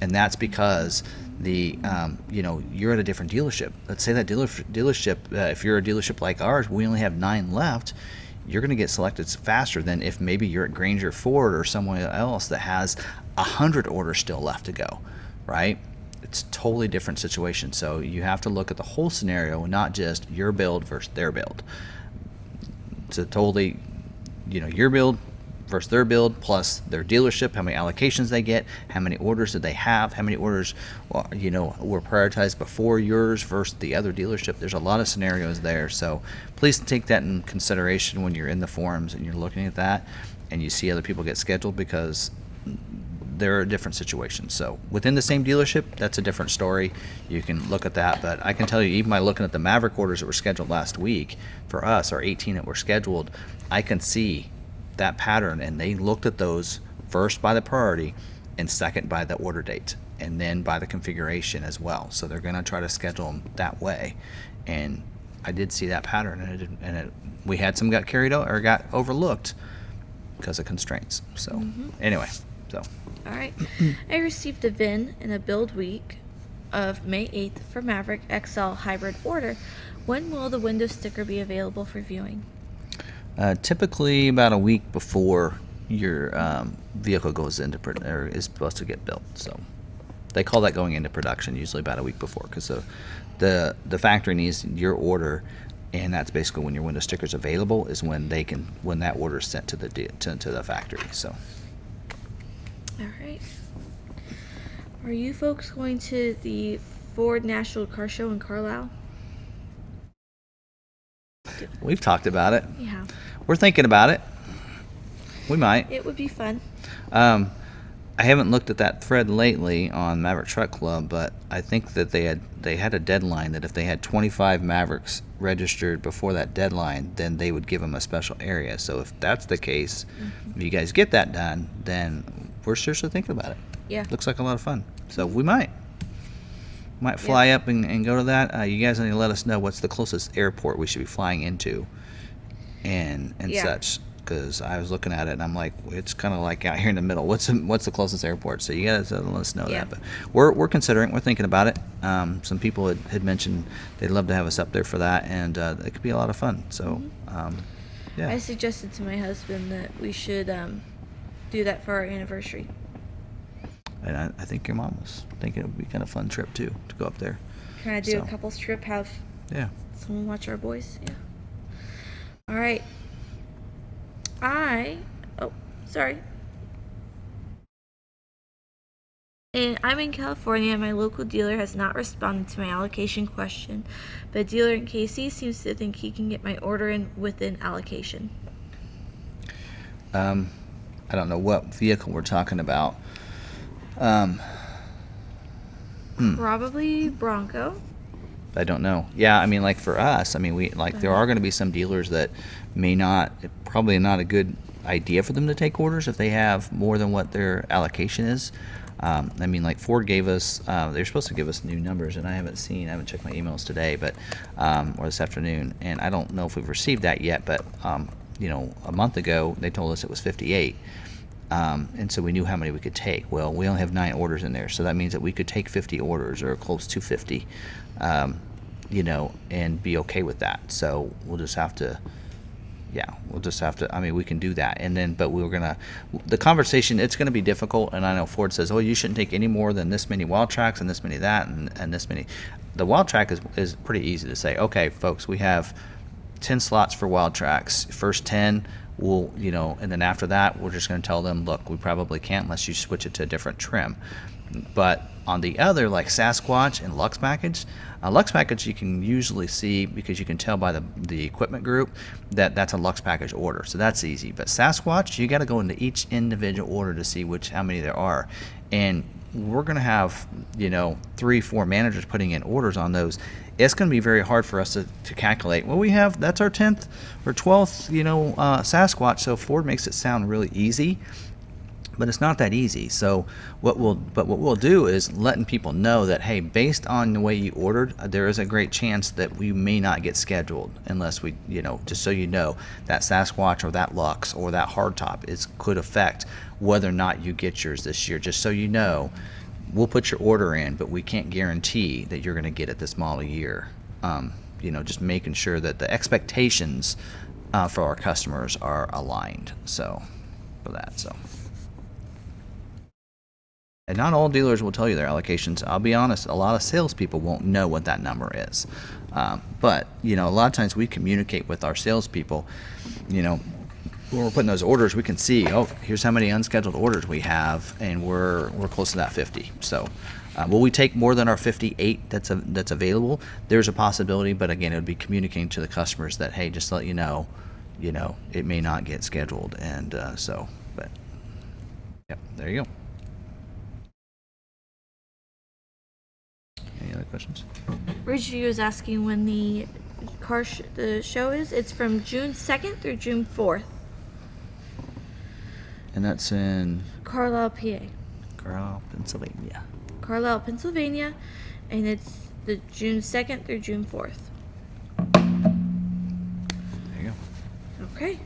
And that's because the um, you know, you're at a different dealership. Let's say that dealer, dealership, uh, if you're a dealership like ours, we only have nine left. You're going to get selected faster than if maybe you're at Granger Ford or someone else that has a hundred orders still left to go, right? It's a totally different situation. So you have to look at the whole scenario, not just your build versus their build. It's a totally, you know, your build versus their build, plus their dealership, how many allocations they get, how many orders that they have, how many orders, well, you know, were prioritized before yours versus the other dealership. There's a lot of scenarios there. So please take that in consideration when you're in the forums and you're looking at that and you see other people get scheduled, because there are different situations. So within the same dealership, that's a different story. You can look at that, but I can tell you, even by looking at the Maverick orders that were scheduled last week for us, or eighteen that were scheduled, I can see that pattern, and they looked at those first by the priority and second by the order date, and then by the configuration as well. So they're going to try to schedule them that way, and I did see that pattern, and it, and it, we had some got carried out or got overlooked because of constraints. So mm-hmm. anyway, so all right, I received a V I N in the build week of May eighth for Maverick X L hybrid order. When will the window sticker be available for viewing? Uh, typically about a week before your um, vehicle goes into pro- or is supposed to get built. So they call that going into production, usually about a week before, because the, the the factory needs your order, and that's basically when your window sticker is available, is when they can when that order is sent to the de- to, to the factory. So. All right. Are you folks going to the Ford National Car Show in Carlisle? We've talked about it. Yeah. We're thinking about it. We might. It would be fun. Um, I haven't looked at that thread lately on Maverick Truck Club, but I think that they had they had a deadline that if they had twenty-five Mavericks registered before that deadline, then they would give them a special area. So if that's the case, mm-hmm. if you guys get that done, then we're seriously thinking about it. Yeah. Looks like a lot of fun. So we might. Might fly yep. up and, and go to that. Uh, you guys need to let us know what's the closest airport we should be flying into, and and yeah. such. Because I was looking at it and I'm like, it's kind of like out here in the middle. What's the, what's the closest airport? So you guys let us know yeah. that. But we're we're considering. We're thinking about it. Um, some people had, had mentioned they'd love to have us up there for that, and uh, it could be a lot of fun. So, um, yeah. I suggested to my husband that we should um, do that for our anniversary. And I, I think your mom was thinking it would be kind of a fun trip, too, to go up there. Kind of do so. a couple's trip, have yeah. someone watch our boys. Yeah. All right. I, oh, sorry. And I'm in California, and my local dealer has not responded to my allocation question, but dealer in K C seems to think he can get my order in within allocation. Um, I don't know what vehicle we're talking about. Um, hmm. Probably Bronco. I don't know. Yeah, I mean, like for us, I mean, we like uh-huh. there are going to be some dealers that may not, probably not a good idea for them to take orders if they have more than what their allocation is. Um, I mean, like Ford gave us, uh, they're supposed to give us new numbers, and I haven't seen, I haven't checked my emails today, but um, or this afternoon, and I don't know if we've received that yet, but, um, you know, a month ago, they told us it was fifty-eight, um, and so we knew how many we could take. Well, we only have nine orders in there, so that means that we could take fifty orders or close to fifty, um, you know, and be okay with that. So we'll just have to... Yeah, we'll just have to, I mean, we can do that. And then, but we were going to, the conversation, it's going to be difficult. And I know Ford says, oh, you shouldn't take any more than this many wild tracks and this many that and, and this many. The wild track is, is pretty easy to say, okay, folks, we have ten slots for wild tracks. First ten, we'll, you know, and then after that, we're just going to tell them, look, we probably can't unless you switch it to a different trim. But on the other, like Sasquatch and Lux package, a Lux package you can usually see because you can tell by the the equipment group that that's a Lux package order, so that's easy. But Sasquatch, you got to go into each individual order to see which how many there are, and we're going to have, you know, three, four managers putting in orders on those. It's going to be very hard for us to, to calculate. Well, we have, that's our tenth or twelfth, you know, uh, Sasquatch. So Ford makes it sound really easy. But it's not that easy. So what we'll but what we'll do is letting people know that, hey, based on the way you ordered, there is a great chance that we may not get scheduled unless we, you know, just so you know, that Sasquatch or that Lux or that hardtop is could affect whether or not you get yours this year. Just so you know, we'll put your order in, but we can't guarantee that you're going to get it this model year. Um, you know, just making sure that the expectations uh, for our customers are aligned. So for that, so. And not all dealers will tell you their allocations. I'll be honest, a lot of salespeople won't know what that number is. Um, but, you know, a lot of times we communicate with our salespeople, you know, when we're putting those orders, we can see, oh, here's how many unscheduled orders we have, and we're we're close to that fifty. So uh, will we take more than our fifty-eight that's a, that's available? There's a possibility, but again, it would be communicating to the customers that, hey, just to let you know, you know, it may not get scheduled. And uh, so, but, yeah, there you go. Any other questions? Richie was asking when the car sh- the show is. It's from June second through June fourth. And that's in? Carlisle, P A. Carlisle, Pennsylvania. Carlisle, Pennsylvania. And it's the June second through June fourth. There you go. Okay.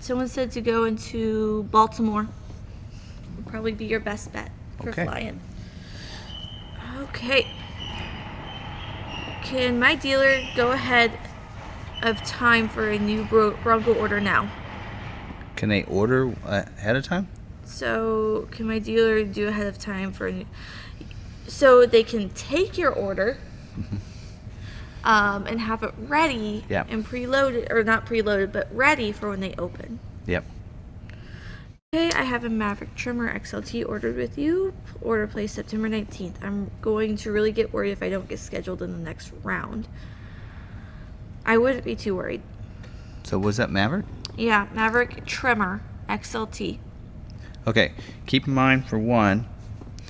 Someone said to go into Baltimore. Would probably be your best bet for okay. flying. Okay. Can my dealer go ahead of time for a new Bronco order now? Can they order ahead of time? So, can my dealer do ahead of time for a new... So, they can take your order um, and have it ready yep. and preloaded, or not preloaded, but ready for when they open. Yep. Okay, I have a Maverick Tremor X L T ordered with you. Order placed September nineteenth. I'm going to really get worried if I don't get scheduled in the next round. I wouldn't be too worried. So was that Maverick? Yeah, Maverick Tremor X L T. Okay, keep in mind, for one,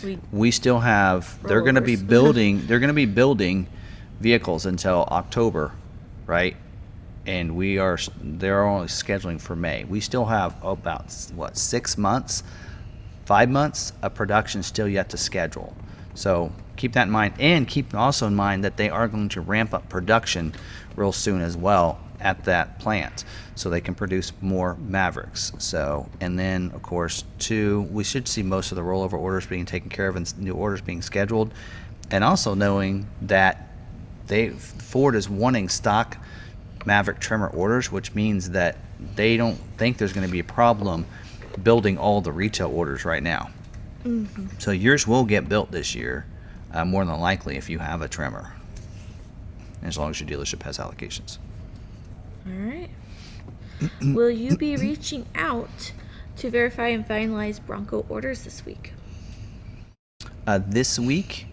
we, we still have, they're going to be building, they're going to be building vehicles until October, right? And we are, they're only scheduling for May. We still have about, what, six months, five months of production still yet to schedule. So keep that in mind. And keep also in mind that they are going to ramp up production real soon as well at that plant, so they can produce more Mavericks. So, and then, of course, two, we should see most of the rollover orders being taken care of and new orders being scheduled. and also knowing that they Ford is wanting stock Maverick Tremor orders, which means that they don't think there's going to be a problem building all the retail orders right now. Mm-hmm. So yours will get built this year, uh, more than likely, if you have a Tremor, as long as your dealership has allocations. All right. Will you be reaching out to verify and finalize Bronco orders this week? Uh, this week,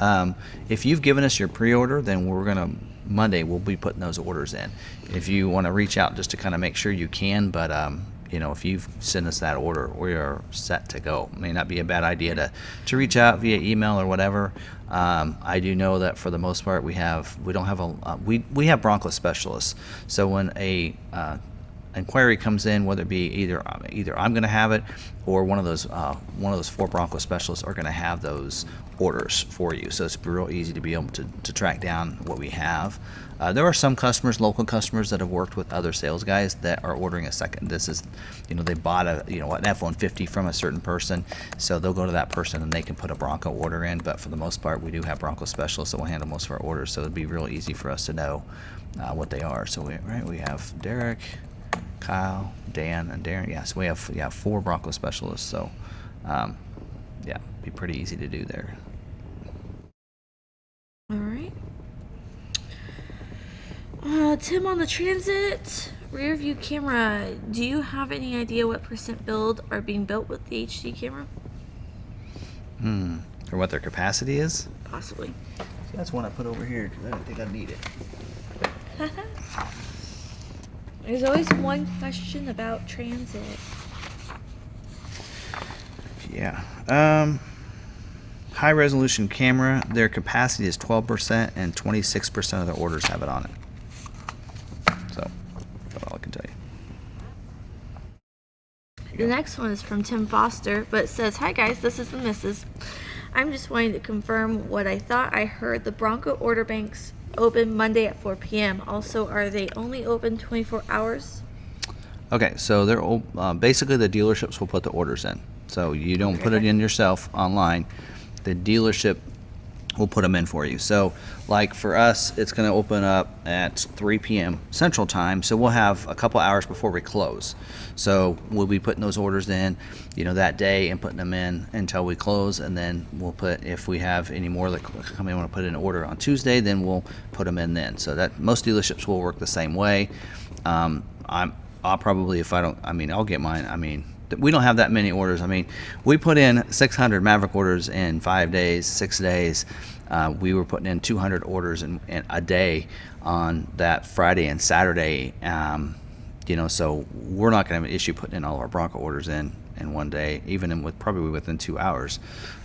um, if you've given us your pre-order, then we're going to, Monday, we'll be putting those orders in. If you want to reach out just to kind of make sure you can, but um, you know, if you've sent us that order, we are set to go. It may not be a bad idea to, to reach out via email or whatever. Um, I do know that for the most part, we have we don't have a uh, we we have Bronco specialists. So when a uh, inquiry comes in, whether it be either either I'm going to have it or one of those uh, one of those four Bronco specialists are going to have those orders for you. So it's real easy to be able to, to track down what we have. Uh, there are some customers, local customers that have worked with other sales guys that are ordering a second. This is, you know, they bought a you know an F one fifty from a certain person, so they'll go to that person and they can put a Bronco order in. But for the most part, we do have Bronco specialists that will handle most of our orders, so it'd be real easy for us to know uh, what they are. So we right we have Derek, Kyle, Dan, and Darren. Yeah, so we have yeah four Bronco specialists. So, um, yeah, be pretty easy to do there. All right. Uh, Tim, on the Transit rear view camera, do you have any idea what percent build are being built with the H D camera? Hmm. Or what their capacity is? Possibly. So that's one I put over here because I don't think I need it. There's always one question about transit. Yeah. Um, high resolution camera, their capacity is twelve percent and twenty-six percent of their orders have it on it. So, that's all I can tell you. The next one is from Tim Foster, but it says, "Hi guys, this is the missus. I'm just wanting to confirm what I thought I heard. The Bronco order banks open Monday at four p.m. Also, are they only open twenty-four hours? Okay, so they're uh, basically the dealerships will put the orders in. So you don't okay. put it in yourself online. The dealership will put them in for you. So, like for us, it's going to open up at three p.m. Central Time. So we'll have a couple hours before we close. So we'll be putting those orders in, you know, that day and putting them in until we close. And then we'll put, if we have any more that come in, want to put in an order on Tuesday, then we'll put them in then. So that most dealerships will work the same way. Um, I'm, I'll probably, if I don't, I mean, I'll get mine. I mean, we don't have that many orders. I mean, we put in six hundred Maverick orders in five days, six days. Uh, we were putting in two hundred orders in, in a day on that Friday and Saturday. Um, you know, so we're not going to have an issue putting in all of our Bronco orders in in one day, even in with probably within two hours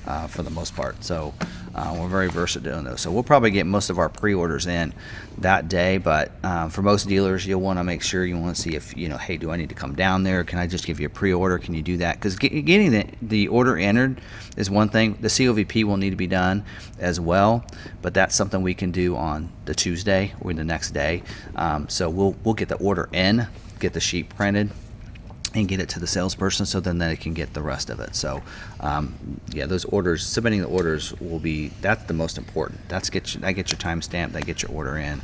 uh, for the most part. So uh, we're very versatile in those. So we'll probably get most of our pre-orders in that day. But uh, for most dealers, you'll want to make sure you want to see if, you know, hey, do I need to come down there? Can I just give you a pre-order? Can you do that? Because get, getting the, the order entered is one thing. The C O V P will need to be done as well. But that's something we can do on the Tuesday or the next day. Um, so we'll we'll get the order in, get the sheet printed, and get it to the salesperson so then they can get the rest of it. So um, yeah, those orders, submitting the orders will be, that's the most important. That's get you, that gets your time stamp, that gets your order in.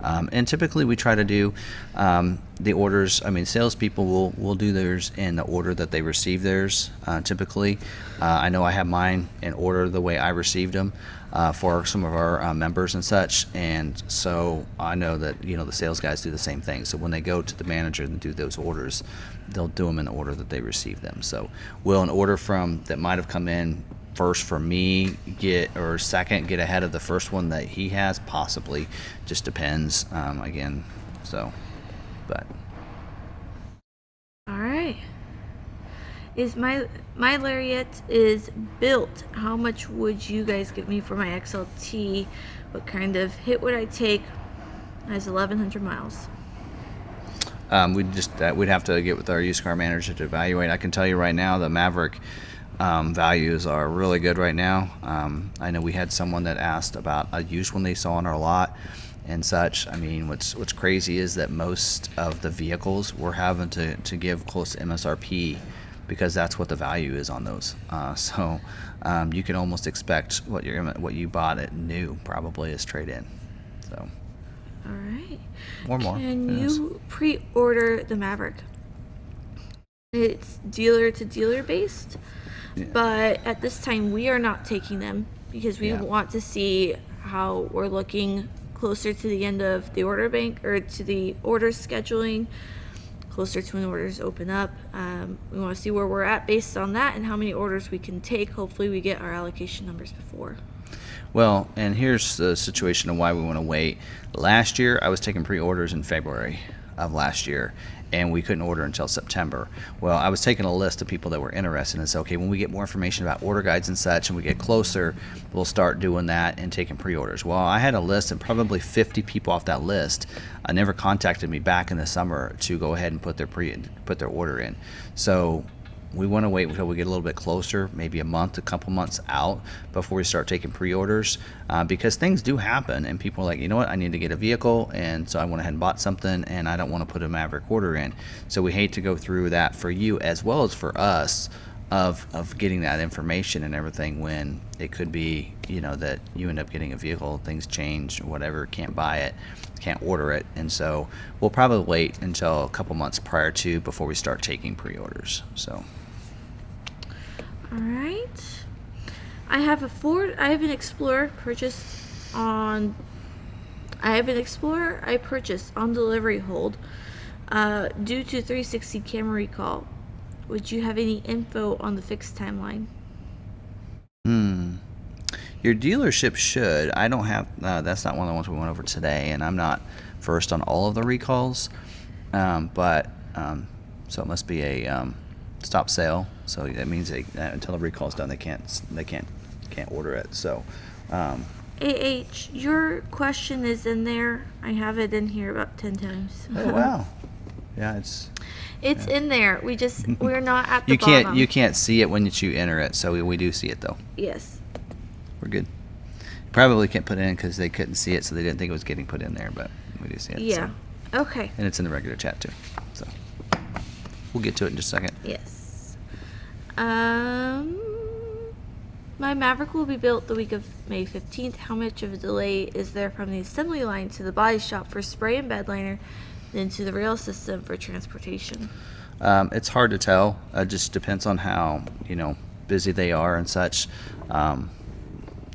Um, and typically we try to do um, the orders, I mean, salespeople will, will do theirs in the order that they receive theirs, uh, typically. Uh, I know I have mine in order the way I received them uh, for some of our uh, members and such. And so I know that, you know, the sales guys do the same thing. So when they go to the manager and do those orders, they'll do them in the order that they receive them. So will an order from that might have come in first for me get or second get ahead of the first one that he has? Possibly, just depends um, again. So, but all right, is my my Lariat is built. How much would you guys give me for my X L T? What kind of hit would I take? As eleven hundred miles. Um, we'd just that uh, we'd have to get with our used car manager to evaluate. I can tell you right now, the Maverick Um, values are really good right now. Um, I know we had someone that asked about a used one they saw on our lot and such. I mean, what's what's crazy is that most of the vehicles we're having to, to give close to M S R P because that's what the value is on those. Uh, so um, you can almost expect what you're what you bought at new probably is trade in. So. All right. Or more. Can you pre-order the Maverick? It's dealer to dealer based, yeah. But at this time we are not taking them because we yeah. want to see how we're looking closer to the end of the order bank or to the order scheduling, closer to when orders open up. Um, we want to see where we're at based on that and how many orders we can take. Hopefully we get our allocation numbers before. Well, and here's the situation of why we want to wait. Last year I was taking pre-orders in February of last year, and we couldn't order until September. Well, I was taking a list of people that were interested and said, okay, when we get more information about order guides and such and we get closer, we'll start doing that and taking pre-orders. Well, I had a list and probably fifty people off that list uh, never contacted me back in the summer to go ahead and put their pre put their order in. So we want to wait until we get a little bit closer, maybe a month, a couple months out before we start taking pre-orders uh, because things do happen and people are like, you know what, I need to get a vehicle, and so I went ahead and bought something and I don't want to put a Maverick order in. So we hate to go through that for you as well as for us of of getting that information and everything when it could be, you know, that you end up getting a vehicle, things change, whatever, can't buy it, can't order it. And so we'll probably wait until a couple months prior to before we start taking pre-orders. So. All right, I have a Ford, I have an Explorer purchased on, I have an Explorer I purchased on delivery hold uh, due to three sixty camera recall. Would you have any info on the fixed timeline? Hmm. Your dealership should. I don't have, uh, that's not one of the ones we went over today, and I'm not versed on all of the recalls, um, but, um, so it must be a, um, stop sale, so that means they, until the recall is done, they can't they can't can't order it. So um ah your question is in there. I have it in here about ten times. Oh wow. Yeah, it's it's yeah. in there. We just we're not at the you can't bottom. You can't see it when you enter it, so we, we do see it though. Yes, we're good. Probably can't put it in because they couldn't see it, so they didn't think it was getting put in there, but we do see it. Yeah, so. Okay, and it's in the regular chat too, so we'll get to it in just a second. Yes. Um, my Maverick will be built the week of May fifteenth. How much of a delay is there from the assembly line to the body shop for spray and bed liner, then to the rail system for transportation? Um, it's hard to tell. It just depends on how, you know, busy they are and such. Um,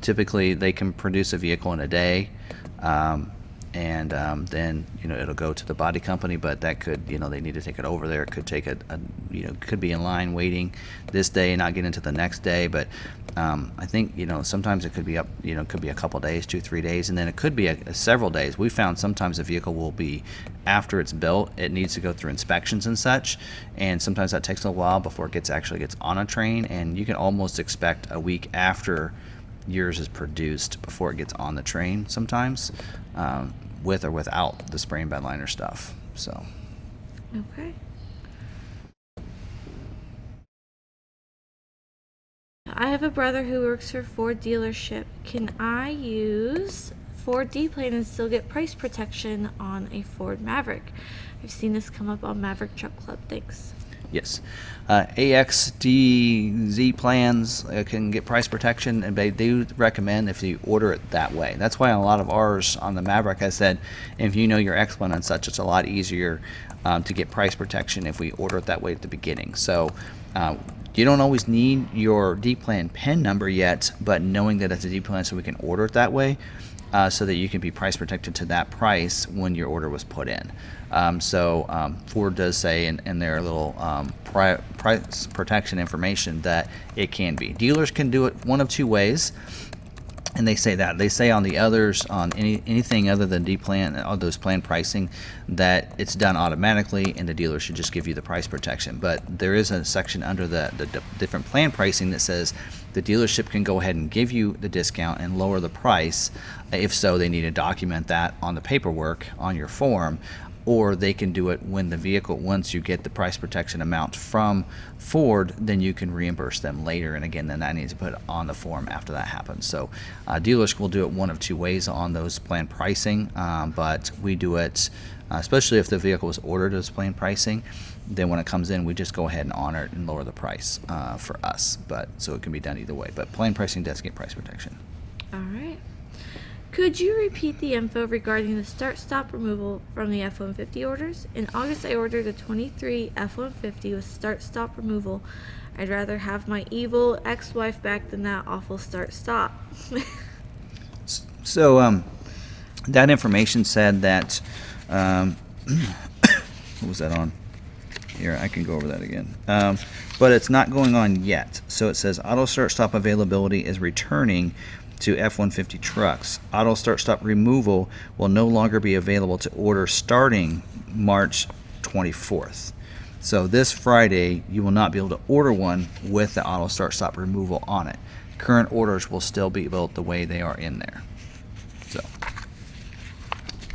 typically, they can produce a vehicle in a day. Um, and um, then you know it'll go to the body company, but that could, you know, they need to take it over there. It could take a, a you know could be in line waiting this day and not get into the next day. But um, I think you know sometimes it could be up you know could be a couple days, two three days, and then it could be a, a several days. We found sometimes a vehicle will be, after it's built, it needs to go through inspections and such, and sometimes that takes a while before it gets actually gets on a train, and you can almost expect a week after yours is produced before it gets on the train sometimes, um, with or without the spray and bed liner stuff. So okay, I have a brother who works for Ford dealership. Can I use Ford D-Plane and still get price protection on a Ford Maverick? I've seen this come up on Maverick Truck Club. Thanks. Yes, uh, A X D Z plans uh, can get price protection, and they do recommend if you order it that way. That's why a lot of ours on the Maverick, I said, if you know your X one and such, it's a lot easier um, to get price protection if we order it that way at the beginning. So uh, you don't always need your D-Plan P I N number yet, but knowing that it's a D-Plan, so we can order it that way. Uh, so that you can be price protected to that price when your order was put in. Um, so um, Ford does say in, in their little um, pri- price protection information that it can be. Dealers can do it one of two ways, and they say that. They say on the others, on any anything other than D-Plan, all those plan pricing, that it's done automatically and the dealer should just give you the price protection. But there is a section under the, the d- different plan pricing that says the dealership can go ahead and give you the discount and lower the price. If so, they need to document that on the paperwork on your form, or they can do it when the vehicle, once you get the price protection amount from Ford, then you can reimburse them later. And again, then that needs to put it on the form after that happens. So uh, dealers will do it one of two ways on those plan pricing, um, but we do it uh, especially if the vehicle was ordered as plain pricing. Then when it comes in, we just go ahead and honor it and lower the price uh, for us. But so it can be done either way. But plain pricing does get price protection. All right. Could you repeat the info regarding the start-stop removal from the F one fifty orders? In August, I ordered a twenty-three F one fifty with start-stop removal. I'd rather have my evil ex-wife back than that awful start-stop. So um, that information said that, um, what was that on? Here, I can go over that again. Um, but it's not going on yet. So it says auto start-stop availability is returning to F one fifty trucks. Auto start-stop removal will no longer be available to order starting March twenty-fourth. So this Friday, you will not be able to order one with the auto start-stop removal on it. Current orders will still be built the way they are in there. So.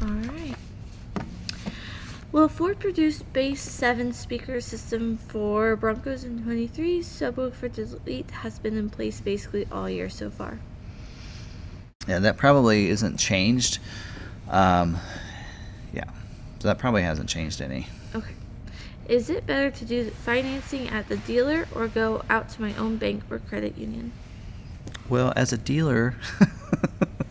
All right. Will Ford produce base seven speaker system for Broncos in twenty-three? Subwoofer delete has been in place basically all year so far. Yeah, that probably isn't changed. Um, yeah, so that probably hasn't changed any. Okay. Is it better to do financing at the dealer or go out to my own bank or credit union? Well, as a dealer,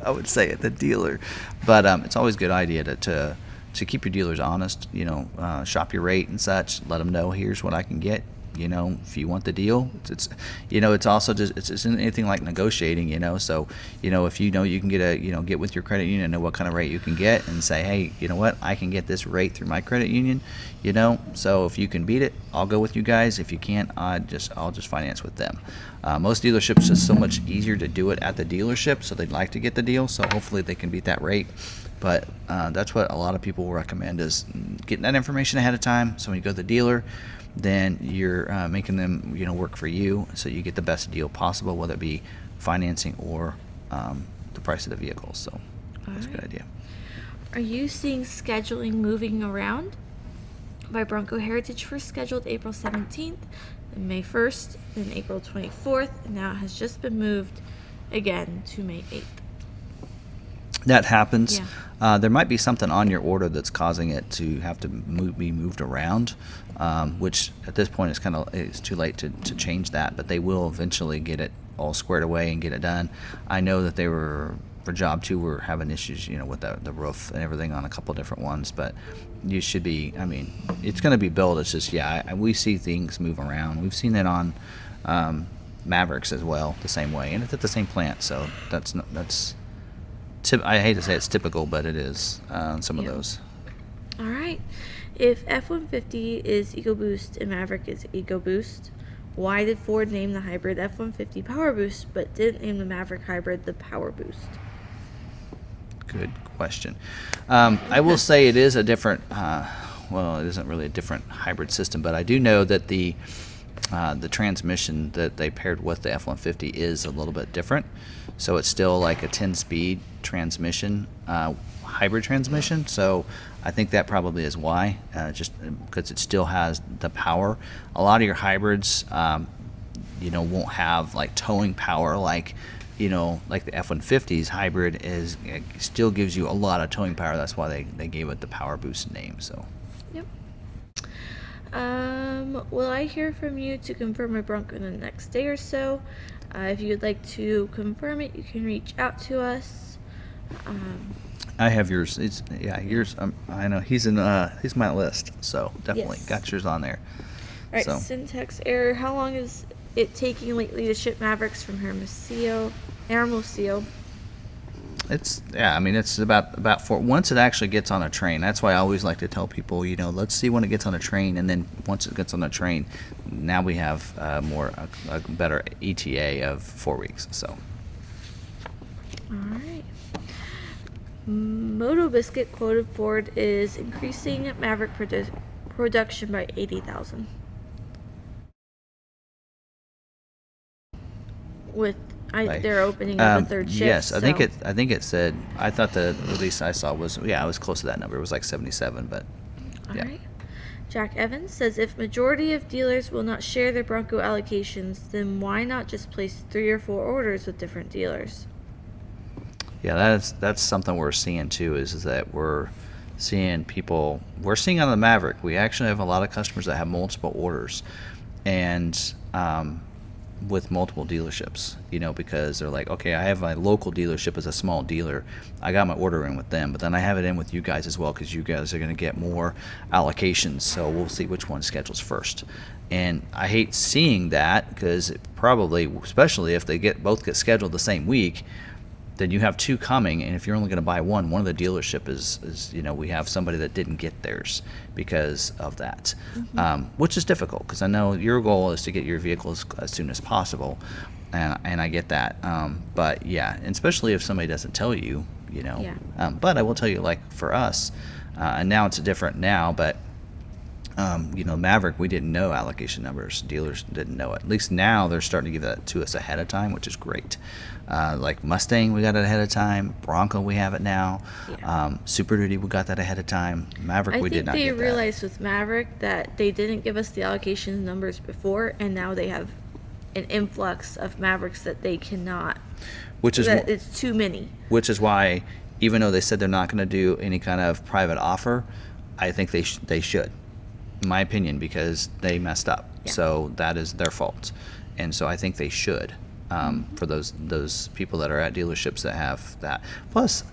I would say at the dealer. But um, it's always a good idea to, to to keep your dealers honest, you know, uh, shop your rate and such. Let them know, here's what I can get. You know, if you want the deal, it's, it's you know, it's also just, it's, it's anything like negotiating, you know, so, you know, if you know you can get a, you know, get with your credit union and know what kind of rate you can get and say, hey, you know what, I can get this rate through my credit union, you know, so if you can beat it, I'll go with you guys. If you can't, I just, I'll just finance with them. Uh, most dealerships, it's so much easier to do it at the dealership, so they'd like to get the deal, so hopefully they can beat that rate. But uh, that's what a lot of people recommend is getting that information ahead of time. So when you go to the dealer, then you're uh, making them, you know, work for you, so you get the best deal possible, whether it be financing or um, the price of the vehicle. So all that's right. A good idea. Are you seeing scheduling moving around? By Bronco Heritage first scheduled April seventeenth, then May first, then April twenty-fourth, and now it has just been moved again to May eighth. That happens. Yeah. Uh, there might be something on your order that's causing it to have to move, be moved around, um, which at this point is kind of it's too late to, to change that. But they will eventually get it all squared away and get it done. I know that they were for job two were having issues, you know, with the, the roof and everything on a couple different ones. But you should be. I mean, it's going to be built. It's just yeah, I, we see things move around. We've seen that on um, Mavericks as well, the same way, and it's at the same plant. So that's no, that's. I hate to say it's typical, but it is on uh, some yeah. of those. All right. If F one fifty is EcoBoost and Maverick is EcoBoost, why did Ford name the hybrid F one fifty Power Boost but didn't name the Maverick hybrid the Power Boost? Good question. Um, I will say it is a different, uh, well, it isn't really a different hybrid system, but I do know that the uh, the transmission that they paired with the F one fifty is a little bit different. So it's still like a ten-speed transmission, uh, hybrid transmission. So I think that probably is why, uh, just because it still has the power. A lot of your hybrids, um, you know, won't have like towing power like, you know, like the F one fifty's hybrid is it still gives you a lot of towing power. That's why they, they gave it the Power Boost name. So. Yep. Um, will I hear from you to confirm my Bronco in the next day or so? Uh, if you would like to confirm it, you can reach out to us. Um, I have yours. It's yeah, yours. Um, I know he's in. Uh, he's my list. So definitely yes. Got yours on there. All right. So. Syntax error. How long is it taking lately to ship Mavericks from Hermosillo? Hermosillo. It's yeah. I mean, it's about about four. Once it actually gets on a train, that's why I always like to tell people. You know, let's see when it gets on a train, and then once it gets on a train. Now we have uh, more a, a better E T A of four weeks. So. All right. Moto Biscuit quoted Ford is increasing Maverick produ- production by eighty thousand, with I, right. They're opening up um, a third shift. Yes, I so. think it. I think it said. I thought the release I saw was yeah, I was close to that number. It was like seventy-seven, but. All yeah. right. Jack Evans says, if majority of dealers will not share their Bronco allocations, then why not just place three or four orders with different dealers? Yeah, that's that's something we're seeing too. Is, is that we're seeing people we're seeing on the Maverick. We actually have a lot of customers that have multiple orders, and um, with multiple dealerships, you know, because they're like, okay, I have my local dealership as a small dealer. I got my order in with them, but then I have it in with you guys as well, because you guys are going to get more allocations. So we'll see which one schedules first. And I hate seeing that, because it probably, especially if they get both get scheduled the same week, then you have two coming, and if you're only going to buy one, one of the dealership is, is, you know, we have somebody that didn't get theirs because of that, mm-hmm. um, which is difficult, because I know your goal is to get your vehicles as soon as possible, and, and I get that. Um, but, yeah, and especially if somebody doesn't tell you, you know. Yeah. Um, but I will tell you, like, for us, uh, and now it's different now, but, um, you know, Maverick, we didn't know allocation numbers. Dealers didn't know it. At least now they're starting to give that to us ahead of time, which is great. Uh, like Mustang, we got it ahead of time. Bronco, we have it now. Yeah. Um, Super Duty, we got that ahead of time. Maverick, I we did not get that. I think they realized with Maverick that they didn't give us the allocation numbers before, and now they have an influx of Mavericks that they cannot. Which is that wh- it's too many. Which is why, even though they said they're not going to do any kind of private offer, I think they sh- they should. In my opinion, because they messed up. Yeah. So that is their fault, and so I think they should. Um, for those those people that are at dealerships that have that. Plus,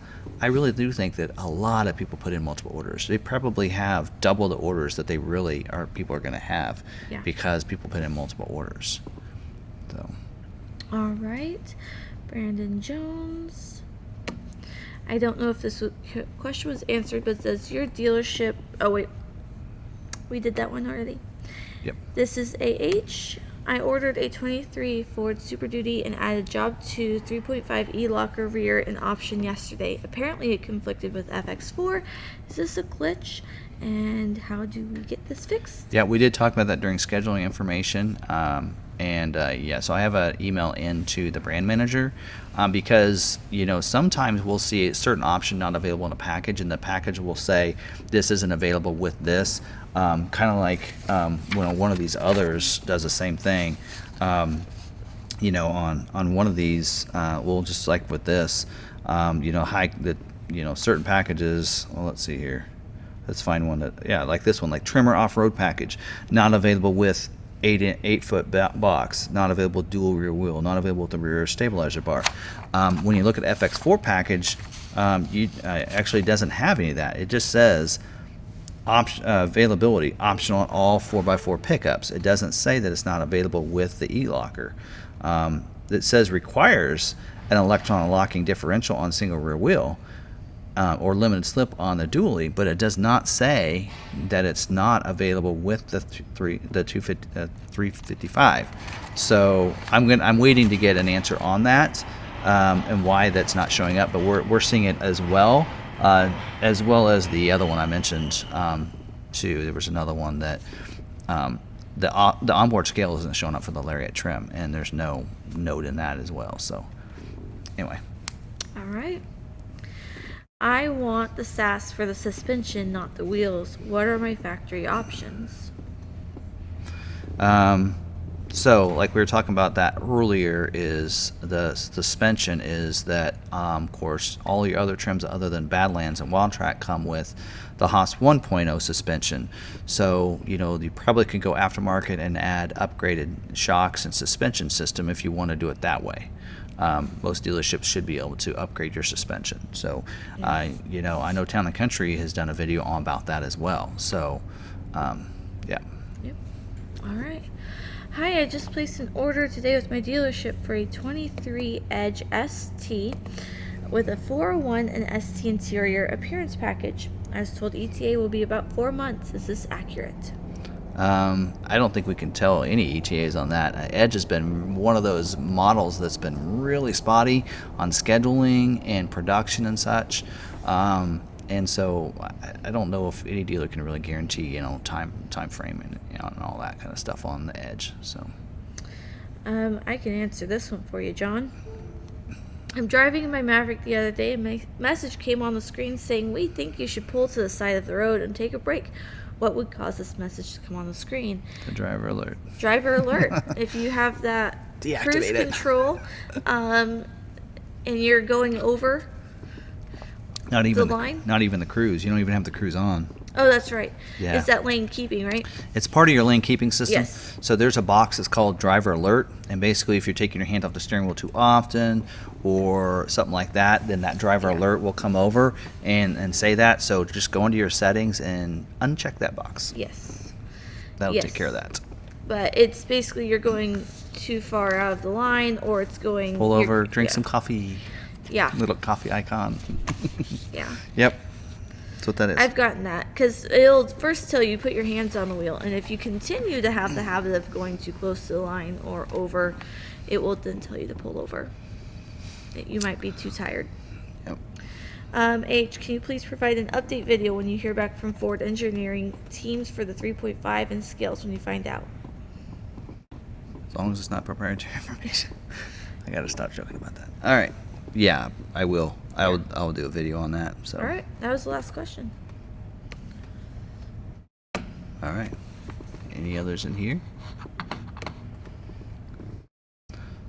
I really do think that a lot of people put in multiple orders. They probably have double the orders that they really are people are going to have, yeah. because people put in multiple orders. So. All right, Brandon Jones. I don't know if this was, question was answered, but does your dealership? Oh wait, we did that one already. Yep. This is A H. I ordered a twenty-three Ford Super Duty and added job two three point five e-locker rear and option yesterday. Apparently it conflicted with F X four. Is this a glitch? And how do we get this fixed? Yeah, we did talk about that during scheduling information. Um, and uh, yeah, so I have an email in to the brand manager um, because, you know, sometimes we'll see a certain option not available in a package, and the package will say this isn't available with this. Um, kind of like um, when one of these others does the same thing. Um, you know, on, on one of these, uh, we'll just like with this, um, you know, high, the, you know, certain packages. Well, let's see here. Let's find one that, yeah, like this one, like Tremor off-road package, not available with eight in, eight foot box, not available dual rear wheel, not available with the rear stabilizer bar. Um, when you look at F X four package, um, you uh, actually doesn't have any of that. It just says op- uh, availability optional on all four by four pickups. It doesn't say that it's not available with the e-locker. Um, it says requires an electron locking differential on single rear wheel. Uh, or limited slip on the dually, but it does not say that it's not available with the th- three, the two fifty, uh, three fifty-five. So I'm gonna, I'm waiting to get an answer on that um, and why that's not showing up. But we're we're seeing it as well, uh, as well as the other one I mentioned um, too. There was another one that um, the uh, the onboard scale isn't showing up for the Lariat trim, and there's no note in that as well. So anyway. All right. I want the S A S for the suspension, not the wheels. What are my factory options? Um, so, like we were talking about that earlier, is the suspension is that, um, of course, all your other trims other than Badlands and Wild Track come with the Haas one point oh suspension. So, you know, you probably could go aftermarket and add upgraded shocks and suspension system if you want to do it that way. Um, most dealerships should be able to upgrade your suspension. So, uh, you know, I know Town and Country has done a video on about that as well. So, um, yeah. Yep. All right. Hi, I just placed an order today with my dealership for a twenty-three Edge S T with a four oh one and S T interior appearance package. I was told E T A will be about four months. Is this accurate? Um, I don't think we can tell any E T As on that. Uh, Edge has been one of those models that's been really spotty on scheduling and production and such. Um, and so I, I don't know if any dealer can really guarantee, you know, time time frame and, you know, and all that kind of stuff on the Edge. So um, I can answer this one for you, John. I'm driving in my Maverick the other day, and my message came on the screen saying, "We think you should pull to the side of the road and take a break." What would cause this message to come on the screen? The driver alert. Driver alert. If you have that cruise control um, and you're going over, Not even the line? The, not even the cruise. You don't even have the cruise on. Oh, that's right. Yeah. It's that lane keeping, right? It's part of your lane keeping system. Yes. So there's a box that's called driver alert. And basically, if you're taking your hand off the steering wheel too often or something like that, then that driver yeah. alert will come over and, and say that. So just go into your settings and uncheck that box. Yes. That'll yes. take care of that. But it's basically you're going too far out of the line or it's going... Pull over, drink yeah. some coffee. Yeah. Little coffee icon. yeah. Yep. That's what that is. I've gotten that because it'll first tell you put your hands on the wheel, and if you continue to have the habit of going too close to the line or over, it will then tell you to pull over. You might be too tired. Yep. Um, H, can you please provide an update video when you hear back from Ford engineering teams for the three point five and scales when you find out? As long as it's not proprietary information. I gotta stop joking about that. All right. Yeah, I will. I will. I will do a video on that. So. All right. That was the last question. All right. Any others in here?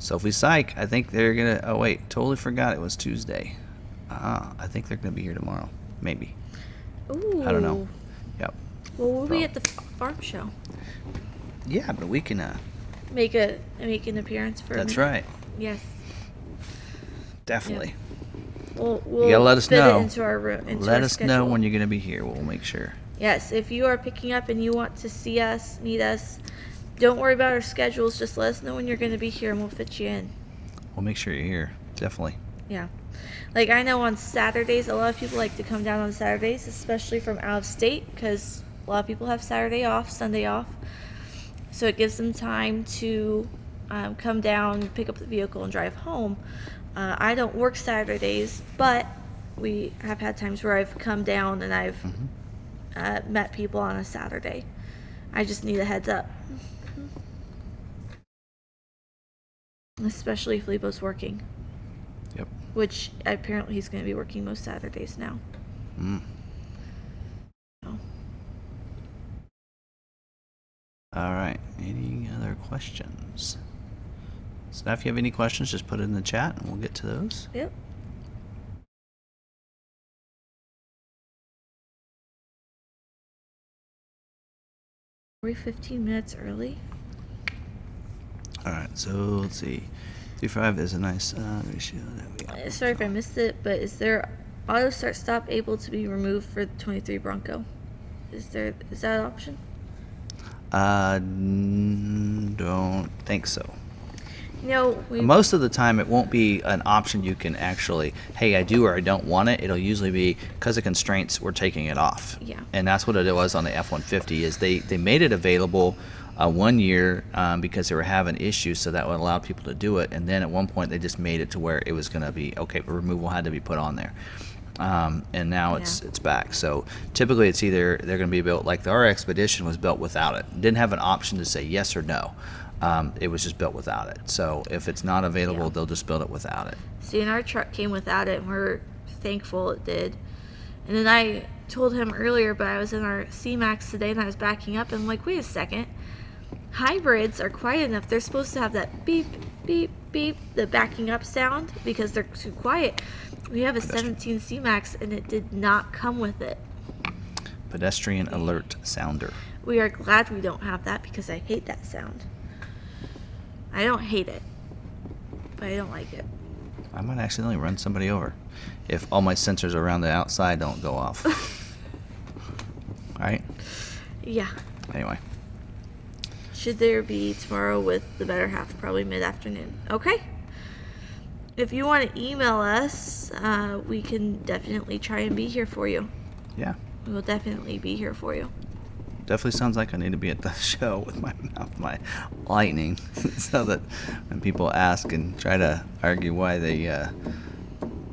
Sophie Syke. I think they're gonna. Oh wait, totally forgot it was Tuesday. Ah, I think they're gonna be here tomorrow. Maybe. Ooh. I don't know. Yep. Well, we'll Probably. be at the farm show. Yeah, but we can. Uh, make a make an appearance for. That's right. Yes. Definitely. Yep. We'll, we'll you gotta let us know. Into our, into let our us schedule. know when you're gonna be here. We'll make sure. Yes, if you are picking up and you want to see us, meet us, don't worry about our schedules. Just let us know when you're gonna be here, and we'll fit you in. We'll make sure you're here. Definitely. Yeah, like I know on Saturdays, a lot of people like to come down on Saturdays, especially from out of state, because a lot of people have Saturday off, Sunday off, so it gives them time to um, come down, pick up the vehicle, and drive home. Uh, I don't work Saturdays, but we have had times where I've come down and I've mm-hmm. uh, met people on a Saturday. I just need a heads up. Mm-hmm. Especially if Lebo's working. Yep. Which apparently he's going to be working most Saturdays now. Mm. So. All right. Any other questions? So now if you have any questions, just put it in the chat and we'll get to those. Yep. Are we fifteen minutes early? All right, so let's see. three five is a nice uh, ratio that we got. Sorry if I missed it, but is there auto start stop able to be removed for the twenty-three Bronco? Is there is that an option? Uh, don't think so. No, we... Most of the time, it won't be an option you can actually, hey, I do or I don't want it. It'll usually be, because of constraints, we're taking it off. Yeah. And that's what it was on the F one fifty, is they, they made it available uh, one year um, because they were having issues, so that would allow people to do it. And then at one point, they just made it to where it was going to be, okay, but removal had to be put on there. Um, and now yeah. it's it's back. So typically, it's either they're going to be built, like our Expedition was built without it. Didn't have an option to say yes or no. Um, it was just built without it. So if it's not available, yeah. they'll just build it without it. See, and our truck came without it, and we're thankful it did. And then I told him earlier, but I was in our C MAX today, and I was backing up, and I'm like, wait a second. Hybrids are quiet enough. They're supposed to have that beep, beep, beep, the backing up sound, because they're too quiet. We have a seventeen C MAX, and it did not come with it. Pedestrian alert sounder. We are glad we don't have that, because I hate that sound. I don't hate it, but I don't like it. I might accidentally run somebody over if all my sensors around the outside don't go off. All right? Yeah. Anyway. Should there be tomorrow with the better half, probably mid-afternoon. Okay. If you want to email us, uh, we can definitely try and be here for you. Yeah. We will definitely be here for you. Definitely sounds like I need to be at the show with my mouth, my lightning, so that when people ask and try to argue why they uh,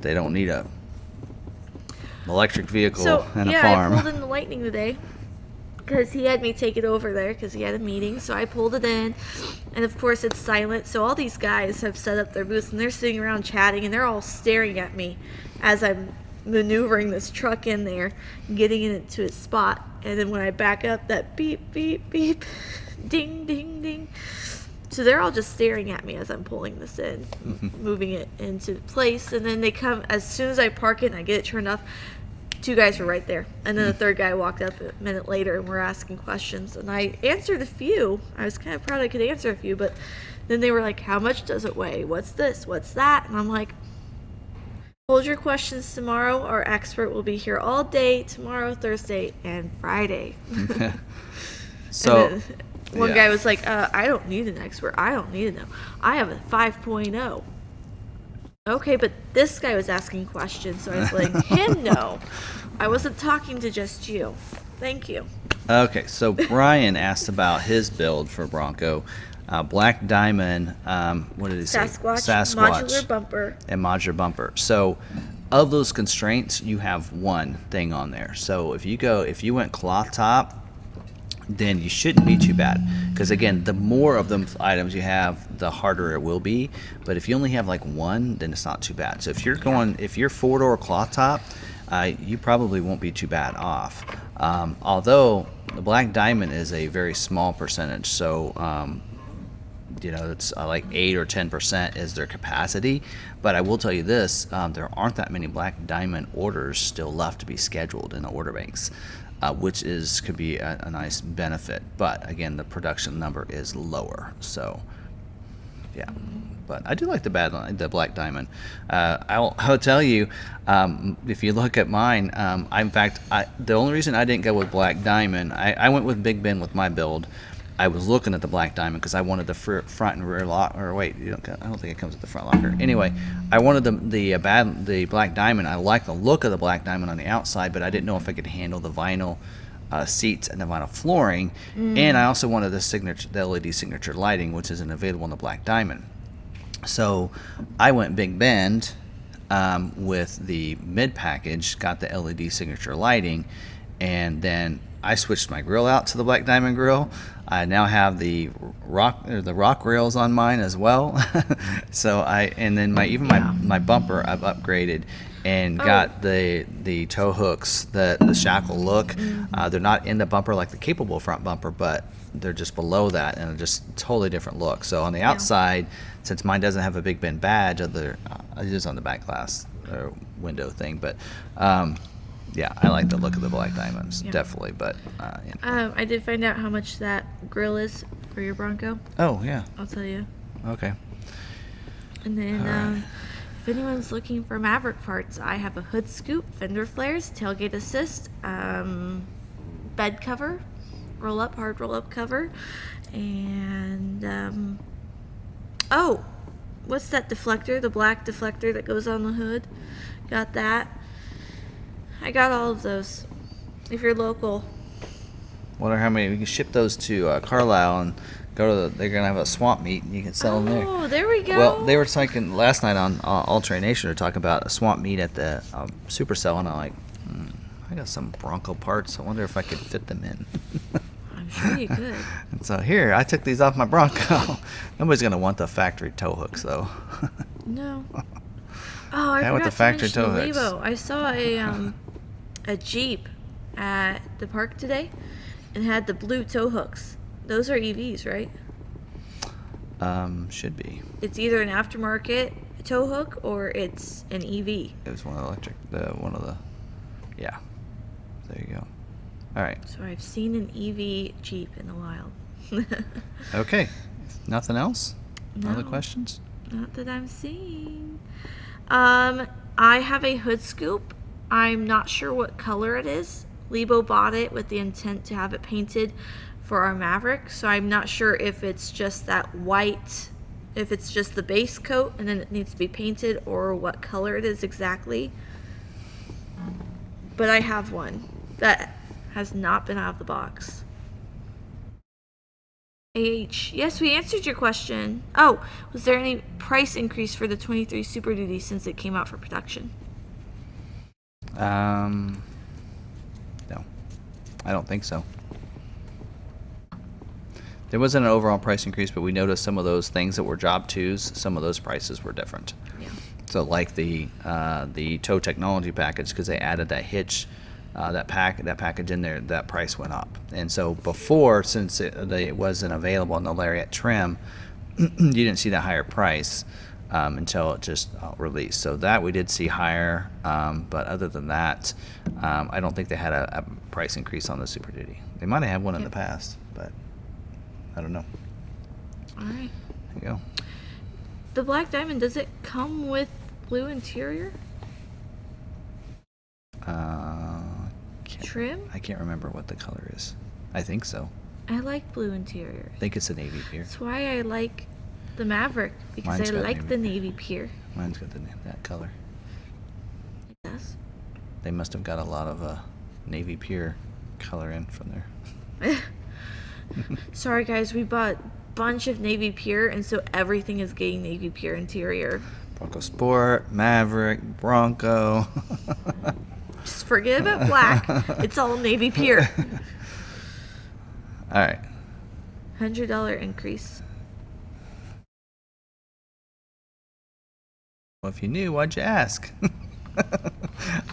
they don't need a electric vehicle so, and yeah, a farm. So yeah, I pulled in the lightning today because he had me take it over there because he had a meeting. So I pulled it in, and of course it's silent. So all these guys have set up their booths and they're sitting around chatting and they're all staring at me as I'm maneuvering this truck in there, getting it into its spot. And then when I back up, that beep, beep, beep, ding, ding, ding, So they're all just staring at me as I'm pulling this in, mm-hmm. moving it into place. And then they come, as soon as I park it and I get it turned off, two guys were right there. And then mm-hmm. the third guy walked up a minute later and we're asking questions. And I answered a few. I was kind of proud I could answer a few. But then they were like, how much does it weigh? What's this? What's that? And I'm like, hold your questions tomorrow. Our expert will be here all day tomorrow, Thursday, and Friday. So and then one yeah. guy was like, uh, I don't need an expert. I don't need to know. I have a five point oh. Okay, but this guy was asking questions, so I was letting him know. I wasn't talking to just you. Thank you. Okay, so Brian asked about his build for Bronco. Uh, black diamond, um, what did he say? Sasquatch, Sasquatch, modular bumper. And modular bumper. So of those constraints, you have one thing on there. So if you go, if you went cloth top, then you shouldn't be too bad. Because again, the more of them items you have, the harder it will be. But if you only have like one, then it's not too bad. So if you're going, if you're four door cloth top, uh, you probably won't be too bad off. Um, although the black diamond is a very small percentage. So, um, you know, it's like eight or ten percent is their capacity. But I will tell you this, um, there aren't that many black diamond orders still left to be scheduled in the order banks, uh, which is could be a, a nice benefit. But again, the production number is lower. So, yeah. But I do like the bad, the black diamond. Uh, I'll, I'll tell you, um, if you look at mine, um, I, in fact, I, the only reason I didn't go with black diamond, I, I went with Big Ben with my build. I was looking at the black diamond because I wanted the fr- front and rear lock. Or wait, you don't, I don't think it comes with the front locker. Anyway, I wanted the the uh, bad the black diamond. I liked the look of the black diamond on the outside, but I didn't know if I could handle the vinyl uh, seats and the vinyl flooring. Mm. And I also wanted the signature, the L E D signature lighting, which isn't available on the black diamond. So I went Big Bend um, with the mid package, got the L E D signature lighting, and then I switched my grill out to the black diamond grill. I now have the rock or the rock rails on mine as well. So I and then my even yeah. my, my bumper I've upgraded and oh. got the the tow hooks, the the shackle look. Mm-hmm. Uh, they're not in the bumper like the capable front bumper, but they're just below that and just totally different look. So on the outside, yeah. since mine doesn't have a Big Ben badge, other uh, it is on the back glass or window thing, but. Um, Yeah, I like the look of the black diamonds, yeah. definitely. But uh, you know. um, I did find out how much that grill is for your Bronco. Oh yeah, I'll tell you. Okay. And then, right. um, if anyone's looking for Maverick parts, I have a hood scoop, fender flares, tailgate assist, um, bed cover, roll up, hard roll up cover, and um, oh, what's that deflector? The black deflector that goes on the hood. Got that. I got all of those. If you're local, wonder how many we can ship those to uh, Carlisle and go to. The, they're gonna have a swamp meet and you can sell oh, them there. Oh, there we go. Well, they were talking last night on uh, All Terrain Nation. They were talking about a swamp meet at the um, Supercell, and I'm like, mm, I got some Bronco parts. I wonder if I could fit them in. I'm sure you could. And so here, I took these off my Bronco. Nobody's gonna want the factory tow hooks though. No. Oh, I yeah, forgot with the to factory tow hooks. I saw a. Um, a Jeep at the park today and had the blue tow hooks. Those are E Vs, right? Um, should be. It's either an aftermarket tow hook or it's an E V. It was one of the electric, the, one of the, yeah. There you go. All right. So I've seen an E V Jeep in a while. Okay. Nothing else? No. Other questions? Not that I'm seeing. Um, I have a hood scoop. I'm not sure what color it is. Lebo bought it with the intent to have it painted for our Maverick, so I'm not sure if it's just that white, if it's just the base coat and then it needs to be painted, or what color it is exactly. But I have one that has not been out of the box. H, yes, we answered your question. Oh, was there any price increase for the twenty-three Super Duty since it came out for production? Um, no, I don't think so. There wasn't an overall price increase, but we noticed some of those things that were job twos, some of those prices were different. Yeah. So like the, uh, the tow technology package, cause they added that hitch, uh, that pack, that package in there, that price went up. And so before, since it, it wasn't available in the Lariat trim, you didn't see that higher price um, until it just uh, released. So that we did see higher, um, but other than that, um, I don't think they had a, a price increase on the Super Duty. They might have had one yeah. in the past, but I don't know. All right. There you go. The Black Diamond, does it come with blue interior? Uh, can't, Trim? I can't remember what the color is. I think so. I like blue interior. I think it's a navy pier. That's why I like the Maverick, because Mine's I like navy. the navy pier. Mine's got the that color. It does? They must have got a lot of uh, navy pier color in from there. Sorry, guys. We bought a bunch of navy pier, and so everything is getting navy pier interior. Bronco Sport, Maverick, Bronco. Just forget about black. It's all navy pier. All right. one hundred dollars increase. Well, if you knew, why'd you ask?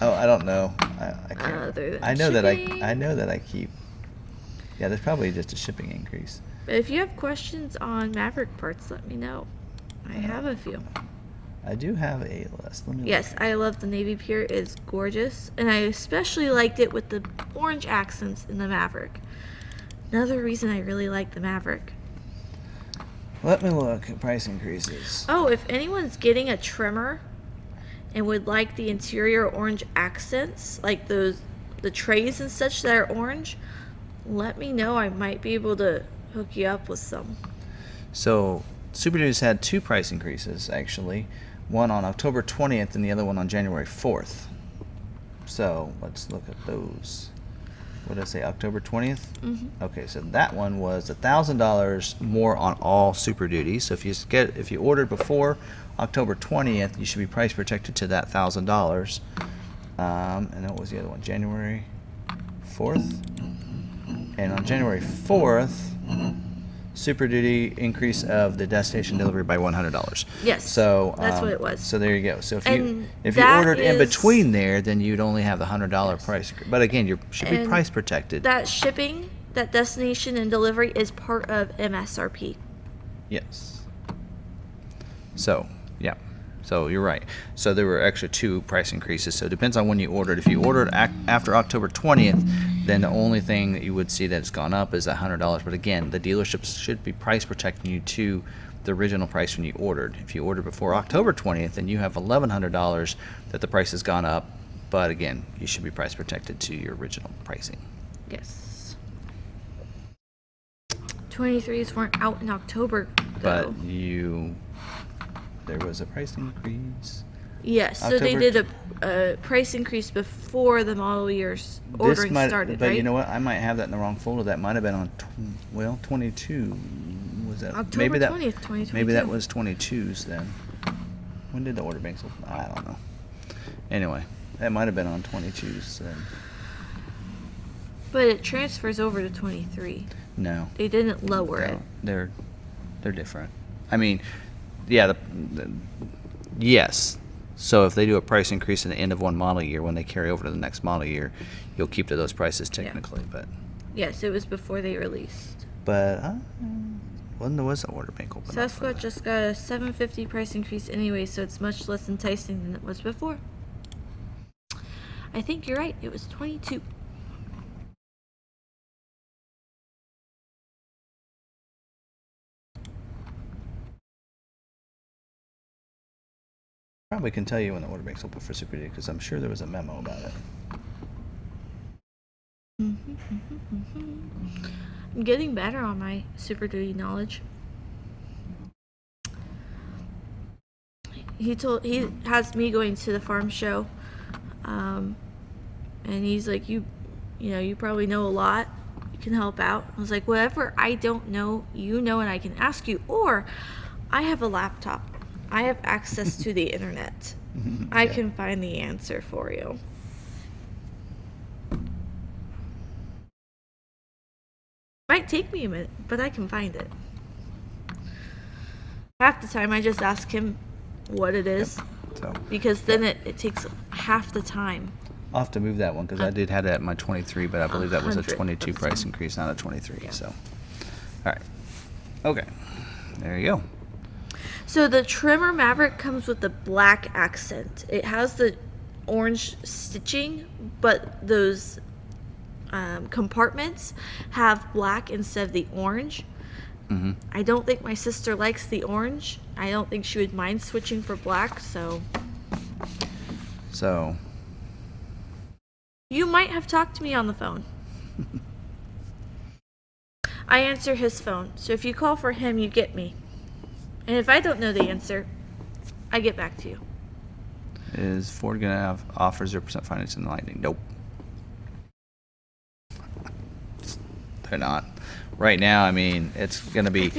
Oh, I don't know. I, I can't. Uh, I know shipping. that I I know that I keep. Yeah, there's probably just a shipping increase. But if you have questions on Maverick parts, let me know. I yeah. have a few. I do have a list. Let me yes, look. I love the navy pier. It's gorgeous, and I especially liked it with the orange accents in the Maverick. Another reason I really like the Maverick. Let me look at price increases. Oh, if anyone's getting a Tremor and would like the interior orange accents, like those the trays and such that are orange, let me know. I might be able to hook you up with some. So Super Duty's had two price increases, actually. One on October twentieth and the other one on January fourth. So let's look at those. What did I say, October twentieth? Mm-hmm. Okay, so that one was one thousand dollars more on all Super Duty. So if you get if you ordered before October twentieth, you should be price protected to that one thousand dollars. Um, and what was the other one, January fourth? And on January fourth, Super Duty increase of the destination delivery by one hundred dollars. Yes, so, um, that's what it was. So there you go. So if and you if you ordered is, in between there, then you'd only have the one hundred dollars yes. price. But again, you should and be price protected. That shipping, that destination and delivery is part of M S R P. Yes. So, yeah. So you're right. So there were actually two price increases. So it depends on when you ordered. If you ordered ac- after October twentieth, then the only thing that you would see that's gone up is one hundred dollars. But again, the dealerships should be price protecting you to the original price when you ordered. If you ordered before October twentieth, then you have eleven hundred dollars that the price has gone up. But again, you should be price protected to your original pricing. Yes. twenty-threes weren't out in October, though. But you, there was a price increase. Yes, October. So they did a, a price increase before the model year's ordering might, started, but right? But you know what? I might have that in the wrong folder. That might have been on, tw- well, twenty-two. Was that? October maybe that, twentieth, twenty twenty-two. Maybe that was twenty-two's then. When did the order banks open? I don't know. Anyway, that might have been on twenty-two's then. But it transfers over to twenty-three. No. They didn't lower no, it. They're, they're different. I mean, yeah, the, the, yes. So if they do a price increase in the end of one model year, when they carry over to the next model year, you'll keep to those prices technically. Yeah. But yes, it was before they released. But uh, when there was an order bank open. Sasquatch just got a seven fifty price increase anyway, so it's much less enticing than it was before. I think you're right. It was twenty-two. Probably can tell you when the order banks open for Super Duty because I'm sure there was a memo about it. Mm-hmm, mm-hmm, mm-hmm. I'm getting better on my Super Duty knowledge. He told he has me going to the farm show, um, and he's like, "You, you know, you probably know a lot. You can help out." I was like, "Whatever I don't know, you know, and I can ask you." Or, I have a laptop. I have access to the internet. I yeah. can find the answer for you. Might take me a minute, but I can find it. Half the time I just ask him what it is. Yep. So, because then it, it takes half the time. I'll have to move that one because uh, I did have that in my twenty-three, but I believe that was a twenty-two price increase, not a twenty-three. Yeah. So, all right. Okay. There you go. So the Tremor Maverick comes with the black accent. It has the orange stitching, but those um, compartments have black instead of the orange. Mm-hmm. I don't think my sister likes the orange. I don't think she would mind switching for black, so... So... You might have talked to me on the phone. I answer his phone, so if you call for him, you get me. And if I don't know the answer, I get back to you. Is Ford going to have offer zero percent financing in Lightning? Nope. They're not. Right now, I mean, it's going to be...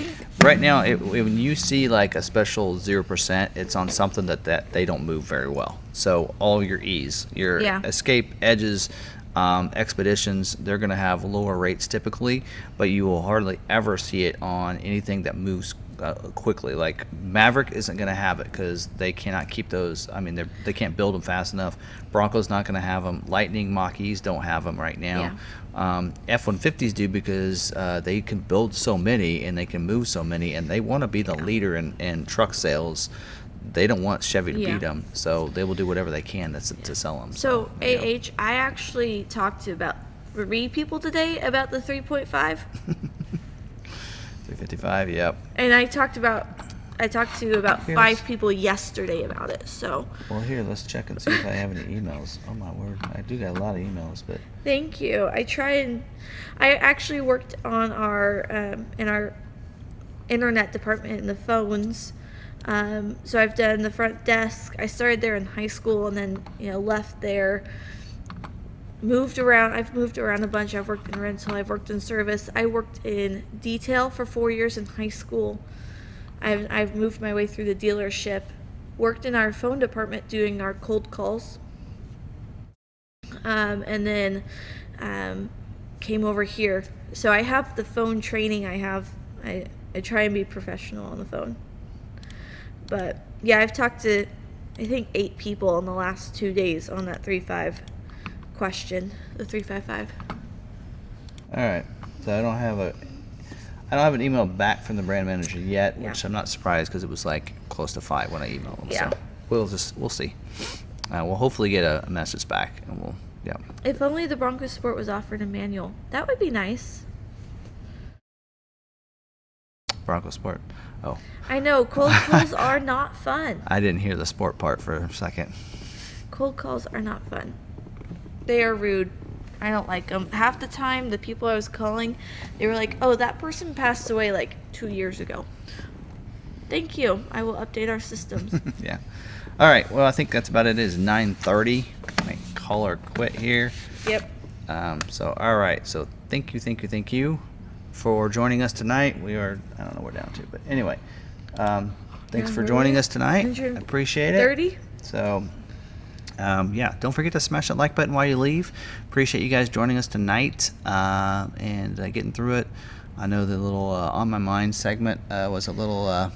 Right now, it, when you see, like, a special zero percent, it's on something that, that they don't move very well. So all your E's, your yeah. Escape, Edges, um, Expeditions, they're going to have lower rates typically, but you will hardly ever see it on anything that moves uh, quickly. Like, Maverick isn't going to have it because they cannot keep those. I mean, they they can't build them fast enough. Bronco's not going to have them. Lightning Mach-E's don't have them right now. Yeah. Um, F one fifties do because uh, they can build so many and they can move so many, and they want to be the yeah. leader in, in truck sales. They don't want Chevy to yeah. beat them, so they will do whatever they can to, yeah. to sell them. So, so A H, you know. I actually talked to about three people today about the three point five. three fifty-five, yep. And I talked about, I talked to about Here's. five people yesterday about it, so. Well, here, let's check and see if I have any emails. Oh, my word. I do got a lot of emails, but. Thank you. I try and, I actually worked on our, um, in our internet department in the phones. Um, so I've done the front desk. I started there in high school and then, you know, left there. Moved around. I've moved around a bunch. I've worked in rental. I've worked in service. I worked in detail for four years in high school. I've, I've moved my way through the dealership, worked in our phone department doing our cold calls, um, and then um, came over here. So I have the phone training I have. I, I try and be professional on the phone. But, yeah, I've talked to, I think, eight people in the last two days on that three five question, the three five five. All right. So I don't have a... I don't have an email back from the brand manager yet, which yeah. I'm not surprised because it was like close to five when I emailed him. Yeah. So we'll just we'll see. Uh, we'll hopefully get a message back, and we'll yeah. If only the Bronco Sport was offered a manual, that would be nice. Bronco Sport. Oh. I know cold calls are not fun. I didn't hear the sport part for a second. Cold calls are not fun. They are rude. I don't like them. Half the time, the people I was calling, they were like, oh, that person passed away like two years ago. Thank you. I will update our systems. Yeah. All right. Well, I think that's about it. It is nine thirty. I call or quit here. Yep. Um, so, all right. So, thank you, thank you, thank you for joining us tonight. We are, I don't know what we're down to, but anyway, um, thanks for joining us tonight. I appreciate it. thirty. So... Um, yeah, don't forget to smash that like button while you leave. Appreciate you guys joining us tonight uh, and uh, getting through it. I know the little uh, On My Mind segment uh, was a little uh,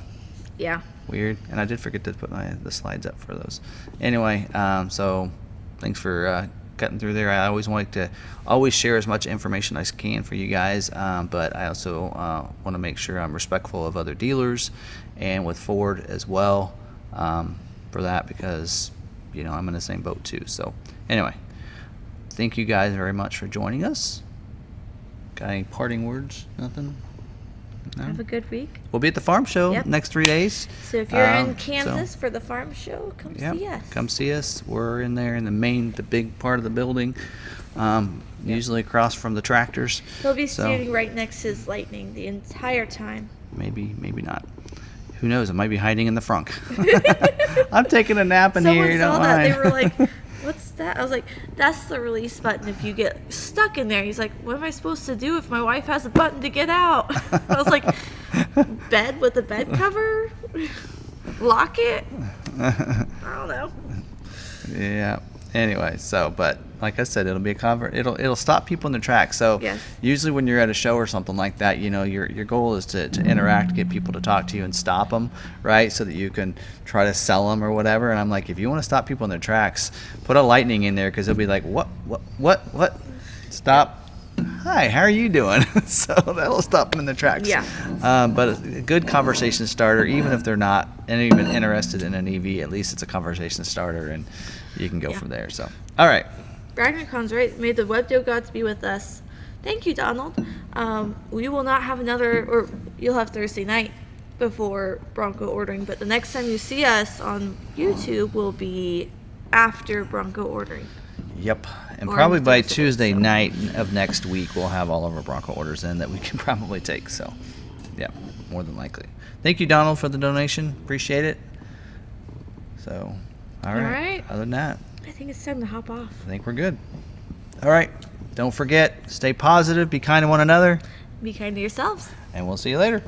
yeah weird, and I did forget to put my the slides up for those. Anyway, um, so thanks for uh, cutting through there. I always like to always share as much information as I can for you guys, um, but I also uh, want to make sure I'm respectful of other dealers and with Ford as well um, for that because... You know, I'm in the same boat too. So, anyway, thank you guys very much for joining us. Got any parting words? Nothing? No? Have a good week. We'll be at the farm show yep. next three days. So, if you're um, in Kansas so, for the farm show, come yep, see us. Come see us. We're in there in the main, the big part of the building, um, yep. usually across from the tractors. He'll be so, standing right next to his Lightning the entire time. Maybe, maybe not. Who knows? It might be hiding in the frunk. I'm taking a nap in Someone here. Someone saw don't that. Mind. They were like, what's that? I was like, that's the release button if you get stuck in there. He's like, what am I supposed to do if my wife has a button to get out? I was like, bed with a bed cover? Lock it? I don't know. Yeah. Anyway, so, but like I said, it'll be a convert. It'll it'll stop people in their tracks. So yes. usually when you're at a show or something like that, you know, your your goal is to, to interact, get people to talk to you and stop them, right? So that you can try to sell them or whatever. And I'm like, if you want to stop people in their tracks, put a Lightning in there because they'll be like, what, what, what, what? Stop. hi, how are you doing? So that'll stop them in their tracks. Yeah. Um, but a good conversation starter, even if they're not and even interested in an E V, at least it's a conversation starter, and you can go yeah. from there. So, all right. Ragnar Cons, right? May the webdo gods be with us. Thank you, Donald. Um, we will not have another, or you'll have Thursday night before Bronco ordering, but the next time you see us on YouTube will be after Bronco ordering. Yep. And or probably by Tuesday so. night of next week, we'll have all of our Bronco orders in that we can probably take. So, yeah, more than likely. Thank you, Donald, for the donation. Appreciate it. So, all right. All right. Other than that, I think it's time to hop off. I think we're good. All right. Don't forget, stay positive, be kind to one another. Be kind to yourselves. And we'll see you later.